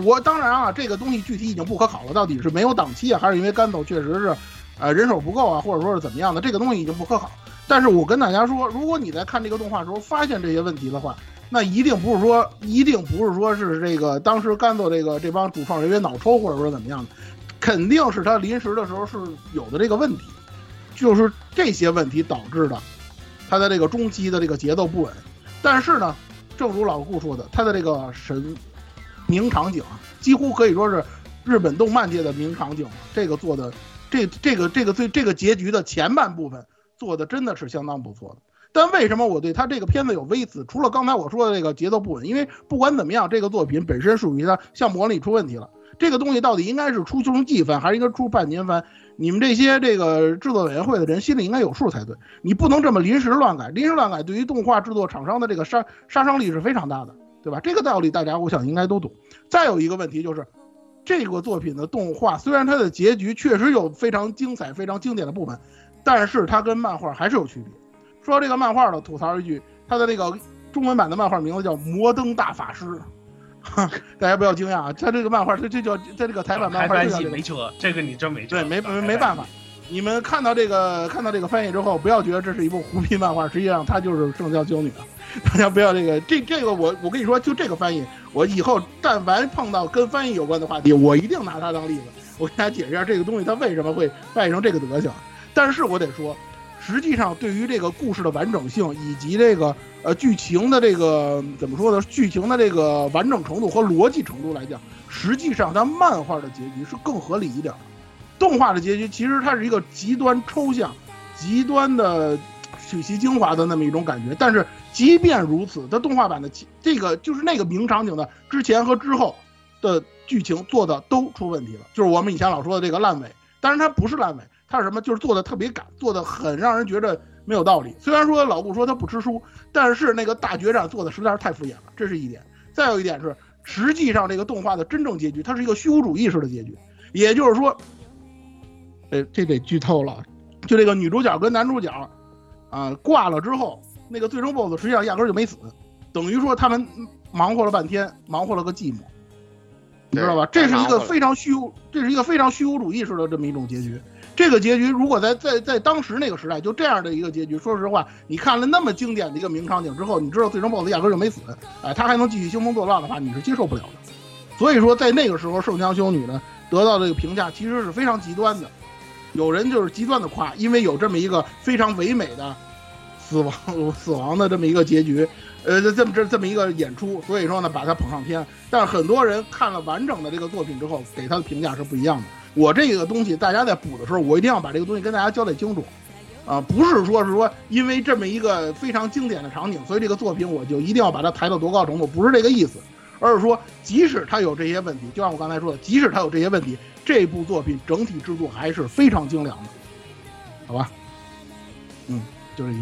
我当然啊，这个东西具体已经不可考了，到底是没有档期啊，还是因为甘走确实是，呃，人手不够啊，或者说是怎么样的，这个东西已经不可考。但是我跟大家说，如果你在看这个动画的时候发现这些问题的话，那一定不是说，一定不是说是这个当时甘走这个这帮主创人员脑抽，或者说怎么样的，肯定是他临时的时候是有的这个问题，就是这些问题导致的，他的这个中期的这个节奏不稳。但是呢，正如老顾说的，他的这个神。名场景啊，几乎可以说是日本动漫界的名场景。这个做的，这这个这个最这个结局的前半部分做的真的是相当不错的。但为什么我对他这个片子有微词？除了刚才我说的这个节奏不稳，因为不管怎么样，这个作品本身属于它像魔力出问题了。这个东西到底应该是出成季番，还是应该出半年番？你们这些这个制作委员会的人心里应该有数才对。你不能这么临时乱改，临时乱改对于动画制作厂商的这个杀杀伤力是非常大的。对吧？这个道理大家我想应该都懂。再有一个问题就是，这个作品的动画虽然它的结局确实有非常精彩、非常经典的部分，但是它跟漫画还是有区别。说这个漫画的吐槽一句，它的那个中文版的漫画名字叫《摩登大法师》，大家不要惊讶啊，它这个漫画它这叫在这个台版漫画就叫这个。没辙，这个你真没辙。对，没没没办法。你们看到这个看到这个翻译之后，不要觉得这是一部胡逼漫画，实际上它就是圣教修女啊！大家不要这个这这个我我跟你说，就这个翻译，我以后但凡碰到跟翻译有关的话题，我一定拿它当例子。我给大家解释一下这个东西它为什么会翻译成这个德行。但是我得说，实际上对于这个故事的完整性以及这个呃剧情的这个怎么说呢？剧情的这个完整程度和逻辑程度来讲，实际上它漫画的结局是更合理一点的。动画的结局其实它是一个极端抽象、极端的取其精华的那么一种感觉，但是即便如此，它动画版的这个就是那个名场景的之前和之后的剧情做的都出问题了，就是我们以前老说的这个烂尾，但是它不是烂尾，它是什么？就是做的特别赶，做的很让人觉得没有道理。虽然说老顾说他不吃书，但是那个大决战做的实在是太敷衍了，这是一点。再有一点是，实际上这个动画的真正结局，它是一个虚无主义式的结局，也就是说。这这得剧透了，就这个女主角跟男主角，啊、呃、挂了之后，那个最终 B O S S 实际上压根儿就没死，等于说他们忙活了半天，忙活了个寂寞，你知道吧？这是一个非常虚无，这是一个非常虚无主义式的这么一种结局。这个结局如果在在在当时那个时代，就这样的一个结局，说实话，你看了那么经典的一个名场景之后，你知道最终 B O S S 压根儿就没死，哎、呃，他还能继续兴风作浪的话，你是接受不了的。所以说，在那个时候，圣枪修女呢得到这个评价其实是非常极端的。有人就是极端的夸，因为有这么一个非常唯美的死亡死亡的这么一个结局，呃，这么这这么一个演出，所以说呢，把它捧上天。但是很多人看了完整的这个作品之后，给他的评价是不一样的。我这个东西大家在补的时候，我一定要把这个东西跟大家交代清楚，啊、呃，不是说是说因为这么一个非常经典的场景，所以这个作品我就一定要把它抬到多高程度，不是这个意思，而是说即使它有这些问题，就像我刚才说的，即使它有这些问题。这部作品整体制作还是非常精良的，好吧？嗯，就这些。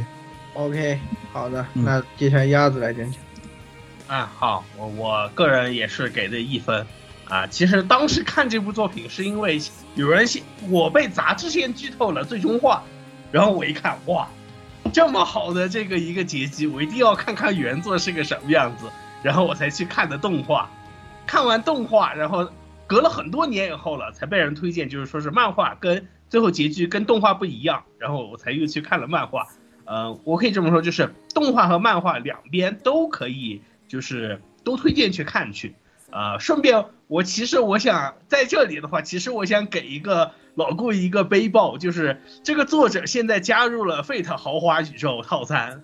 OK， 好的，嗯、那接下来鸭子来讲讲。啊，好，我我个人也是给的一分啊。其实当时看这部作品是因为有人先我被杂志先剧透了最终话，然后我一看，哇，这么好的这个一个结局，我一定要看看原作是个什么样子，然后我才去看的动画。看完动画，然后。隔了很多年以后了，才被人推荐，就是说是漫画跟最后结局跟动画不一样，然后我才又去看了漫画。呃，我可以这么说，就是动画和漫画两边都可以，就是都推荐去看去。呃，顺便我其实我想在这里的话，其实我想给一个老顾一个背包，就是这个作者现在加入了 Fate 豪华宇宙套餐。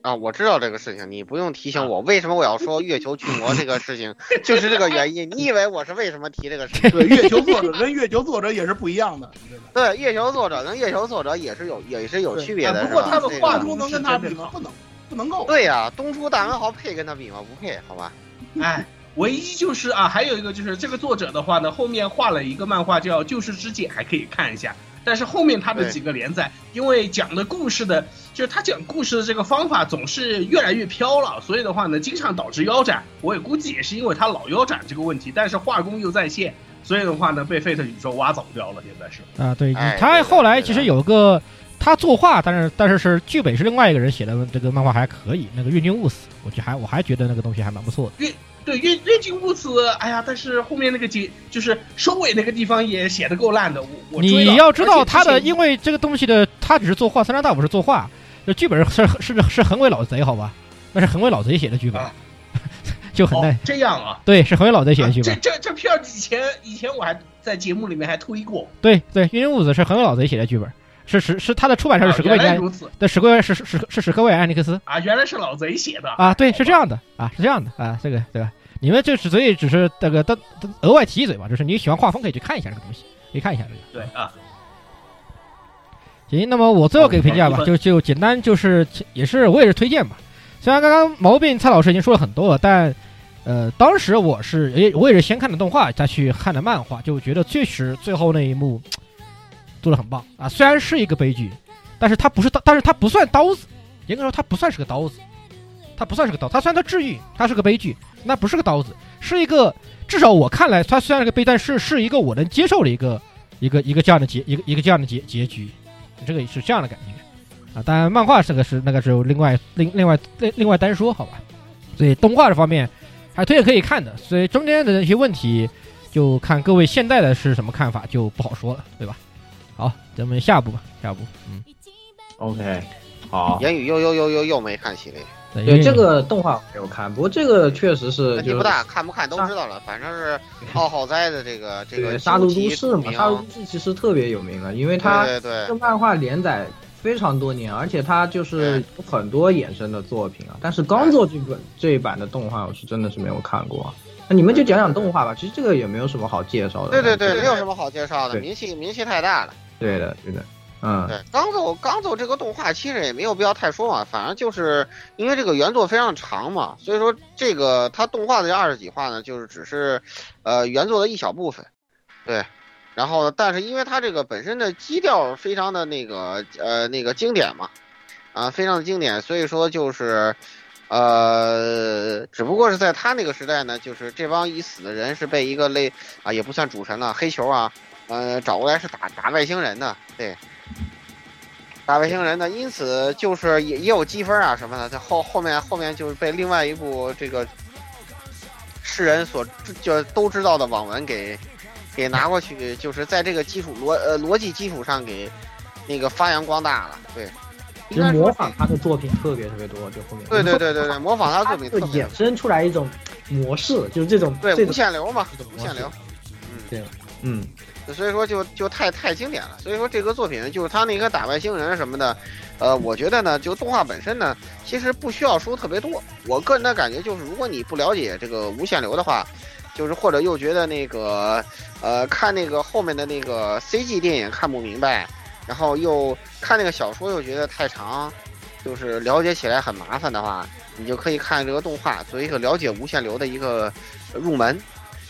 啊，我知道这个事情，你不用提醒我。为什么我要说月球巨魔这个事情，就是这个原因。你以为我是为什么提这个事情？对，月球作者跟月球作者也是不一样的。对，月球作者跟月球作者也是有也是有区别的。不过他们画中能跟他比吗？不能，不能够。对呀、啊，东出大文豪配跟他比吗？不配，好吧。哎，唯一就是啊，还有一个就是这个作者的话呢，后面画了一个漫画叫《救世之戒》，还可以看一下。但是后面他的几个连载，因为讲的故事的，就是他讲故事的这个方法总是越来越飘了，所以的话呢，经常导致腰斩。我也估计也是因为他老腰斩这个问题，但是画工又在线，所以的话呢，被Fate宇宙挖走掉了。现在是啊，对，他后来其实有个他作画，但是但是是剧本是另外一个人写的，这个漫画还可以。那个月津物死，我觉还我还觉得那个东西还蛮不错的。对，月月津物资，哎呀，但是后面那个结就是收尾那个地方也写得够烂的。我我你要知道他的，因为这个东西的，他只是作画，三山大辅是作画，这剧本是是是横尾老贼，好吧？那是横尾老贼写的剧本，啊、就很累、哦。这样啊？对，是横尾老贼写的剧本。啊、这这这片以前以前我还在节目里面还推过。对对，月津物资是横尾老贼写的剧本。是是是，他的出版社是史克威安，对，史克威是是是史克威安尼克斯啊，原来是老贼写的啊，对，是这样的啊，是这样的啊，这个对吧？你们就是所以只是那个但额外提一嘴吧，就是你喜欢画风可以去看一下这个东西，可以看一下这个。对啊，行，那么我最后给评价吧，就就简单就是也是我也是推荐吧，虽然刚刚毛病蔡老师已经说了很多了，但呃当时我是也我也是先看的动画，再去看的漫画，就觉得确实最后那一幕。做得很棒啊！虽然是一个悲剧，但是它不是，但是它不算刀子，严格说它不算是个刀子，它不算是个刀，它虽然它治愈，它是个悲剧，那不是个刀子，是一个至少我看来，它虽然是个悲，但是是一个我能接受的一个一个一个这样的结一个一个这样的结结局，这个是这样的感觉啊。当然，漫画这个是那个是另外另另外另另外单说好吧。所以动画这方面还推荐可以看的，所以中间的那些问题就看各位现在的是什么看法就不好说了，对吧？好，咱们下部吧，下部，嗯 ，OK， 好。言语又又又又又没看系列，对这个动画没有看，不过这个确实是问题不大，看不看都知道了。反正是奥浩哉的这个这个杀戮都市嘛，杀戮都市其实特别有名了，因为它这漫画连载非常多年，而且它就是有很多衍生的作品啊。但是刚做这本这一版的动画，我是真的是没有看过。那你们就讲讲动画吧，其实这个也没有什么好介绍的。对对对，没有什么好介绍的，名气名气太大了。对的，对的，嗯，对，刚走刚走这个动画其实也没有必要太说嘛，反正就是因为这个原作非常长嘛，所以说这个它动画的这二十几话呢，就是只是，呃，原作的一小部分，对。然后，但是因为它这个本身的基调非常的那个呃那个经典嘛，啊、呃，非常的经典，所以说就是。呃，只不过是在他那个时代呢，就是这帮已死的人是被一个类啊，也不算主神了，黑球啊，呃，找过来是打打外星人的，对，打外星人的，因此就是也也有积分啊什么的，在后后面后面就是被另外一部这个世人所就都知道的网文给给拿过去，就是在这个基础逻呃逻辑基础上给那个发扬光大了，对。其实模仿他的作品特别特别多，就后面对对对对对，模仿他的作品特别衍生出来一种模式，就是这种对无限流嘛，无限流，嗯，对，嗯，所以说就就太太经典了。所以说这个作品就是他那个打外星人什么的，呃，我觉得呢，就动画本身呢，其实不需要说特别多。我个人的感觉就是，如果你不了解这个无限流的话，就是或者又觉得那个呃看那个后面的那个 C G 电影看不明白。然后又看那个小说又觉得太长，就是了解起来很麻烦的话，你就可以看这个动画，作为一个了解无限流的一个入门。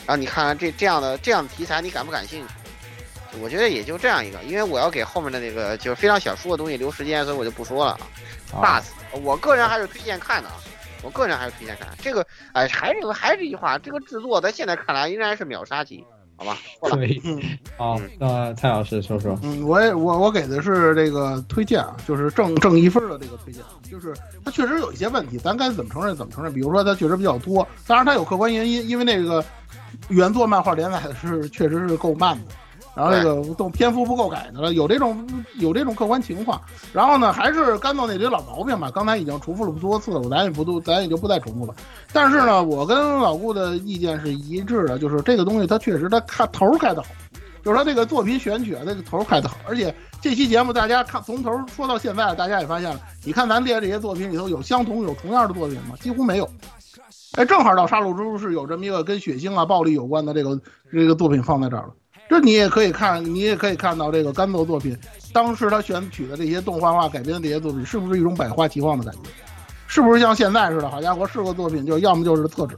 然后你看看这这样的这样的题材，你感不感兴趣？我觉得也就这样一个，因为我要给后面的那个就是非常想说的东西留时间，所以我就不说了。大，我个人还是推荐看的啊，我个人还是推荐看这个。哎，还是还是一句话，这个制作在现在看来应该是秒杀级。好吧，可以。好，那蔡老师说说。嗯，我也我我给的是这个推荐啊，就是正正一分的这个推荐，就是它确实有一些问题，咱该怎么承认怎么承认。比如说它确实比较多，当然它有客观原因，因为那个原作漫画连载的是确实是够慢的，然后这个都篇幅不够改的了，有这种有这种客观情况。然后呢，还是干到那堆老毛病吧，刚才已经重复了不多次了，我咱也不都咱也就不再重复了。但是呢，我跟老顾的意见是一致的，就是这个东西它确实它看头开的好，就是它这个作品选取啊，这个头开的好。而且这期节目大家看从头说到现在，大家也发现了，你看咱列这些作品里头有相同有重样的作品吗？几乎没有。哎，正好到《杀戮之都》是有这么一个跟血腥啊、暴力有关的这个这个作品放在这儿了。这你也可以看，你也可以看到这个甘作作品，当时他选取的这些动画化改编的这些作品，是不是一种百花齐放的感觉？是不是像现在似的？好家伙，是个作品就要么就是厕纸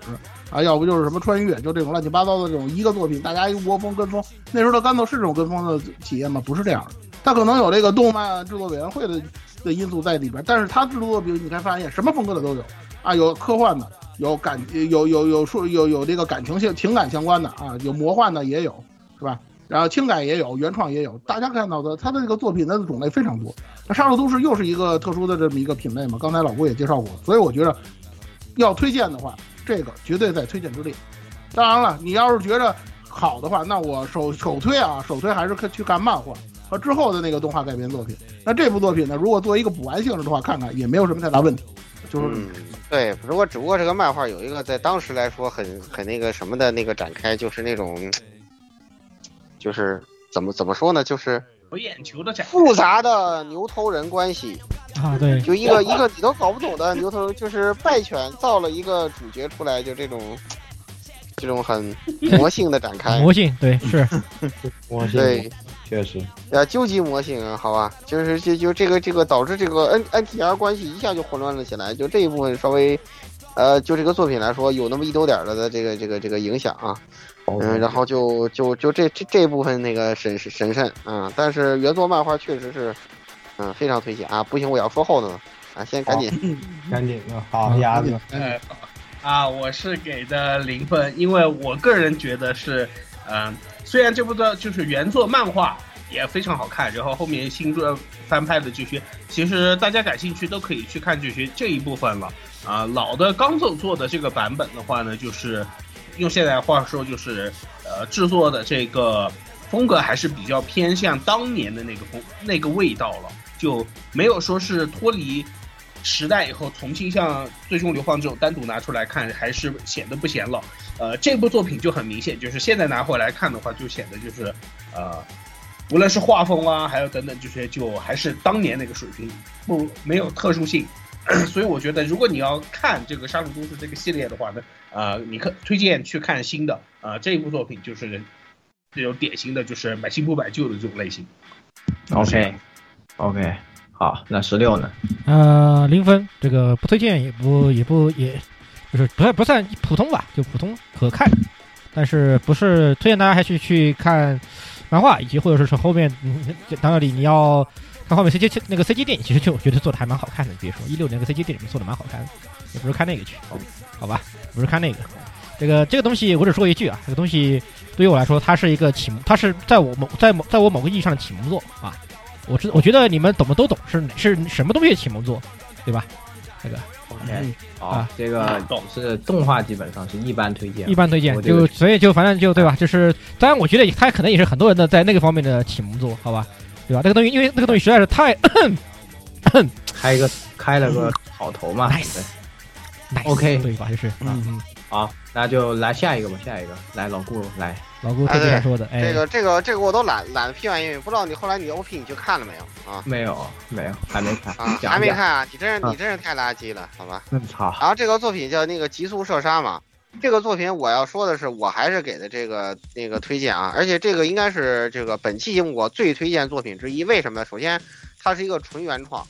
啊，要不就是什么穿越，就这种乱七八糟的这种一个作品，大家一窝蜂跟风。那时候的甘作是这种跟风的企业吗？不是这样的，他可能有这个动漫制作委员会的的因素在里边，但是他制作作品你看发现什么风格的都有啊，有科幻的，有感有有有说有 有, 有这个感情性情感相关的啊，有魔幻的也有。是吧？然后情感也有，原创也有，大家看到的他的这个作品的种类非常多。那《杀戮都市》又是一个特殊的这么一个品类嘛，刚才老郭也介绍过，所以我觉得要推荐的话，这个绝对在推荐之列。当然了，你要是觉得好的话，那我首首推啊，首推还是去看漫画和之后的那个动画改编作品。那这部作品呢，如果作为一个补完性质的话，看看也没有什么太大问题。就是、嗯、对，如果只不过这个漫画有一个在当时来说很很那个什么的那个展开，就是那种。就是怎么怎么说呢，就是复杂的牛头人关系啊，对，就一个一个你都搞不懂的牛头，就是败犬造了一个主角出来，就这种这种很魔性的展开，魔性，对，是魔性，对，确实啊，究极魔性啊，好吧，就是就就这个这个导致这个 N N T R 关系一下就混乱了起来，就这一部分稍微呃，就这个作品来说有那么一丢点的这个这个这个影响啊。嗯，然后就就就这这这部分那个神神圣啊，但是原作漫画确实是，嗯，非常推荐啊！不行，我要说后头了啊，先赶紧赶紧的，好鸭子。呃，啊，我是给的零分，因为我个人觉得是，嗯、呃，虽然这部的就是原作漫画也非常好看，然后后面新作翻拍的剧情，其实大家感兴趣都可以去看剧情这一部分了啊。老的刚走做的这个版本的话呢，就是。用现在话说就是，呃，制作的这个风格还是比较偏向当年的那个风那个味道了，就没有说是脱离时代以后重新像最终流放这种单独拿出来看还是显得不显老。呃，这部作品就很明显，就是现在拿回来看的话就显得就是呃无论是画风啊还有等等这些，就还是当年那个水平，不没有特殊性。所以我觉得如果你要看这个杀戮都市这个系列的话呢，呃，你可推荐去看新的啊、呃、这一部作品，就是这种典型的就是买新不买旧的这种类型。 OK OK， 好，那十六呢？呃，零分，这个不推荐，也不也不也就是不算不算普通吧，就普通可看，但是不是推荐大家还是去看漫画，以及或者是后面当然你要看后面 C G 那个 C G 电影，其实就我觉得做的还蛮好看的。你别说一六年那个 C G 电影做的蛮好看的，也不是看那个去，好吧，不是看那个。这个这个东西我只说一句啊，这个东西对于我来说，它是一个启蒙，它是在我某在某在我某个意义上的启蒙作啊。我知我觉得你们懂不都懂是是什么东西的启蒙作，对吧？这个 OK、嗯、好、啊，这个是动画基本上是一般推荐，一般推荐就所以就反正就对吧？就是当然我觉得它可能也是很多人的在那个方面的启蒙作，好吧？对吧？这个东西因为那个东西实在是太开一个开了个好头嘛。Nice， 对 nice, OK 对吧？就是嗯嗯好，那就来下一个吧，下一个来老顾来。老顾特别说的，哎，这个这个这个我都懒懒得批完，因为不知道你后来你 O P 你去看了没有啊？没有，没有，还没看啊，还没看啊！你真是、啊、你真是太垃圾了，好吧？那么差。然后这个作品叫那个《极速射杀》嘛，这个作品我要说的是，我还是给的这个那个推荐啊，而且这个应该是这个本期节目我最推荐作品之一。为什么呢？首先，它是一个纯原创，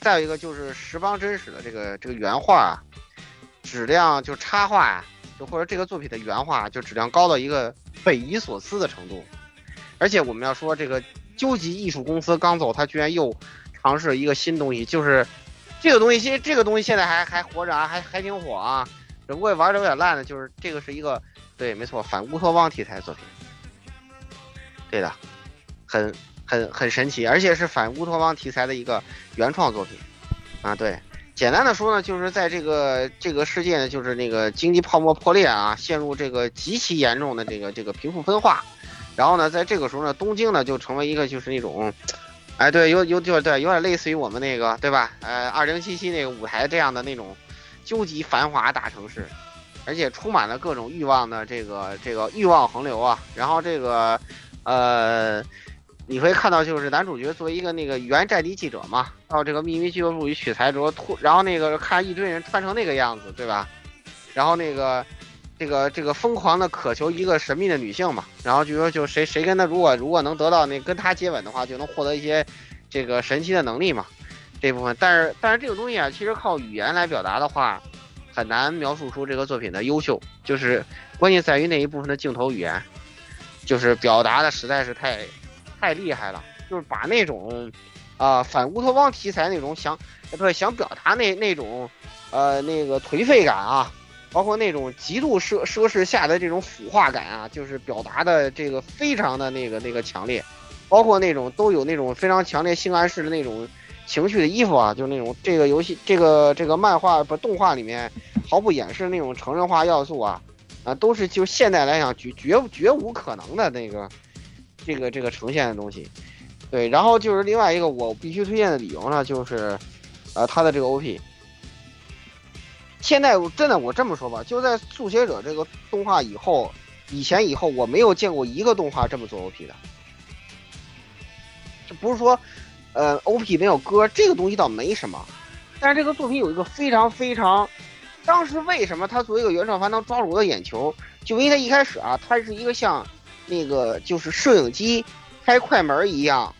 再有一个就是十方真实的这个这个原画，质量就插画呀。就或者这个作品的原画就质量高到一个匪夷所思的程度，而且我们要说这个究极艺术公司刚走，他居然又尝试一个新东西，就是这个东西，其实这个东西现在还还活着啊，还还挺火啊，只不过玩的有点烂的，就是这个是一个对，没错，反乌托邦题材作品，对的，很很很神奇，而且是反乌托邦题材的一个原创作品啊，对。简单的说呢，就是在这个这个世界呢，就是那个经济泡沫破裂啊，陷入这个极其严重的这个这个贫富分化，然后呢，在这个时候呢，东京呢就成为一个就是那种，哎，对，有有就对，有点类似于我们那个对吧？呃，二零七七那个舞台这样的那种究极繁华大城市，而且充满了各种欲望的这个这个欲望横流啊，然后这个呃。你会看到，就是男主角作为一个那个原战地记者嘛，到这个秘密俱乐部去取材之后，突然后那个看一堆人穿成那个样子，对吧？然后那个，这个这个疯狂的渴求一个神秘的女性嘛，然后就说就谁谁跟他如果如果能得到那跟他接吻的话，就能获得一些这个神奇的能力嘛，这部分。但是但是这个东西啊，其实靠语言来表达的话，很难描述出这个作品的优秀，就是关键在于那一部分的镜头语言，就是表达的实在是太。太厉害了，就是把那种，啊、呃，反乌托邦题材那种想，不是想表达那那种，呃，那个颓废感啊，包括那种极度奢奢侈下的这种腐化感啊，就是表达的这个非常的那个那个强烈，包括那种都有那种非常强烈性暗示的那种情绪的衣服啊，就是那种这个游戏这个这个漫画不动画里面毫不掩饰那种成人化要素啊，啊、呃，都是就现在来讲绝绝绝无可能的那个。这个这个呈现的东西，对，然后就是另外一个我必须推荐的理由呢，就是，呃，他的这个 O P， 现在我真的我这么说吧，就在《速写者》这个动画以后，以前以后我没有见过一个动画这么做 O P 的，这不是说，呃 ，O P 没有歌这个东西倒没什么，但是这个作品有一个非常非常，当时为什么他作为一个原创番能抓住我的眼球，就因为他一开始啊，他是一个像。那个就是摄影机开快门一样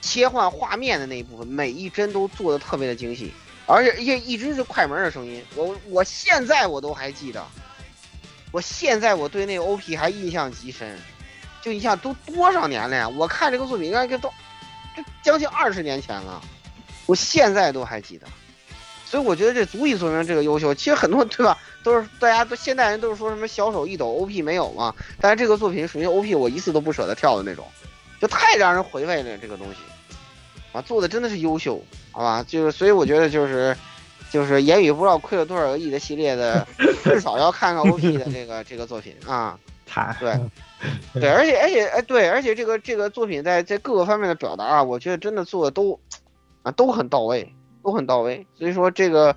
切换画面的那一部分，每一帧都做得特别的精细，而且一直是快门的声音。我我现在我都还记得，我现在我对那个 O P 还印象极深，就印象都多少年了呀？我看这个作品应该都将近二十年前了，我现在都还记得。所以我觉得这足以说明这个优秀。其实很多对吧，都是大家都现代人都是说什么小手一抖 O P 没有嘛，但是这个作品属于 O P 我一次都不舍得跳的那种，就太让人回味了这个东西，啊，做的真的是优秀，好吧？就是所以我觉得就是，就是言语不知道亏了多少个亿的系列的，至少要看看 O P 的这个这个作品啊，太对，对，而且而且哎，对，而且这个这个作品在在各个方面的表达啊，我觉得真的做的都啊都很到位，都很到位。所以说这个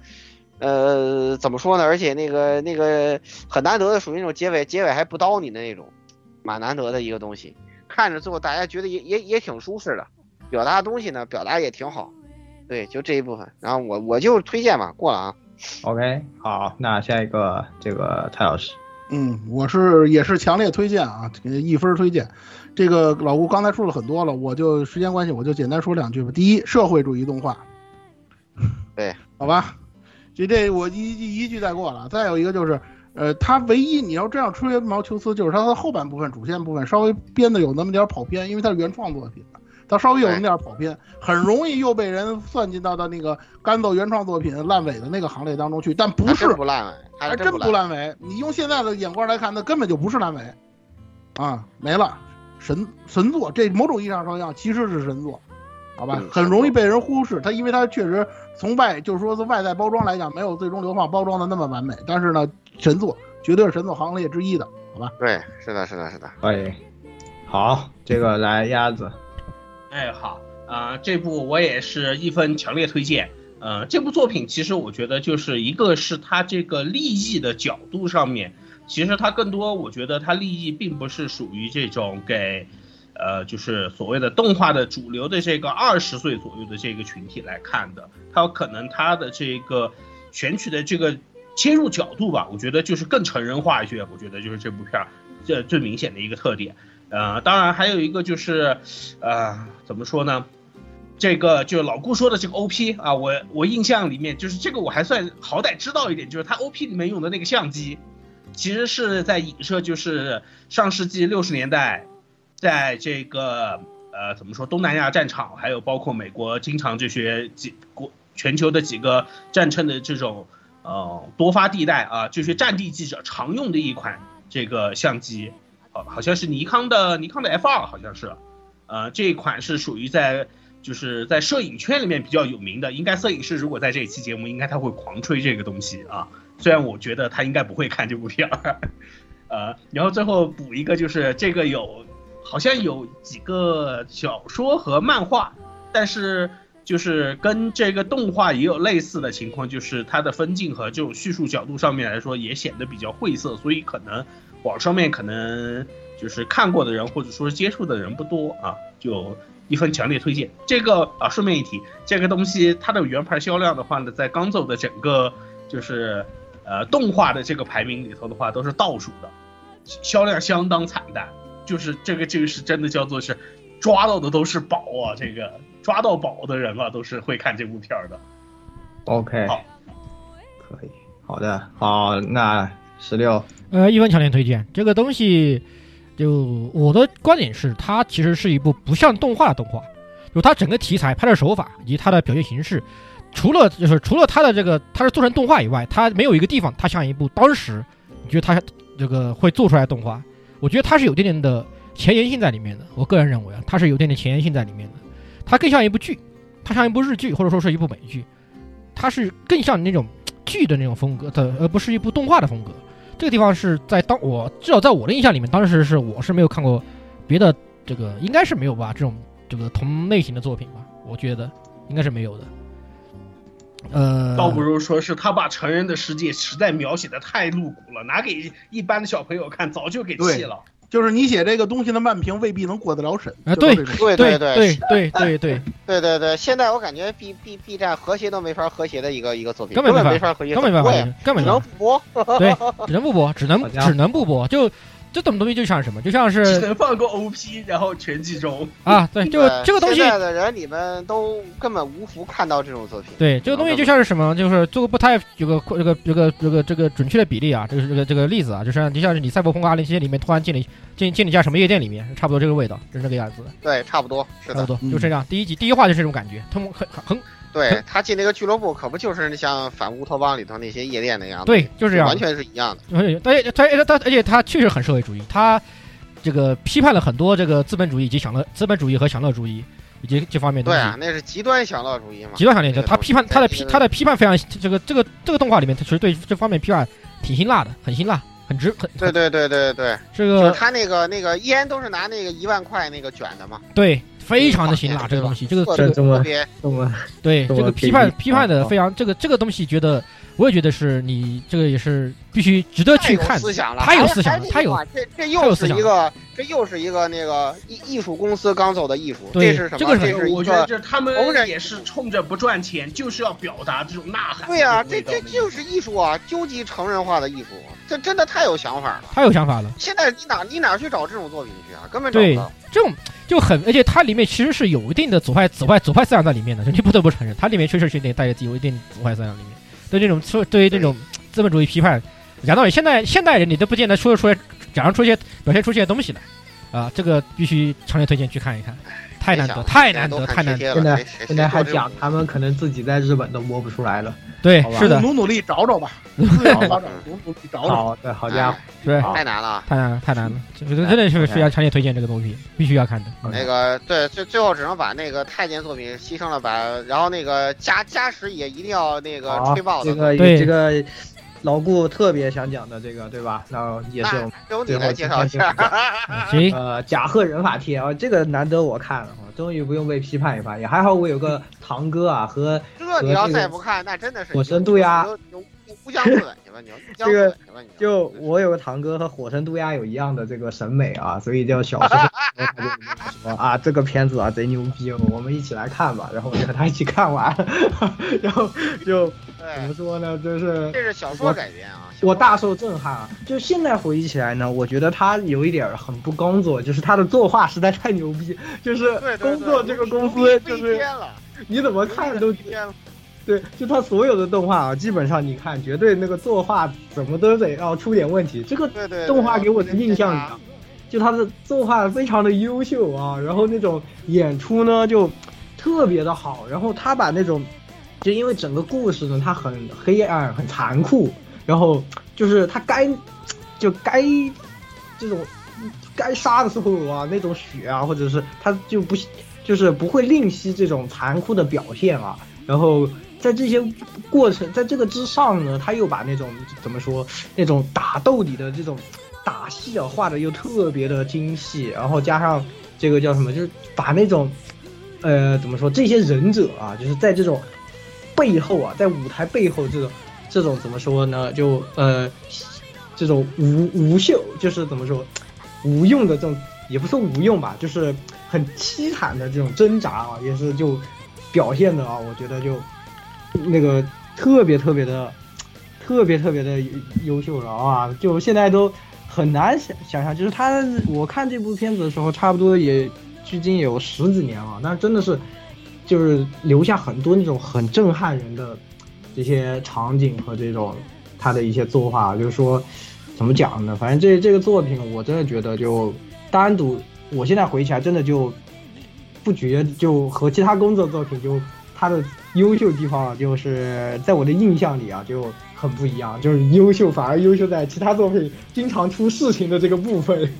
呃怎么说呢？而且那个那个很难得的，属于那种结尾结尾还不叨你的那种，蛮难得的一个东西。看着之后大家觉得也也也挺舒适的，表达的东西呢表达也挺好。对，就这一部分。然后我我就推荐嘛，过了啊。OK， 好，那下一个这个蔡老师。嗯，我是也是强烈推荐啊，一分推荐。这个老吴刚才说了很多了，我就时间关系，我就简单说两句吧。第一，社会主义动画，对，好吧，这这我一一句带过了。再有一个就是，呃，他唯一你要这样吹毛求疵，就是他的后半部分、主线部分稍微编的有那么点跑偏，因为他是原创作品，他稍微有那么点跑偏，很容易又被人算进到到那个干燥原创作品烂尾的那个行列当中去，但不是不烂尾。还真不烂尾，你用现在的眼光来看，那根本就不是烂尾，啊，没了，神神作，这某种意义上说，其实是神作，好吧，很容易被人忽视。它因为它确实从外，就是说从外在包装来讲，没有最终流放包装的那么完美，但是呢，神作绝对是神作行列之一的，好吧？对，是的，是的，是的。哎，好，这个来鸭子，哎，好啊、呃，这部我也是一分强烈推荐。呃，这部作品其实我觉得就是一个是它这个立意的角度上面，其实它更多我觉得它立意并不是属于这种给，呃，就是所谓的动画的主流的这个二十岁左右的这个群体来看的，它可能它的这个选取的这个切入角度吧，我觉得就是更成人化一些，我觉得就是这部片儿这最明显的一个特点。呃，当然还有一个就是，呃，怎么说呢？这个就是老顾说的这个 O P 啊，我我印象里面就是这个我还算好歹知道一点，就是他 O P 里面用的那个相机，其实是在影射就是上世纪六十年代，在这个呃怎么说东南亚战场，还有包括美国经常这些几国全球的几个战争的这种呃多发地带啊，这些战地记者常用的一款这个相机，好好像是尼康的尼康的 F 二，好像是，呃这一款是属于在。就是在摄影圈里面比较有名的，应该摄影师如果在这一期节目，应该他会狂吹这个东西啊。虽然我觉得他应该不会看这部片儿，呃，然后最后补一个，就是这个有好像有几个小说和漫画，但是就是跟这个动画也有类似的情况，就是它的分镜和这种叙述角度上面来说也显得比较晦涩，所以可能网上面可能就是看过的人或者说接触的人不多啊，就。一份强烈推荐这个啊，顺便一提，这个东西它的原盘销量的话呢，在刚走的整个就是呃动画的这个排名里头的话，都是倒数的，销量相当惨淡。就是这个这个是真的叫做是抓到的都是宝啊，这个抓到宝的人啊，都是会看这部片的。OK， 好，可以，好的，好，那十六，呃，一份强烈推荐这个东西。就我的观点是，它其实是一部不像动画的动画，就它整个题材、拍摄手法以及它的表现形式，除了就是除了它的这个它是做成动画以外，它没有一个地方它像一部当时你觉得它这个会做出来的动画。我觉得它是有点点的前沿性在里面的，我个人认为啊，它是有点点前沿性在里面的，它更像一部剧，它像一部日剧或者说是一部美剧，它是更像那种剧的那种风格的，而不是一部动画的风格。这个地方是在当我至少在我的印象里面，当时是我是没有看过别的这个，应该是没有吧，这种这个同类型的作品吧，我觉得应该是没有的。呃，倒不如说是他把成人的世界实在描写的太露骨了，拿给一般的小朋友看，早就给弃了。就是你写这个东西的漫评未必能过得了审啊！对对对对对对对对对对对！现在我感觉 B B B 站和谐都没法和谐的一个一个作品，根本没法和谐，根本没法，根本只能不播，对，只能不播，只能只能不播，就这种东西就像什么，就像是只能放过 O P， 然后全集中啊！对，就这个东西，现在的人你们都根本无福看到这种作品。对，这个东西就像是什么，就是做个不太有个这个这个这个这个准确的比例啊，这个这个这个例子啊，就像就像是你赛博朋克二零七七里面突然进了。进进你家什么夜店里面，差不多这个味道，就是这个样子。对，差不多，是的差不多，就这样。嗯、第一集第一话就是这种感觉，他们很很对他进那个俱乐部，可不就是像反乌托邦里头那些夜店那样？对，就是这样，完全是一样的。而且他他他，而且他确实很社会主义，他这个批判了很多这个资本主义以及享乐资本主义和享乐主义以及这方面东西。对啊，那是极端享乐主义嘛？极端享乐主义，他批判他的批他的批判非常这个这个这个动画里面，他其实对这方面批判挺辛辣的，很辛辣。很值，很对对对对对，这个、就是、他那个那个烟都是拿那个一万块那个卷的嘛，对，非常的辛辣这个东西，这个这个特别，对，这个批判批判的非常，这个这个东西觉得我也觉得是你这个也是必须值得去看，他有思想了，他有这这又是一个这又是一个那个艺艺术公司刚走的艺术，这是什么？这个这是我觉得这他们也是冲着不赚钱，就是要表达这种呐喊。对啊，这这就是艺术啊，究极成人化的艺术，这真的太有想法了，太有想法了。现在你哪你哪去找这种作品去啊？根本找不到。这种就很，而且它里面其实是有一定的左派、左派、左派思想在里面的，就你不得不承认，它里面确实是得带着自己有一定左派思想里面对这种对于这种资本主义批判，讲道理，现在现代人你都不见得说得出来，假如出现表现出现东西来，啊、呃，这个必须强烈推荐去看一看，太难得，太难得，太难得，现在现在还讲他们可能自己在日本都摸不出来了，对，是的，努努力找找吧，努努力找找，努努力找找，对，好家伙，对，太难了，太难了，太难了，真的是非常强烈推荐这个东西，必须要看的。那个对，最最后只能把那个太监作品牺牲了，把然后那个加加时也一定要那个吹爆的，这个对这个。老顾特别想讲的这个，对吧？那也是由你来介绍一下。呃，甲贺忍法帖啊，这个难得我看了，终于不用被批判一番，也还好我有个堂哥啊，和这你要再不看，那真的是火神渡鸦。乌江自刎去吧，你这个就我有个堂哥和火神渡鸦有一样的这个审美啊，所以就小时候他就说啊，这个片子啊贼牛逼，我们一起来看吧。然后我就和他一起看完，然后就怎么说呢，就是这是小说改编啊，我大受震撼啊。就现在回忆起来呢，我觉得他有一点很不工作，就是他的作画实在太牛逼，就是工作这个公司就是你怎么看都对，就他所有的动画啊，基本上你看，绝对那个作画怎么都得要、啊、出点问题。这个动画给我的印象里啊，就他的作画非常的优秀啊，然后那种演出呢就特别的好，然后他把那种，就因为整个故事呢，它很黑暗、很残酷，然后就是他该就该这种该杀的时候啊，那种血啊，或者是他就不就是不会吝惜这种残酷的表现啊，然后。在这些过程，在这个之上呢，他又把那种怎么说，那种打斗里的这种打戏啊，画的又特别的精细，然后加上这个叫什么，就是把那种，呃，怎么说，这些忍者啊，就是在这种背后啊，在舞台背后这种这种怎么说呢，就呃，这种无无秀，就是怎么说，无用的这种，也不是无用吧，就是很凄惨的这种挣扎啊，也是就表现的啊，我觉得就。那个特别特别的特别特别的优秀了啊，就现在都很难想想象，就是他我看这部片子的时候差不多也距今有十几年了，那真的是就是留下很多那种很震撼人的这些场景和这种他的一些作画，就是说怎么讲呢，反正这这个作品我真的觉得就单独我现在回忆起来真的就不觉就和其他工作作品就他的优秀地方就是在我的印象里啊就很不一样，就是优秀反而优秀在其他作品经常出事情的这个部分，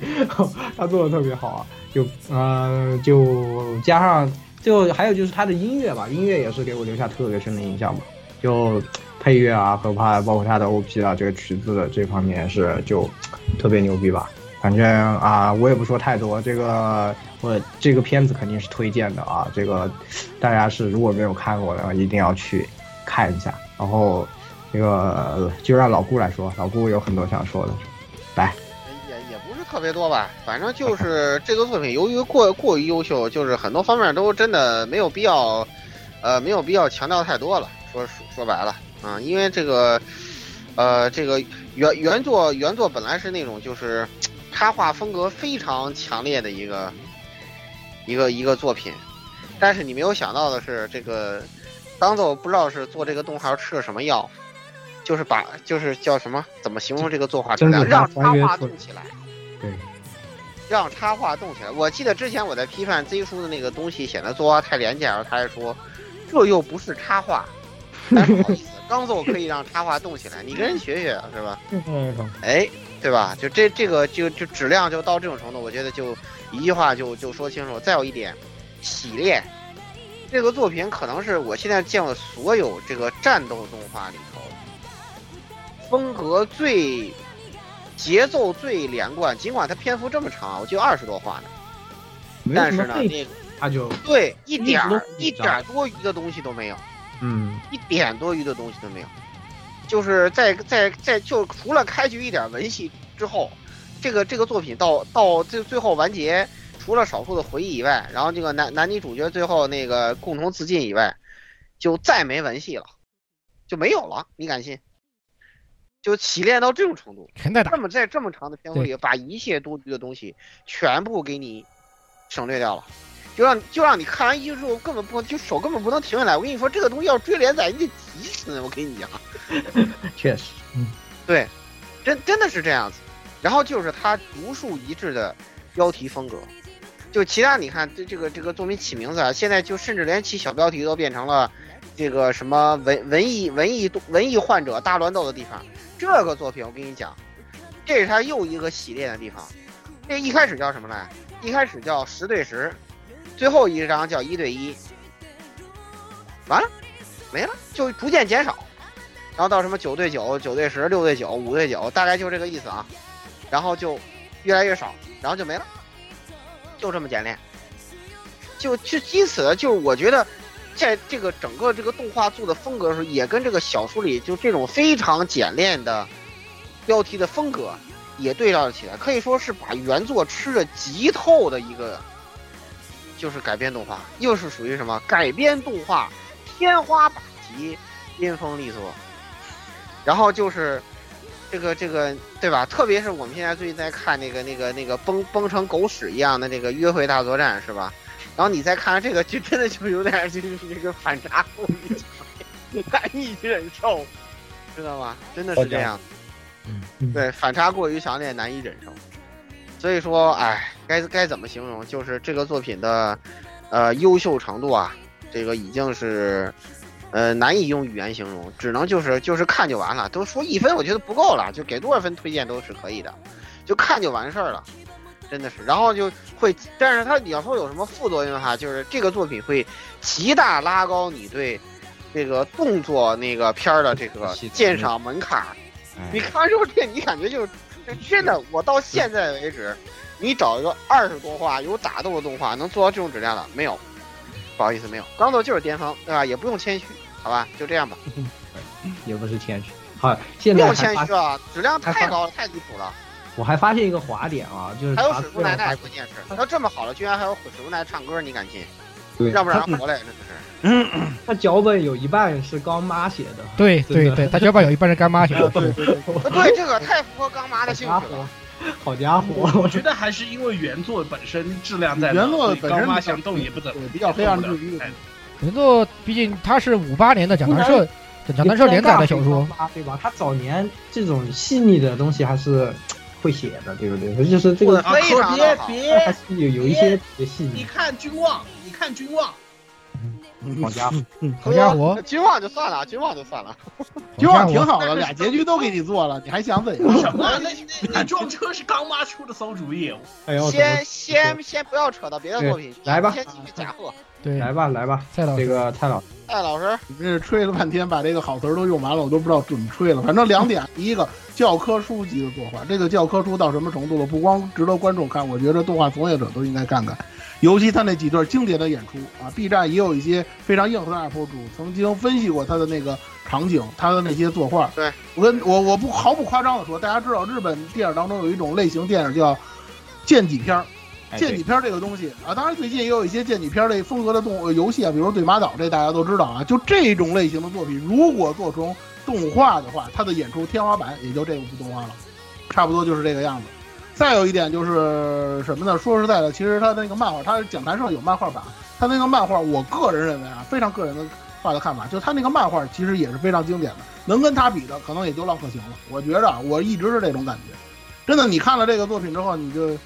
他做的特别好啊，就嗯、呃、就加上就还有就是他的音乐吧，音乐也是给我留下特别深的印象吧，就配乐啊和他包括他的 O P 啊这个曲子的这方面是就特别牛逼吧，反正啊我也不说太多，这个我这个片子肯定是推荐的啊，这个大家是如果没有看过的一定要去看一下，然后这个就让老顾来说，老顾有很多想说的，来也也不是特别多吧，反正就是这个作品由于过过于优秀，就是很多方面都真的没有必要呃没有必要强调太多了，说说白了啊、嗯、因为这个呃这个原原作原作本来是那种就是插画风格非常强烈的一个一个一个作品，但是你没有想到的是，这个当做不知道是做这个动画吃了什么药，就是把就是叫什么怎么形容这个作画质量，让插画动起来，对，让插画动起来。我记得之前我在批判 Z 叔的那个东西显得作画太廉价，而他还说这又不是插画，但是不好意思，刚做可以让插画动起来，你跟人学学是吧？哎。对吧？就这这个就就质量就到这种程度，我觉得就一句话就就说清楚。再有一点，洗练这个作品可能是我现在见过所有这个战斗动画里头风格最节奏最连贯，尽管它篇幅这么长，我就二十多话呢，但是呢，那个它就对一点一点多余的东西都没有，嗯，一点多余的东西都没有，就是在在在就除了开局一点文戏之后，这个这个作品到到最最后完结，除了少数的回忆以外，然后这个男男女主角最后那个共同自尽以外，就再没文戏了，就没有了，你敢信？就洗练到这种程度，那么在这么长的篇幅里，把一切多余的东西全部给你省略掉了，就让就让你看完一句之后根本不就手根本不能停下来。我跟你说，这个东西要追连载，你得急死！我跟你讲，确实，嗯，对，真真的是这样子。然后就是他独树一帜的标题风格，就其他你看对这个这个作品起名字啊，现在就甚至连起小标题都变成了这个什么文文艺文艺文艺患者大乱斗的地方。这个作品我跟你讲，这是他又一个洗练的地方。这一开始叫什么来？一开始叫十对十，最后一章叫一对一，完了，没了，就逐渐减少，然后到什么九对九、九对十、六对九、五对九，大概就这个意思啊。然后就越来越少，然后就没了，就这么简练。就就因此，就是我觉得。在这个整个这个动画做的风格的时候，也跟这个小说里就这种非常简练的标题的风格也对照了起来，可以说是把原作吃的极透的一个，就是改编动画，又是属于什么改编动画天花板级巅峰力作。然后就是这个这个对吧？特别是我们现在最近在看那个那个那个崩崩成狗屎一样的那个约会大作战，是吧？然后你再看看这个，就真的就有点就是这个反差，难以忍受，知道吗？真的是这样，嗯，对，反差过于强烈，难以忍受。所以说，哎，该该怎么形容？就是这个作品的，呃，优秀程度啊，这个已经是，呃，难以用语言形容，只能就是就是看就完了。都说一分，我觉得不够了，就给多少分推荐都是可以的，就看就完事儿了。真的是，然后就会，但是他你要说有什么副作用哈，就是这个作品会极大拉高你对这个动作那个片儿的这个鉴赏门槛。你看完之后，这你感觉就是真的，我到现在为止，你找一个二十多话有打斗的动画能做到这种质量的没有？不好意思，没有。刚斗就是巅峰，对吧？也不用谦虚，好吧，就这样吧。也不是谦虚，好，现在不用谦虚啊，质量太高了，太离谱了。我还发现一个滑点啊，就是还有水木奈奈，关键是要这么好了，居然还有水木奈唱歌，你敢信？对，让不让活来？这是，他脚本有一半是刚妈写的，对对对，他脚本有一半是干妈写的，对对对，对这个太符合刚妈的性格了。好家伙，我觉得还是因为原作本身质量在，原作本身刚妈想动也不怎么，比较非常注意。原作毕竟他是五八年的讲谈社，讲谈社连载的小说，对吧？他早年这种细腻的东西还是。会写的，对不对？就是这个，别别，还是有有一些细节。你看君望，你看君望，好家伙，好家伙，君望就算了，君望就算了，君望挺好的，俩结局都给你做了，你还想怎样？什么？那那那撞车是刚妈出的馊主意。哎呦，先先先不要扯到别的作品，来吧，先继续假货。对，来吧来吧，蔡老这个蔡老师，蔡老师，你这吹了半天，把这个好词儿都用完了，我都不知道怎么吹了。反正两点，第一个教科书级的作画，这个教科书到什么程度了？不光值得观众看，我觉得动画从业者都应该看看，尤其他那几段经典的演出啊 ，B 站也有一些非常硬核的 U P 主曾经分析过他的那个场景，他的那些作画。对我跟我我不毫不夸张的说，大家知道日本电影当中有一种类型电影叫剑戟片儿。剑戟片这个东西啊，当然最近也有一些剑戟片类风格的动游戏啊，比如对马岛，这大家都知道啊。就这种类型的作品，如果做成动画的话，它的演出天花板也就这部动画了，差不多就是这个样子。再有一点就是什么呢？说实在的，其实它那个漫画，它讲坛社有漫画版，它那个漫画，我个人认为啊，非常个人的画的看法，就它那个漫画其实也是非常经典的，能跟它比的，可能也就浪客行了。我觉着啊，我一直是这种感觉。真的，你看了这个作品之后，你就。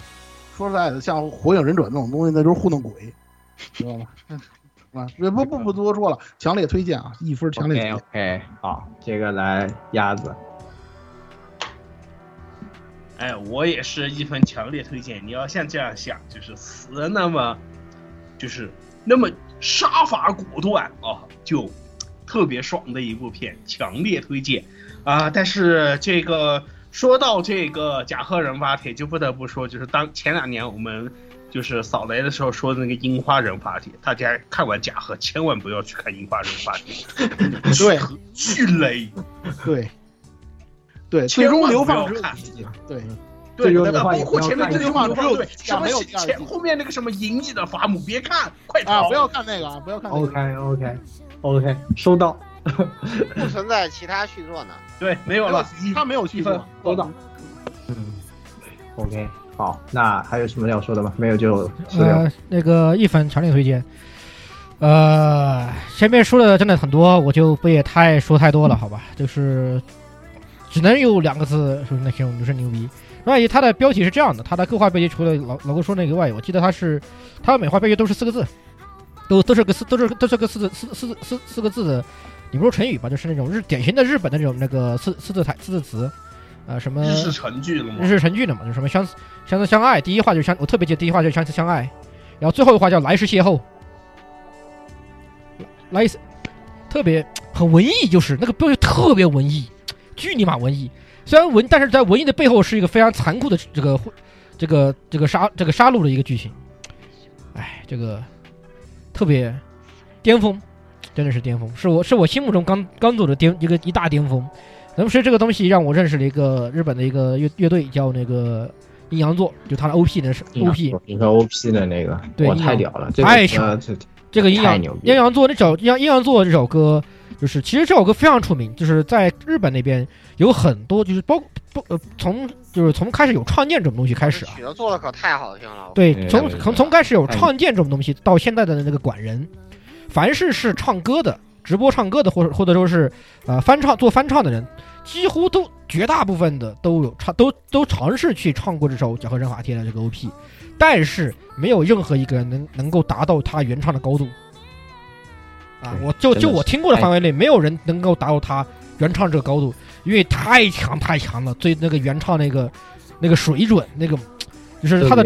说实在的，像《火影忍者》那种东西，那就是糊弄鬼，知道吗？啊，不不不多说了，强烈推荐啊，一分强烈推荐。OK， 好，这个来鸭子。哎，我也是一分强烈推荐。你要像这样想，就是死那么，就是那么杀伐果断啊，就特别爽的一部片，强烈推荐啊！但是这个说到这个甲贺忍法铁，就不得不说，就是当前两年我们就是扫雷的时候说的那个樱花忍法铁，大家看完甲贺千万不要去看樱花忍法铁，对，巨雷，对，对，最终流放之对。对，包括前面这句话，对，什么前后面那个什么银翼的伐木，别看，快逃！啊，不要看那个啊，不要看那个。OK，OK，OK， 收到。不存在其他续作呢？对，没有了，他没有续作。收到。嗯 ，OK， 好，那还有什么要说的吗？没有就呃，那个一粉强烈推荐。呃，前面说的真的很多，我就不也太说太多了，好吧？就是只能有两个字，说那形容就是牛逼。万一它的标题是这样的，它的各画标题除了老老哥说那个外，我记得它是，它的每画标题都是四个字，都都是个四都是都是个四字四四四四个字的，你不说成语吧，就是那种日典型的日本的那种那个四四字台四字词，呃什么日式成句了嘛，日式成句了嘛，就什么相相思相爱，第一话就相，我特别记得第一话就相思相爱，然后最后一话叫来世邂逅，来世特别很文艺，就是那个标题特别文艺，巨你妈文艺。虽然文，但是在文艺的背后是一个非常残酷的这个这个这个杀这个杀戮的一个剧情，哎，这个特别巅峰，真的是巅峰，是我是我心目中刚刚走的巅一个一大巅峰。那么所以这个东西让我认识了一个日本的一个乐乐队，叫那个阴阳座，就他的 O P 的 O P， 你说 O P 的那个，对，太屌了，太强、这个，这个阴阳阴阳座那首阴阳阴阳座这首歌。就是其实这首歌非常出名，就是在日本那边有很多，就是包括呃从就是从开始有创建这种东西开始啊，曲子做的可太好听了。对，从从从开始有创建这种东西到现在的那个管人，凡是是唱歌的、直播唱歌的，或者或者说是呃翻唱做翻唱的人，几乎都绝大部分的都有唱都都尝试去唱过这首《甲贺忍法帖》的这个 O P， 但是没有任何一个人能能够达到他原唱的高度。啊！我就就我听过的范围内，没有人能够达到他原唱这个高度，因为太强太强了，对那个原唱那个那个水准，那个就是他的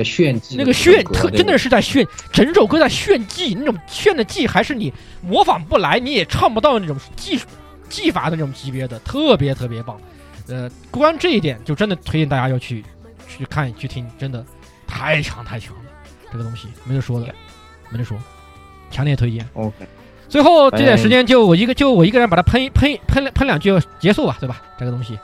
那个炫特，真的是在炫，整首歌在炫技，那种炫的技还是你模仿不来，你也唱不到那种技术技法的那种级别的，特别特别棒。呃，关于这一点，就真的推荐大家要去去看去听，真的太强太强了，这个东西没得说的，没得说，强烈推荐。OK。最后这点时间就我一个就我一个人把它喷喷喷喷两句结束吧，对吧？这个东西，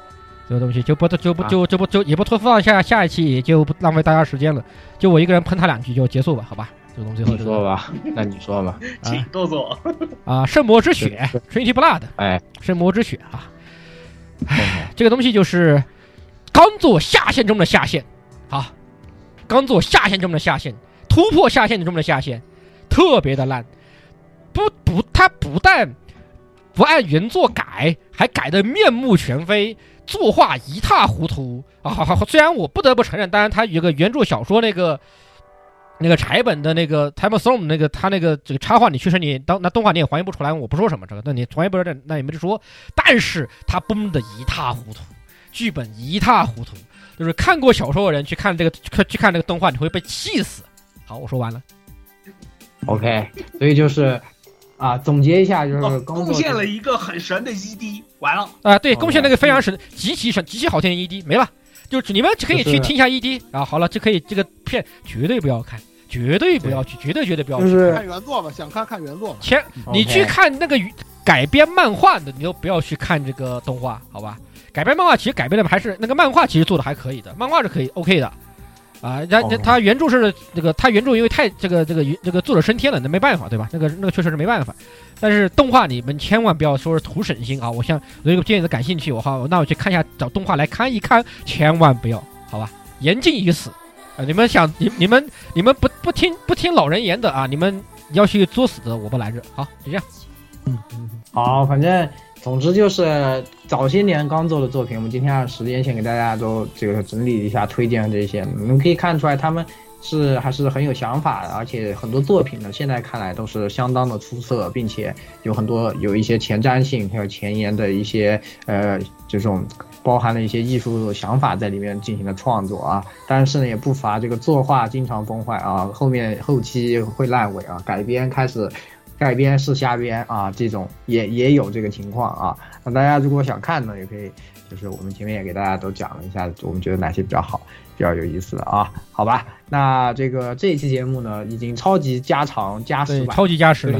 这个东西就不就不就就不就也不拖放下下一期，也就不浪费大家时间了。就我一个人喷他两句就结束吧，好吧？这个东西最后你说吧，那你说吧，请动作啊！圣魔之血 ，Trinity Blood， 哎，圣魔之血啊！哎，这个东西就是刚做下限中的下限，啊，刚做下限中的下限，突破下限中的下限，特别的烂。不不，他不但不按原作改，还改得面目全非，作画一塌糊涂啊！好好，虽然我不得不承认，当然他有个原著小说那个那个柴本的那个 Time Storm 那个他那个这个插画，你确实你当那动画你也还原不出来，我不说什么这个，那你还原不出来，那也没得说。但是他崩得一塌糊涂，剧本一塌糊涂，就是看过小说的人去看这个去看这个动画，你会被气死。好，我说完了。OK， 所以就是。啊，总结一下就是、哦、贡献了一个很神的 E D， 完了啊，对，贡献了一个非常神、嗯、极其神、极其好听的 E D， 没了，就是你们可以去听一下 E D、就是、啊。好了，这可以这个片绝对不要看，绝对不要去，绝对绝对不要去。就是看原作吧，想看看原作吧。前你去看那个改编漫画的，你就不要去看这个动画，好吧？改编漫画其实改编的还是那个漫画，其实做的还可以的，漫画是可以 OK 的。啊，人家他原著是这个，他原著因为太这个这个这个作者升天了，那没办法，对吧？那个那个确实是没办法。但是动画你们千万不要说是图省心啊！我像如果对这个感兴趣，我好，那我去看一下，找动画来看一看，千万不要，好吧？言尽于此啊！你们想你你们你们不不听不听老人言的啊！你们要去作死的，我不拦着。好，就这样。嗯，好，反正。总之就是早些年刚做的作品，我们今天按时间线给大家都这个整理一下，推荐这些，你们可以看出来他们是还是很有想法的，而且很多作品呢，现在看来都是相当的出色，并且有很多有一些前瞻性，还有前沿的一些呃这种包含了一些艺术想法在里面进行的创作啊。但是呢，也不乏这个作画经常崩坏啊，后面后期会烂尾啊，改编开始。改编是瞎编啊，这种也也有这个情况啊。那大家如果想看呢，也可以就是我们前面也给大家都讲了一下，我们觉得哪些比较好，比较有意思的啊，好吧。那这个这一期节目呢，已经超级加长加时版，超级加时了，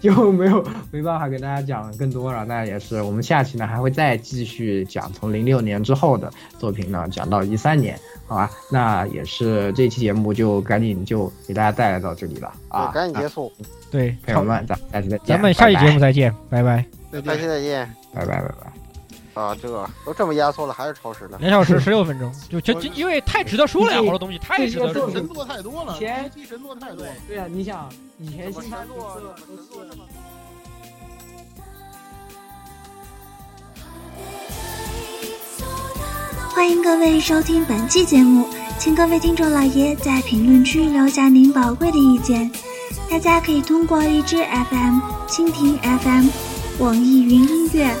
就没有没办法给大家讲更多了。那也是我们下期呢还会再继续讲从零六年之后的作品呢，讲到一三年，好吧。那也是这期节目就赶紧就给大家带来到这里了啊，赶紧结束。啊、对，朋友们，咱下期再见，咱们下期节目再见，拜拜。再见，下期再见，拜拜，拜拜。啊，这个都这么压缩了，还是超时了，两小时十六分钟，就就因为太值得说了呀，好多东西太值得说了，神作太多了，以前神作太多了。对啊，你想以前新番作都是。欢迎各位收听本期节目，请各位听众老爷在评论区留下您宝贵的意见，大家可以通过荔枝 F M、蜻蜓 F M、网易云音乐。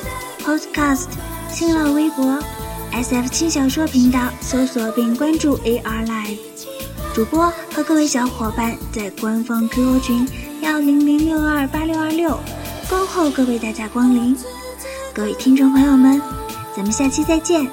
Podcast 新浪微博 S F 轻小说频道搜索并关注 ARLive 主播和各位小伙伴在官方 Q Q 群一零零六二八六二六恭候各位大驾光临。各位听众朋友们，咱们下期再见。